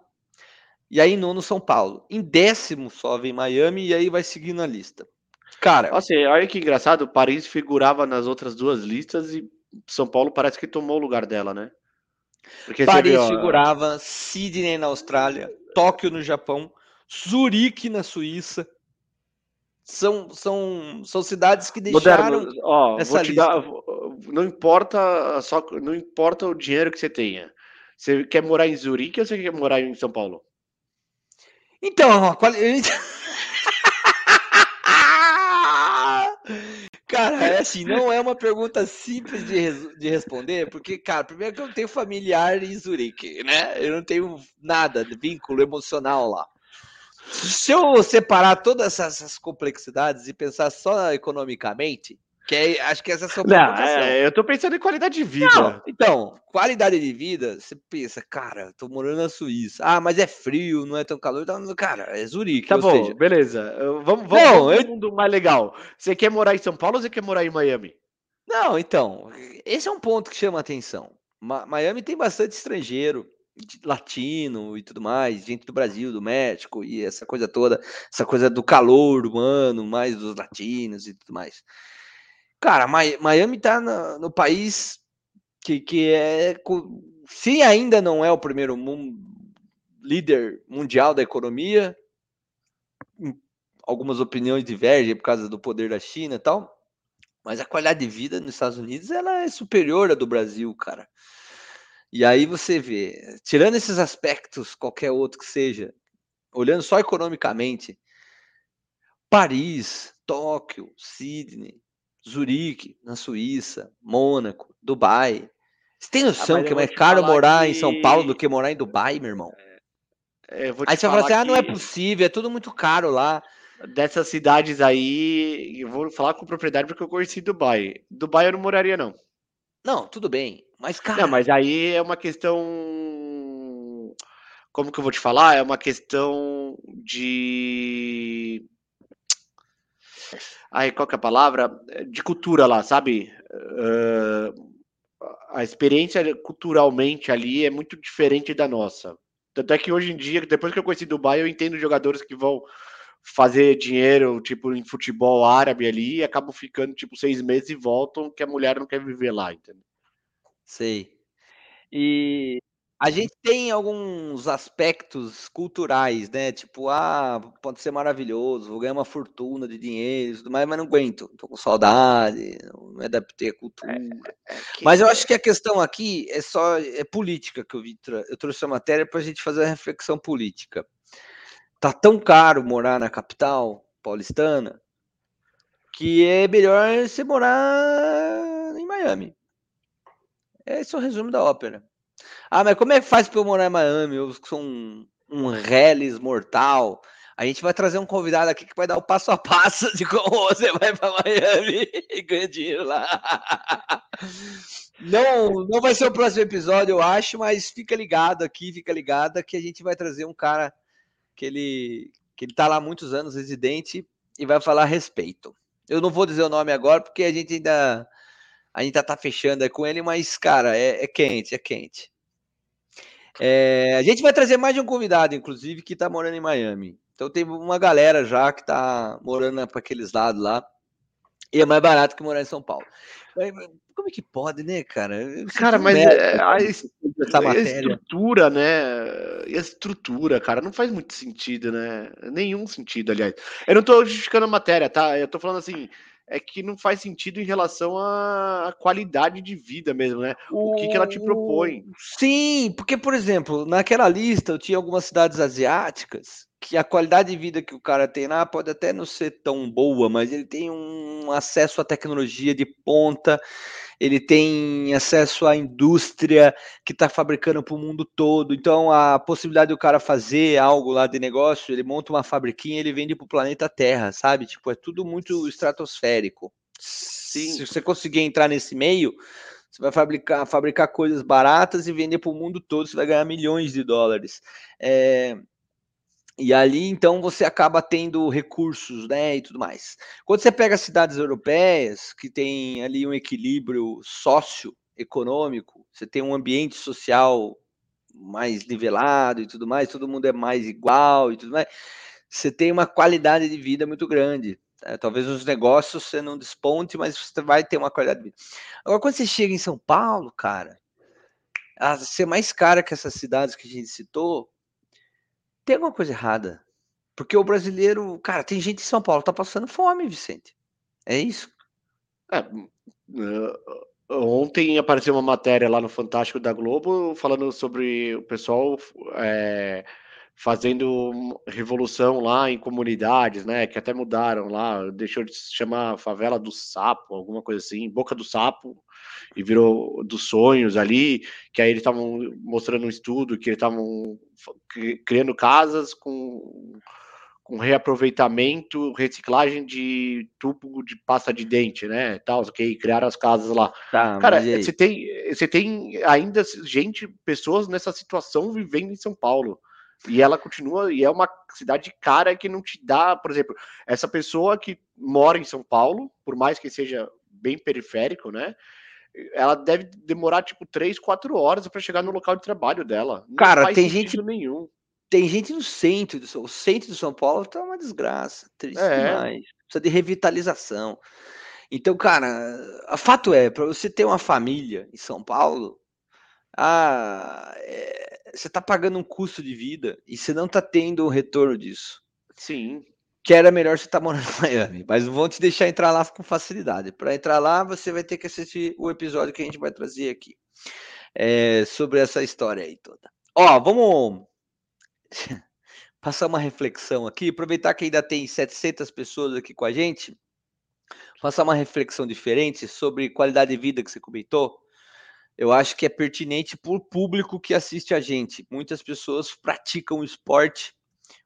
E aí, nono, São Paulo. Em décimo, só vem Miami, e aí vai seguindo a lista. Cara... Nossa, olha que engraçado, Paris figurava nas outras duas listas e São Paulo parece que tomou o lugar dela, né? Porque Paris viu, figurava, ó... Sydney na Austrália, Tóquio no Japão, Zurique na Suíça. São, são, são cidades que deixaram Moderno, ó, essa lista. Dar, não, importa, só, não importa o dinheiro que você tenha. Você quer morar em Zurique ou você quer morar em São Paulo? Então, qual... cara, é assim, não é uma pergunta simples de, res... de responder, porque, cara, primeiro que eu não tenho familiar em Zurique, né? Eu não tenho nada de vínculo emocional lá. Se eu separar todas essas, essas complexidades e pensar só economicamente, que é, acho que essa é a sua não, é, eu tô pensando em qualidade de vida. Não, então, qualidade de vida, você pensa, cara, tô morando na Suíça. Ah, mas é frio, não é tão calor. Então, cara, é Zurique. Tá bom, seja... beleza. Vamos, vamos não, eu... um mundo mais legal. Você quer morar em São Paulo ou você quer morar em Miami? Não, então, esse é um ponto que chama a atenção. Ma- Miami tem bastante estrangeiro, latino e tudo mais, gente do Brasil, do México e essa coisa toda, essa coisa do calor humano, mais dos latinos e tudo mais. Cara, Miami tá no, no país que, que é, se ainda não é o primeiro mundo, líder mundial da economia, algumas opiniões divergem por causa do poder da China e tal, mas a qualidade de vida nos Estados Unidos, ela é superior à do Brasil, cara. E aí você vê, tirando esses aspectos, qualquer outro que seja, olhando só economicamente, Paris, Tóquio, Sydney, Zurique, na Suíça, Mônaco, Dubai. Você tem noção ah, que é mais caro morar que... em São Paulo do que morar em Dubai, meu irmão? É, eu vou te aí você vai falar assim, que... ah, não é possível, é tudo muito caro lá. Dessas cidades aí, eu vou falar com propriedade porque eu conheci Dubai. Dubai eu não moraria, não. Não, tudo bem. Mas, cara... Não, mas aí é uma questão... Como que eu vou te falar? É uma questão de... Ai, qual que é a palavra? De cultura lá, sabe? Uh, a experiência culturalmente ali é muito diferente da nossa. Tanto é que hoje em dia, depois que eu conheci Dubai, eu entendo jogadores que vão fazer dinheiro, tipo, em futebol árabe ali, e acabam ficando, tipo, seis meses e voltam, que a mulher não quer viver lá, entendeu? Sei. E a gente tem alguns aspectos culturais, né? Tipo, ah, pode ser maravilhoso, vou ganhar uma fortuna de dinheiro e tudo mais, mas não aguento, tô com saudade, não me adaptei à cultura. É, é que... Mas eu acho que a questão aqui é só é política que eu vi. Eu trouxe a matéria para a gente fazer uma reflexão política. Tá tão caro morar na capital paulistana que é melhor você morar em Miami. Esse é o resumo da ópera. Ah, mas como é que faz para eu morar em Miami? Eu sou um, um reles mortal. A gente vai trazer um convidado aqui que vai dar o passo a passo de como você vai para Miami e ganha dinheiro lá. Não, não vai ser o próximo episódio, eu acho, mas fica ligado aqui, fica ligada que a gente vai trazer um cara que ele, que ele tá lá há muitos anos, residente, e vai falar a respeito. Eu não vou dizer o nome agora, porque a gente ainda... A gente tá fechando aí com ele, mas, cara, é, é quente, é quente. É, a gente vai trazer mais de um convidado, inclusive, que tá morando em Miami. Então tem uma galera já que tá morando para aqueles lados lá. E é mais barato que morar em São Paulo. Como é que pode, né, cara? Cara, mas é, a, est- a estrutura, né? A estrutura, cara, não faz muito sentido, né? Nenhum sentido, aliás. Eu não tô justificando a matéria, tá? Eu tô falando assim... É que não faz sentido em relação à qualidade de vida mesmo, né? O que, que ela te propõe. Sim, porque, por exemplo, naquela lista eu tinha algumas cidades asiáticas que a qualidade de vida que o cara tem lá pode até não ser tão boa, mas ele tem um acesso à tecnologia de ponta, ele tem acesso à indústria que está fabricando para o mundo todo. Então, a possibilidade do cara fazer algo lá de negócio, ele monta uma fabriquinha e ele vende para o planeta Terra, sabe? Tipo, é tudo muito estratosférico. Sim. Se você conseguir entrar nesse meio, você vai fabricar, fabricar coisas baratas e vender para o mundo todo, você vai ganhar milhões de dólares. É... E ali, então, você acaba tendo recursos, né, e tudo mais. Quando você pega cidades europeias, que tem ali um equilíbrio socioeconômico, você tem um ambiente social mais nivelado e tudo mais, todo mundo é mais igual e tudo mais, você tem uma qualidade de vida muito grande. Tá? Talvez nos negócios você não desponte, mas você vai ter uma qualidade de vida. Agora, quando você chega em São Paulo, cara, a ser mais cara que essas cidades que a gente citou, tem alguma coisa errada. Porque o brasileiro... Cara, tem gente em São Paulo tá passando fome, Vicente. É isso. É, uh, ontem apareceu uma matéria lá no Fantástico da Globo falando sobre o pessoal é, fazendo revolução lá em comunidades, né? Que até mudaram lá. Deixou de se chamar Favela do Sapo, alguma coisa assim. Boca do Sapo. E virou Dos Sonhos ali, que aí eles estavam mostrando um estudo, que eles estavam criando casas com... com reaproveitamento, reciclagem de tubo de pasta de dente, né, tal, ok, criaram as casas lá. Tá, cara, você tem, você tem ainda gente, pessoas nessa situação vivendo em São Paulo, e ela continua, e é uma cidade cara que não te dá, por exemplo, essa pessoa que mora em São Paulo, por mais que seja bem periférico, né, ela deve demorar, tipo, três, quatro horas para chegar no local de trabalho dela. Não cara, faz tem sentido gente... nenhum. Tem gente no centro, do, o centro de São Paulo tá uma desgraça, triste é. demais, precisa de revitalização. Então, cara, o fato é, para você ter uma família em São Paulo, ah, é, você tá pagando um custo de vida e você não tá tendo o retorno disso. Sim. Que era melhor você estar tá morando em Miami, mas não vão te deixar entrar lá com facilidade. Para entrar lá, você vai ter que assistir o episódio que a gente vai trazer aqui, é, sobre essa história aí toda. Ó, vamos... passar uma reflexão aqui, aproveitar que ainda tem setecentas pessoas aqui com a gente, passar uma reflexão diferente sobre qualidade de vida que você comentou. Eu acho que é pertinente para o público que assiste a gente. Muitas pessoas praticam esporte,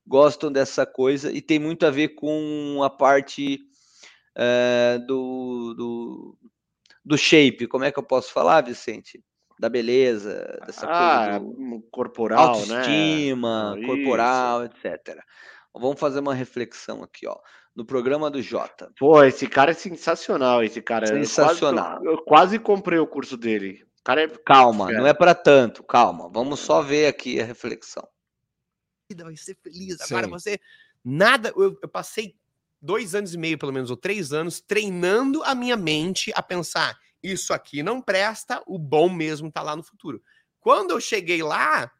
gostam dessa coisa e tem muito a ver com a parte é, do, do, do shape. Como é que eu posso falar, Vicente? Da beleza, dessa ah, coisa do... corporal, autoestima, né? corporal, Isso. etcétera. Vamos fazer uma reflexão aqui, ó, no programa do Jota. Pô, esse cara é sensacional, esse cara. Sensacional. Eu quase, eu quase comprei o curso dele. O cara é... Calma, cara. Não é para tanto, calma. Vamos só ver aqui a reflexão. Vai ser feliz. Agora Sim. você... Nada... Eu, eu passei dois anos e meio, pelo menos, ou três anos, treinando a minha mente a pensar... Isso aqui não presta, o bom mesmo tá lá no futuro. Quando eu cheguei lá...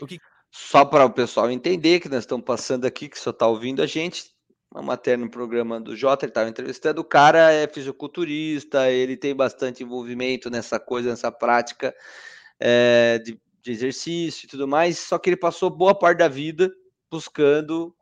O que... Só para o pessoal entender que nós estamos passando aqui, que só tá ouvindo a gente, uma matéria no programa do Jota, ele estava entrevistando, o cara é fisiculturista, ele tem bastante envolvimento nessa coisa, nessa prática é, de, de exercício e tudo mais, só que ele passou boa parte da vida buscando...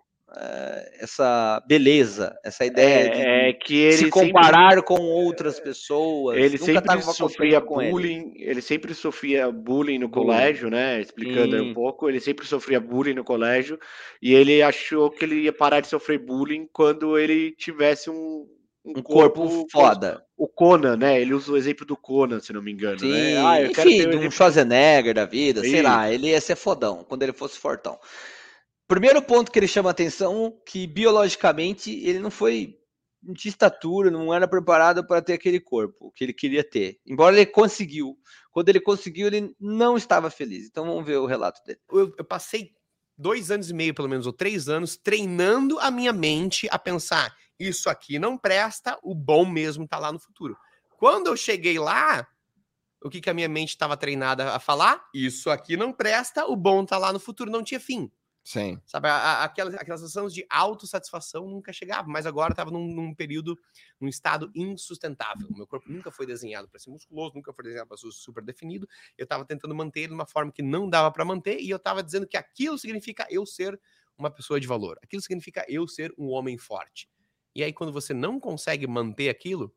essa beleza, essa ideia é, de que ele se comparar sempre, com outras pessoas. Ele nunca sempre sofria bullying, ele. ele sempre sofria bullying no bullying. colégio, né? Explicando Sim. um pouco, ele sempre sofria bullying no colégio e ele achou que ele ia parar de sofrer bullying quando ele tivesse um, um, um corpo, corpo foda. O Conan, né? Ele usa o exemplo do Conan, se não me engano. Sim. Né? Ah, eu Enfim, quero ter um exemplo... Schwarzenegger da vida, Sim. sei lá, ele ia ser fodão quando ele fosse fortão. Primeiro ponto que ele chama atenção, que biologicamente ele não foi, não tinha estatura, não era preparado para ter aquele corpo que ele queria ter. Embora ele conseguiu. Quando ele conseguiu, ele não estava feliz. Então vamos ver o relato dele. Eu, eu passei dois anos e meio, pelo menos, ou três anos, treinando a minha mente a pensar, isso aqui não presta, o bom mesmo está lá no futuro. Quando eu cheguei lá, o que, que a minha mente estava treinada a falar? Isso aqui não presta, o bom está lá no futuro, não tinha fim. Sim. Sabe, aquelas, aquelas sensações de autossatisfação nunca chegavam, mas agora estava num, num período, num estado insustentável. O meu corpo nunca foi desenhado para ser musculoso, nunca foi desenhado para ser super definido. Eu estava tentando manter ele de uma forma que não dava para manter e eu estava dizendo que aquilo significa eu ser uma pessoa de valor. Aquilo significa eu ser um homem forte. E aí quando você não consegue manter aquilo,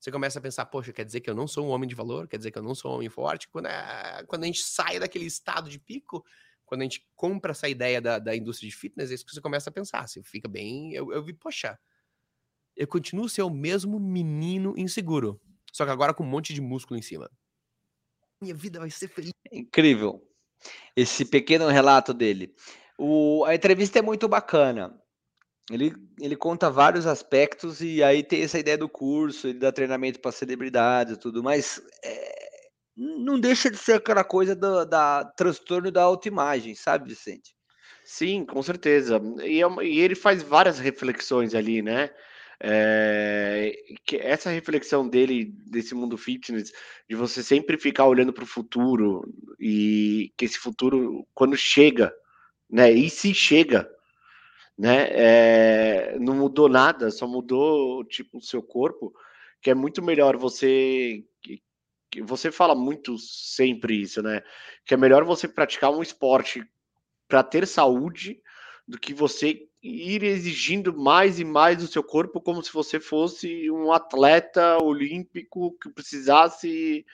você começa a pensar, poxa, quer dizer que eu não sou um homem de valor? Quer dizer que eu não sou um homem forte? Quando a, quando a gente sai daquele estado de pico... Quando a gente compra essa ideia da, da indústria de fitness, é isso que você começa a pensar. Você fica bem... Eu, eu vi, poxa, eu continuo ser o mesmo menino inseguro. Só que agora com um monte de músculo em cima. Minha vida vai ser feliz. Incrível. Esse pequeno relato dele. O, a entrevista é muito bacana. Ele, ele conta vários aspectos e aí tem essa ideia do curso, ele dá treinamento para celebridades e tudo, mas... É... não deixa de ser aquela coisa da, da transtorno da autoimagem, sabe, Vicente? Sim, com certeza. E, e ele faz várias reflexões ali, né? É, que essa reflexão dele, desse mundo fitness, de você sempre ficar olhando para o futuro e que esse futuro, quando chega, né? E se chega, né? É, não mudou nada, só mudou tipo, o seu corpo, que é muito melhor você... Você fala muito sempre isso, né? Que é melhor você praticar um esporte para ter saúde do que você ir exigindo mais e mais do seu corpo como se você fosse um atleta olímpico que precisasse...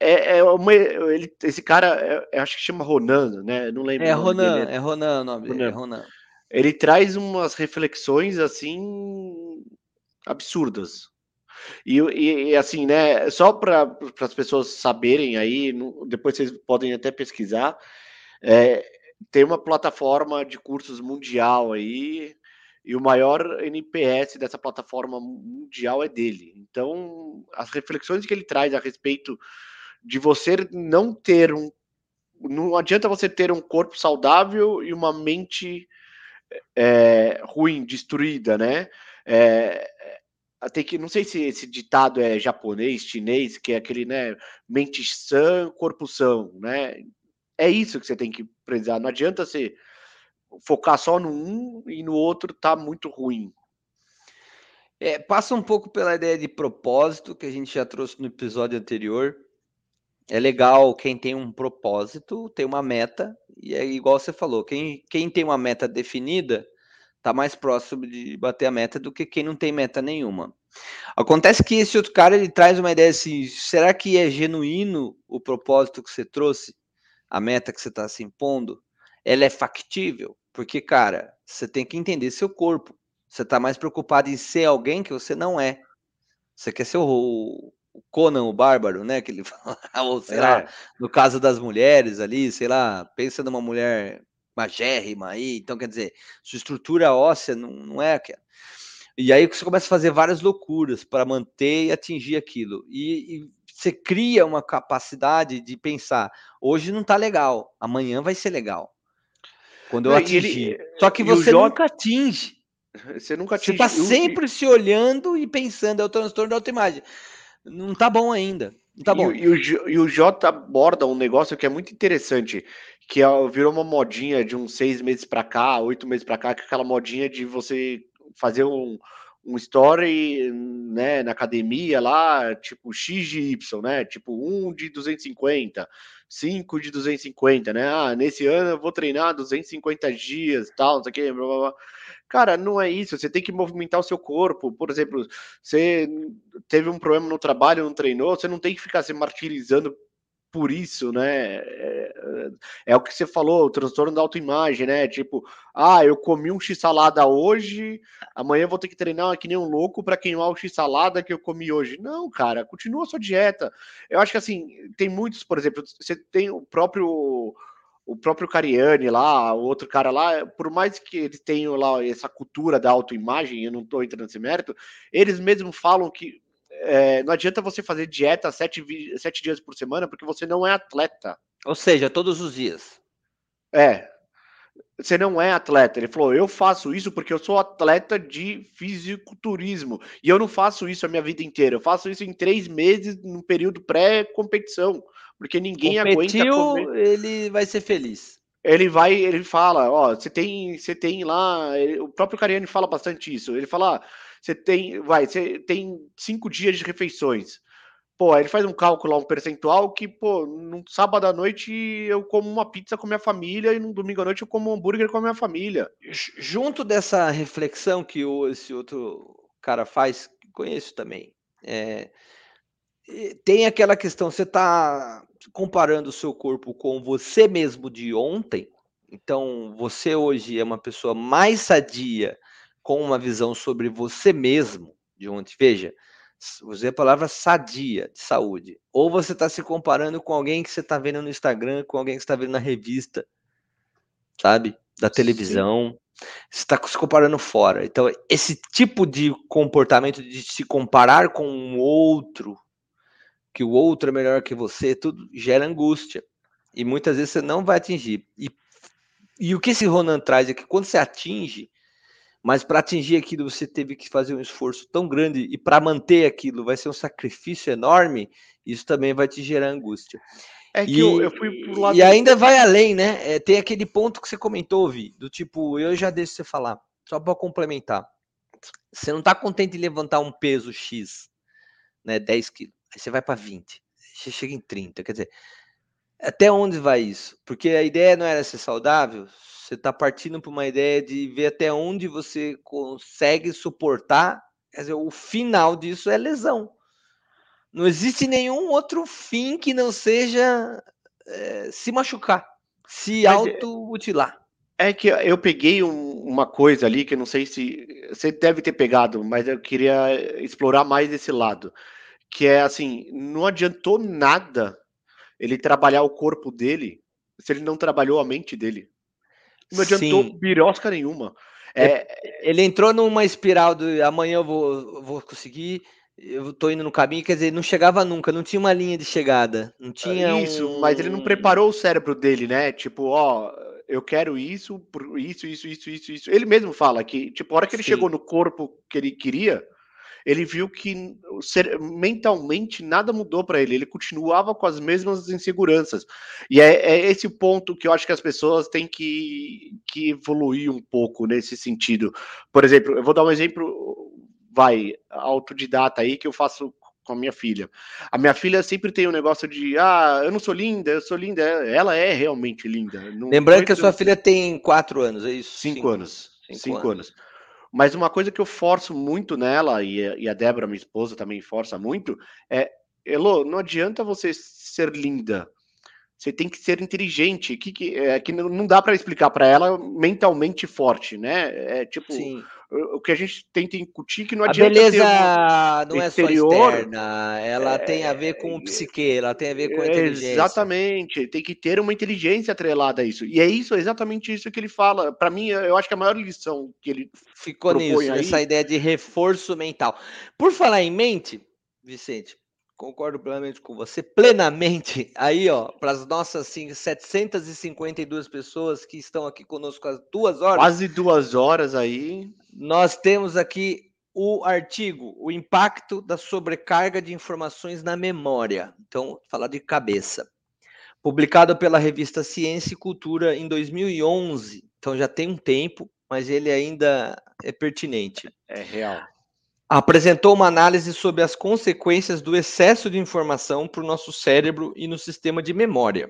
É, é uma, ele, esse cara, é, acho que chama Ronan, né? Não lembro. É Ronan, é Ronan o nome dele. É Ronan. Ele traz umas reflexões, assim, absurdas. E, e, e assim, né, só para as pessoas saberem aí, no, depois vocês podem até pesquisar, é, tem uma plataforma de cursos mundial aí, e o maior N P S dessa plataforma mundial é dele. Então, as reflexões que ele traz a respeito de você não ter um... Não adianta você ter um corpo saudável e uma mente é, ruim, destruída, né? É... Até que, não sei se esse ditado é japonês, chinês, que é aquele, né, mente sã, corpo são, né? É isso que você tem que prezar. Não adianta você focar só no um e no outro tá muito ruim. É, passa um pouco pela ideia de propósito que a gente já trouxe no episódio anterior. É legal quem tem um propósito, tem uma meta, e é igual você falou, quem, quem tem uma meta definida tá mais próximo de bater a meta do que quem não tem meta nenhuma. Acontece que esse outro cara, ele traz uma ideia assim, será que é genuíno o propósito que você trouxe? A meta que você está se impondo? Ela é factível? Porque, cara, você tem que entender seu corpo. Você está mais preocupado em ser alguém que você não é. Você quer ser o, o Conan, o bárbaro, né? Que ele fala, ou sei é. lá, no caso das mulheres ali, sei lá, pensa numa mulher... magérrima aí, então quer dizer, sua estrutura óssea não, não é aquela. E aí você começa a fazer várias loucuras para manter e atingir aquilo. E, e você cria uma capacidade de pensar, hoje não tá legal, amanhã vai ser legal. Quando eu não, atingir. Ele, Só que você Jota, nunca atinge. Você nunca atinge. Você tá sempre eu... se olhando e pensando, é o transtorno da autoimagem. Não tá bom ainda. Tá bom. E, e, o, e o Jota aborda um negócio que é muito interessante, que virou uma modinha de uns seis meses para cá, oito meses para cá, que é aquela modinha de você fazer um, um story, né, na academia lá, tipo X de Y, né, tipo um de duzentos e cinquenta, cinco de duzentos e cinquenta, né, ah, nesse ano eu vou treinar duzentos e cinquenta dias, tal, não sei o que, blá, blá, blá. Cara, não é isso, você tem que movimentar o seu corpo, por exemplo, você teve um problema no trabalho, não treinou, você não tem que ficar se martirizando por isso, né, é, é o que você falou, o transtorno da autoimagem, né, tipo, ah, eu comi um x-salada hoje, amanhã eu vou ter que treinar que nem um louco para queimar o x-salada que eu comi hoje. Não, cara, continua a sua dieta. Eu acho que, assim, tem muitos, por exemplo, você tem o próprio... o próprio Cariani lá, o outro cara lá, por mais que eles tenham lá essa cultura da autoimagem, eu não estou entrando nesse mérito, eles mesmos falam que é, não adianta você fazer dieta sete, sete dias por semana, porque você não é atleta. Ou seja, todos os dias. É. Você não é atleta. Ele falou, eu faço isso porque eu sou atleta de fisiculturismo, e eu não faço isso a minha vida inteira. Eu faço isso em três meses, num período pré-competição. Porque ninguém Competiu, aguenta comer. Ele vai ser feliz. Ele vai, ele fala, ó, você tem, você tem lá, ele, o próprio Cariani fala bastante isso. Ele fala, ah, você tem, vai, você tem cinco dias de refeições. Pô, aí ele faz um cálculo, um percentual que, pô, num sábado à noite eu como uma pizza com minha família e num domingo à noite eu como um hambúrguer com a minha família. Junto dessa reflexão que o, esse outro cara faz, conheço também, é... tem aquela questão, você está comparando o seu corpo com você mesmo de ontem, então você hoje é uma pessoa mais sadia com uma visão sobre você mesmo de ontem. Veja, usei a palavra sadia, de saúde. Ou você está se comparando com alguém que você está vendo no Instagram, com alguém que você está vendo na revista, sabe? Da televisão. Sim. Você está se comparando fora. Então, esse tipo de comportamento de se comparar com um outro que o outro é melhor que você, tudo gera angústia. E muitas vezes você não vai atingir. E, e o que esse Ronan traz é que quando você atinge, mas para atingir aquilo você teve que fazer um esforço tão grande, e para manter aquilo vai ser um sacrifício enorme, isso também vai te gerar angústia. É que e, eu, eu fui pro lado... E ainda vai além, né? É, tem aquele ponto que você comentou, Vi, do tipo, eu já deixo você falar, só para complementar. Você não está contente em levantar um peso X, né, dez quilos, aí você vai para vinte, você chega em trinta, quer dizer, até onde vai isso? Porque a ideia não era ser saudável, você está partindo para uma ideia de ver até onde você consegue suportar, quer dizer, o final disso é lesão. Não existe nenhum outro fim que não seja é, se machucar, se automutilar. É que eu peguei um, uma coisa ali que eu não sei se... Você deve ter pegado, mas eu queria explorar mais esse lado. Que é assim, não adiantou nada ele trabalhar o corpo dele se ele não trabalhou a mente dele. Não adiantou Sim. birosca nenhuma. É, ele entrou numa espiral do amanhã eu vou, vou conseguir... Eu tô indo no caminho, quer dizer, não chegava nunca, não tinha uma linha de chegada, não tinha isso, um... mas ele não preparou o cérebro dele, né? Tipo, ó, eu quero isso, isso, isso, isso, isso, isso. Ele mesmo fala que, tipo, a hora que ele Sim. chegou no corpo que ele queria, ele viu que mentalmente nada mudou para ele, ele continuava com as mesmas inseguranças. E é, é esse ponto que eu acho que as pessoas têm que, que evoluir um pouco nesse sentido. Por exemplo, eu vou dar um exemplo... vai, autodidata aí, que eu faço com a minha filha. A minha filha sempre tem um negócio de, ah, eu não sou linda, eu sou linda. Ela é realmente linda. Não, Lembrando muito... que a sua filha tem quatro anos, é isso? Cinco, Cinco anos. Cinco, Cinco anos. anos. Mas uma coisa que eu forço muito nela, e a Débora, minha esposa, também força muito, é, Elô, não adianta você ser linda. Você tem que ser inteligente, que, que, é, que não dá para explicar para ela mentalmente forte, né? É tipo, Sim. o, o que a gente tenta incutir que não adianta. A beleza ter um não exterior, é só externa, ela é, tem a ver com o psique, ela tem a ver com a inteligência. Exatamente, tem que ter uma inteligência atrelada a isso. E é isso, é exatamente isso que ele fala. Para mim, eu acho que a maior lição que ele ficou nisso, aí... essa ideia de reforço mental. Por falar em mente, Vicente, concordo plenamente com você, plenamente, aí, ó, para as nossas assim, setecentas e cinquenta e duas pessoas que estão aqui conosco há duas horas. Quase duas horas aí. Nós temos aqui o artigo, o impacto da sobrecarga de informações na memória. Então, falar de cabeça. Publicado pela revista Ciência e Cultura em dois mil e onze. Então, já tem um tempo, mas ele ainda é pertinente. É real. Apresentou uma análise sobre as consequências do excesso de informação para o nosso cérebro e no sistema de memória.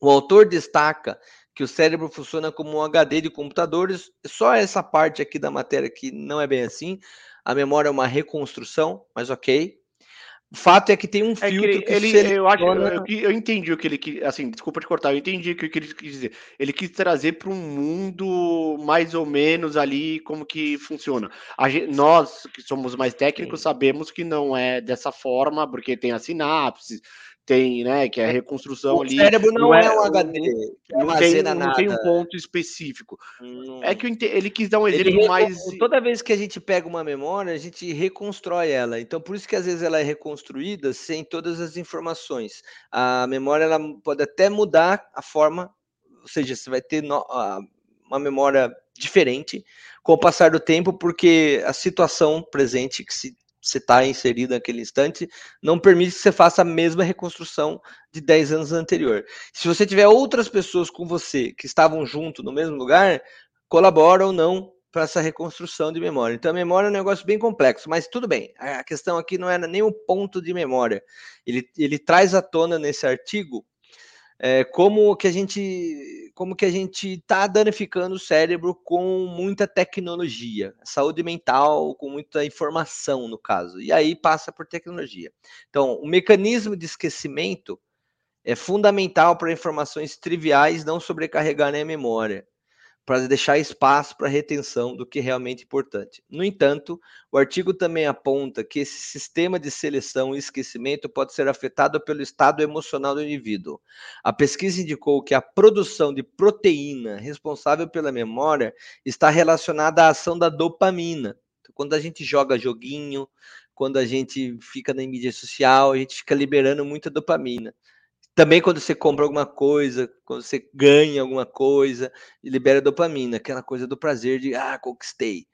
O autor destaca que o cérebro funciona como um H D de computadores, só essa parte aqui da matéria que não é bem assim, a memória é uma reconstrução, mas ok. O fato é que tem um filtro é que, ele, que ele, eu acho, eu, eu entendi o que ele quis, assim, desculpa te cortar, eu entendi o que ele quis dizer. Ele quis trazer para um mundo mais ou menos ali como que funciona. A gente, nós, que somos mais técnicos, Sim. sabemos que não é dessa forma, porque tem a sinapse, tem, né, que é a reconstrução o ali. O cérebro não, não é, é um H D, não, não, tem, não nada. Tem um ponto específico. Hum. É que eu entendi, ele quis dar um exemplo ele, mais... Toda vez que a gente pega uma memória, a gente reconstrói ela. Então, por isso que às vezes ela é reconstruída, construída sem todas as informações. A memória ela pode até mudar a forma, ou seja, você vai ter no, uma memória diferente com o passar do tempo, porque a situação presente que se, você está inserida naquele instante não permite que você faça a mesma reconstrução de dez anos anterior. Se você tiver outras pessoas com você que estavam junto no mesmo lugar, colabora ou não para essa reconstrução de memória. Então, a memória é um negócio bem complexo, mas tudo bem. A questão aqui não era nem o ponto de memória. Ele, ele traz à tona nesse artigo é, como que a gente como que a gente está danificando o cérebro com muita tecnologia, saúde mental, com muita informação, no caso. E aí passa por tecnologia. Então, o mecanismo de esquecimento é fundamental para informações triviais não sobrecarregarem a memória, para deixar espaço para retenção do que é realmente importante. No entanto, o artigo também aponta que esse sistema de seleção e esquecimento pode ser afetado pelo estado emocional do indivíduo. A pesquisa indicou que a produção de proteína responsável pela memória está relacionada à ação da dopamina. Então, quando a gente joga joguinho, quando a gente fica na mídia social, a gente fica liberando muita dopamina. Também quando você compra alguma coisa, quando você ganha alguma coisa, libera dopamina, aquela coisa do prazer de, ah, conquistei.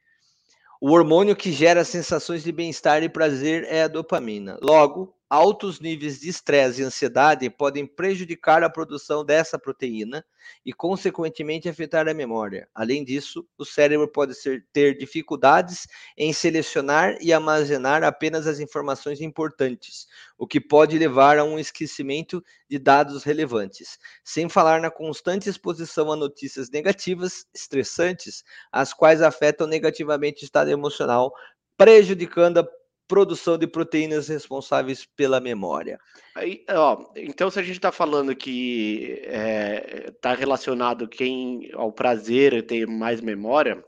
O hormônio que gera sensações de bem-estar e prazer é a dopamina. Logo, altos níveis de estresse e ansiedade podem prejudicar a produção dessa proteína e, consequentemente, afetar a memória. Além disso, o cérebro pode ser, ter dificuldades em selecionar e armazenar apenas as informações importantes, o que pode levar a um esquecimento de dados relevantes. Sem falar na constante exposição a notícias negativas, estressantes, as quais afetam negativamente o estado emocional, prejudicando a produção de proteínas responsáveis pela memória. Aí, ó, então, se a gente está falando que está é, relacionado quem, ao prazer e ter mais memória,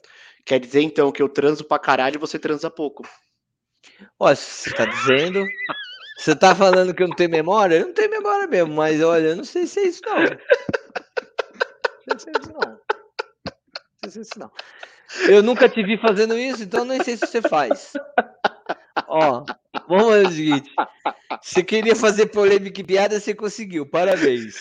quer dizer, então, que eu transo pra caralho e você transa pouco. Ó, você está dizendo... Você está falando que eu não tenho memória? Eu não tenho memória mesmo, mas, olha, eu não sei se é isso, não. Não sei se é isso, não. Não sei se é isso, não. Eu nunca te vi fazendo isso, então nem sei se você faz. Ó, vamos fazer o seguinte. Você queria fazer polêmica e piada, você conseguiu. Parabéns.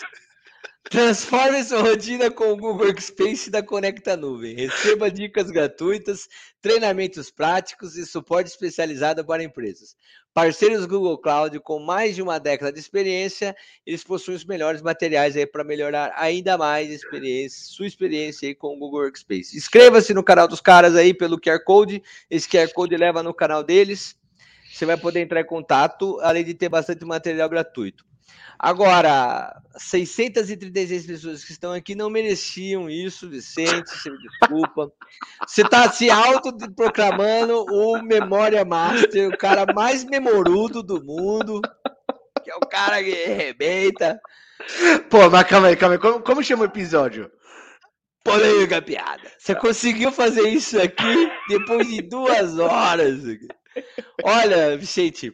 Transforme sua rotina com o Google Workspace da Conecta Nuvem. Receba dicas gratuitas, treinamentos práticos e suporte especializado para empresas. Parceiros Google Cloud com mais de uma década de experiência, eles possuem os melhores materiais aí para melhorar ainda mais a experiência, sua experiência aí com o Google Workspace. Inscreva-se no canal dos caras aí pelo Q R Code. Esse Q R Code leva no canal deles. Você vai poder entrar em contato, além de ter bastante material gratuito. Agora, seiscentas e trinta e seis pessoas que estão aqui não mereciam isso, Vicente, você me desculpa. Você está se autoproclamando o Memória Master, o cara mais memorudo do mundo, que é o cara que arrebenta. Pô, mas calma aí, calma aí, como, como chama o episódio? Polêmica piada. Você conseguiu fazer isso aqui depois de duas horas. Olha, Vicente,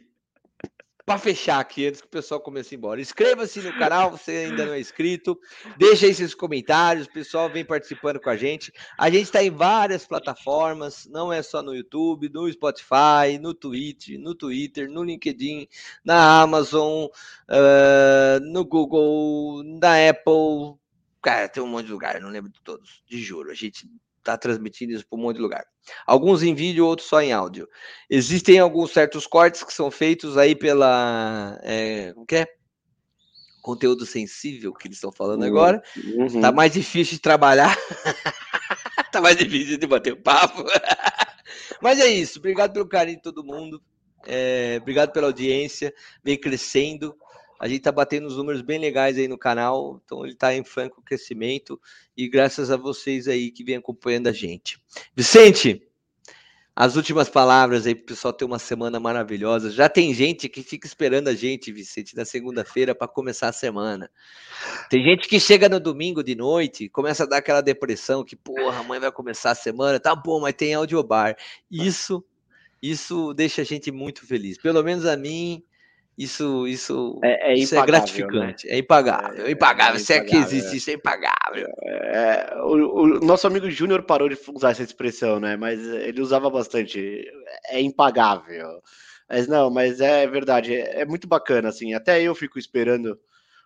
para fechar aqui, antes que o pessoal comece a ir embora, inscreva-se no canal, você ainda não é inscrito, deixa aí seus comentários, o pessoal vem participando com a gente, a gente está em várias plataformas, não é só no YouTube, no Spotify, no Twitch, no Twitter, no LinkedIn, na Amazon, uh, no Google, na Apple, cara, tem um monte de lugar, eu não lembro de todos, te juro, a gente... Está transmitindo isso para um monte de lugar. Alguns em vídeo, outros só em áudio. Existem alguns certos cortes que são feitos aí pela... É, como que é? Conteúdo sensível que eles estão falando uhum. agora. Uhum. Tá mais difícil de trabalhar. Tá mais difícil de bater o papo. Mas é isso. Obrigado pelo carinho de todo mundo. É, obrigado pela audiência. Vem crescendo. A gente está batendo uns números bem legais aí no canal, então ele está em franco crescimento e graças a vocês aí que vem acompanhando a gente. Vicente, as últimas palavras aí para o pessoal ter uma semana maravilhosa. Já tem gente que fica esperando a gente, Vicente, na segunda-feira para começar a semana. Tem gente que chega no domingo de noite, começa a dar aquela depressão que, porra, amanhã vai começar a semana, tá bom, mas tem audiobar. Isso, isso deixa a gente muito feliz, pelo menos a mim... Isso, isso, é, é, isso é gratificante, né? É impagável, é impagável, é, se é que existe, isso é impagável. É, o, o nosso amigo Júnior parou de usar essa expressão, né? Mas ele usava bastante, é impagável. Mas não, mas é verdade, é, é muito bacana, assim, até eu fico esperando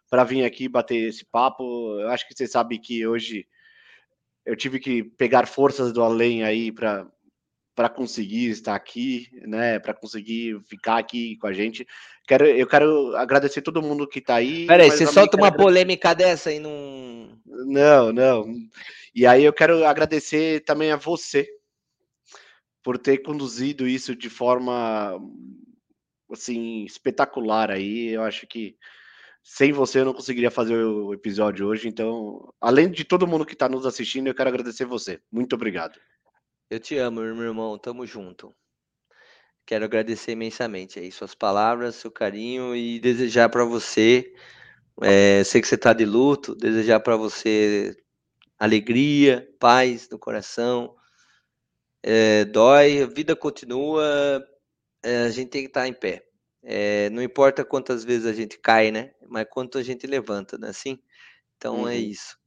para vir aqui bater esse papo. Eu acho que você sabe que hoje eu tive que pegar forças do além aí para... para conseguir estar aqui, né? Para conseguir ficar aqui com a gente. Quero, eu quero agradecer todo mundo que está aí. Peraí, você solta uma agradecer... polêmica dessa e não... Não, não. E aí eu quero agradecer também a você por ter conduzido isso de forma, assim, espetacular aí. Eu acho que sem você eu não conseguiria fazer o episódio hoje. Então, além de todo mundo que está nos assistindo, eu quero agradecer você. Muito obrigado. Eu te amo, meu irmão, tamo junto. Quero agradecer imensamente aí suas palavras, seu carinho e desejar para você, é, sei que você tá de luto, desejar para você alegria, paz no coração, é, dói, a vida continua, é, a gente tem que estar em pé. É, não importa quantas vezes a gente cai, né? Mas quanto a gente levanta, né? Assim? Então uhum. é isso.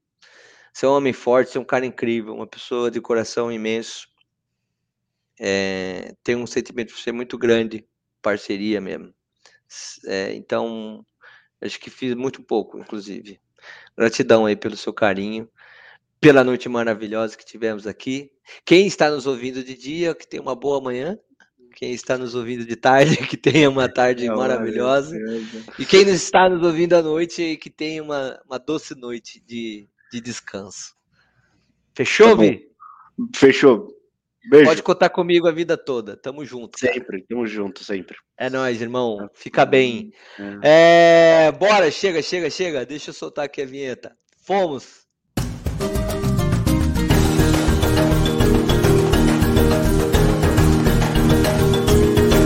Você é um homem forte, você é um cara incrível, uma pessoa de coração imenso. É, tem um sentimento de ser muito grande parceria mesmo. É, então, acho que fiz muito pouco, inclusive. Gratidão aí pelo seu carinho, pela noite maravilhosa que tivemos aqui. Quem está nos ouvindo de dia, que tenha uma boa manhã. Quem está nos ouvindo de tarde, que tenha uma tarde é maravilhosa. Maravilha. E quem está nos ouvindo à noite, que tenha uma, uma doce noite de, de descanso. Fechou, tá Vi? Fechou. Beijo. Pode contar comigo a vida toda. Tamo junto. Cara. Sempre, tamo junto, sempre. É nóis, irmão. Fica bem. É. É... Bora, chega, chega, chega. Deixa eu soltar aqui a vinheta. Fomos!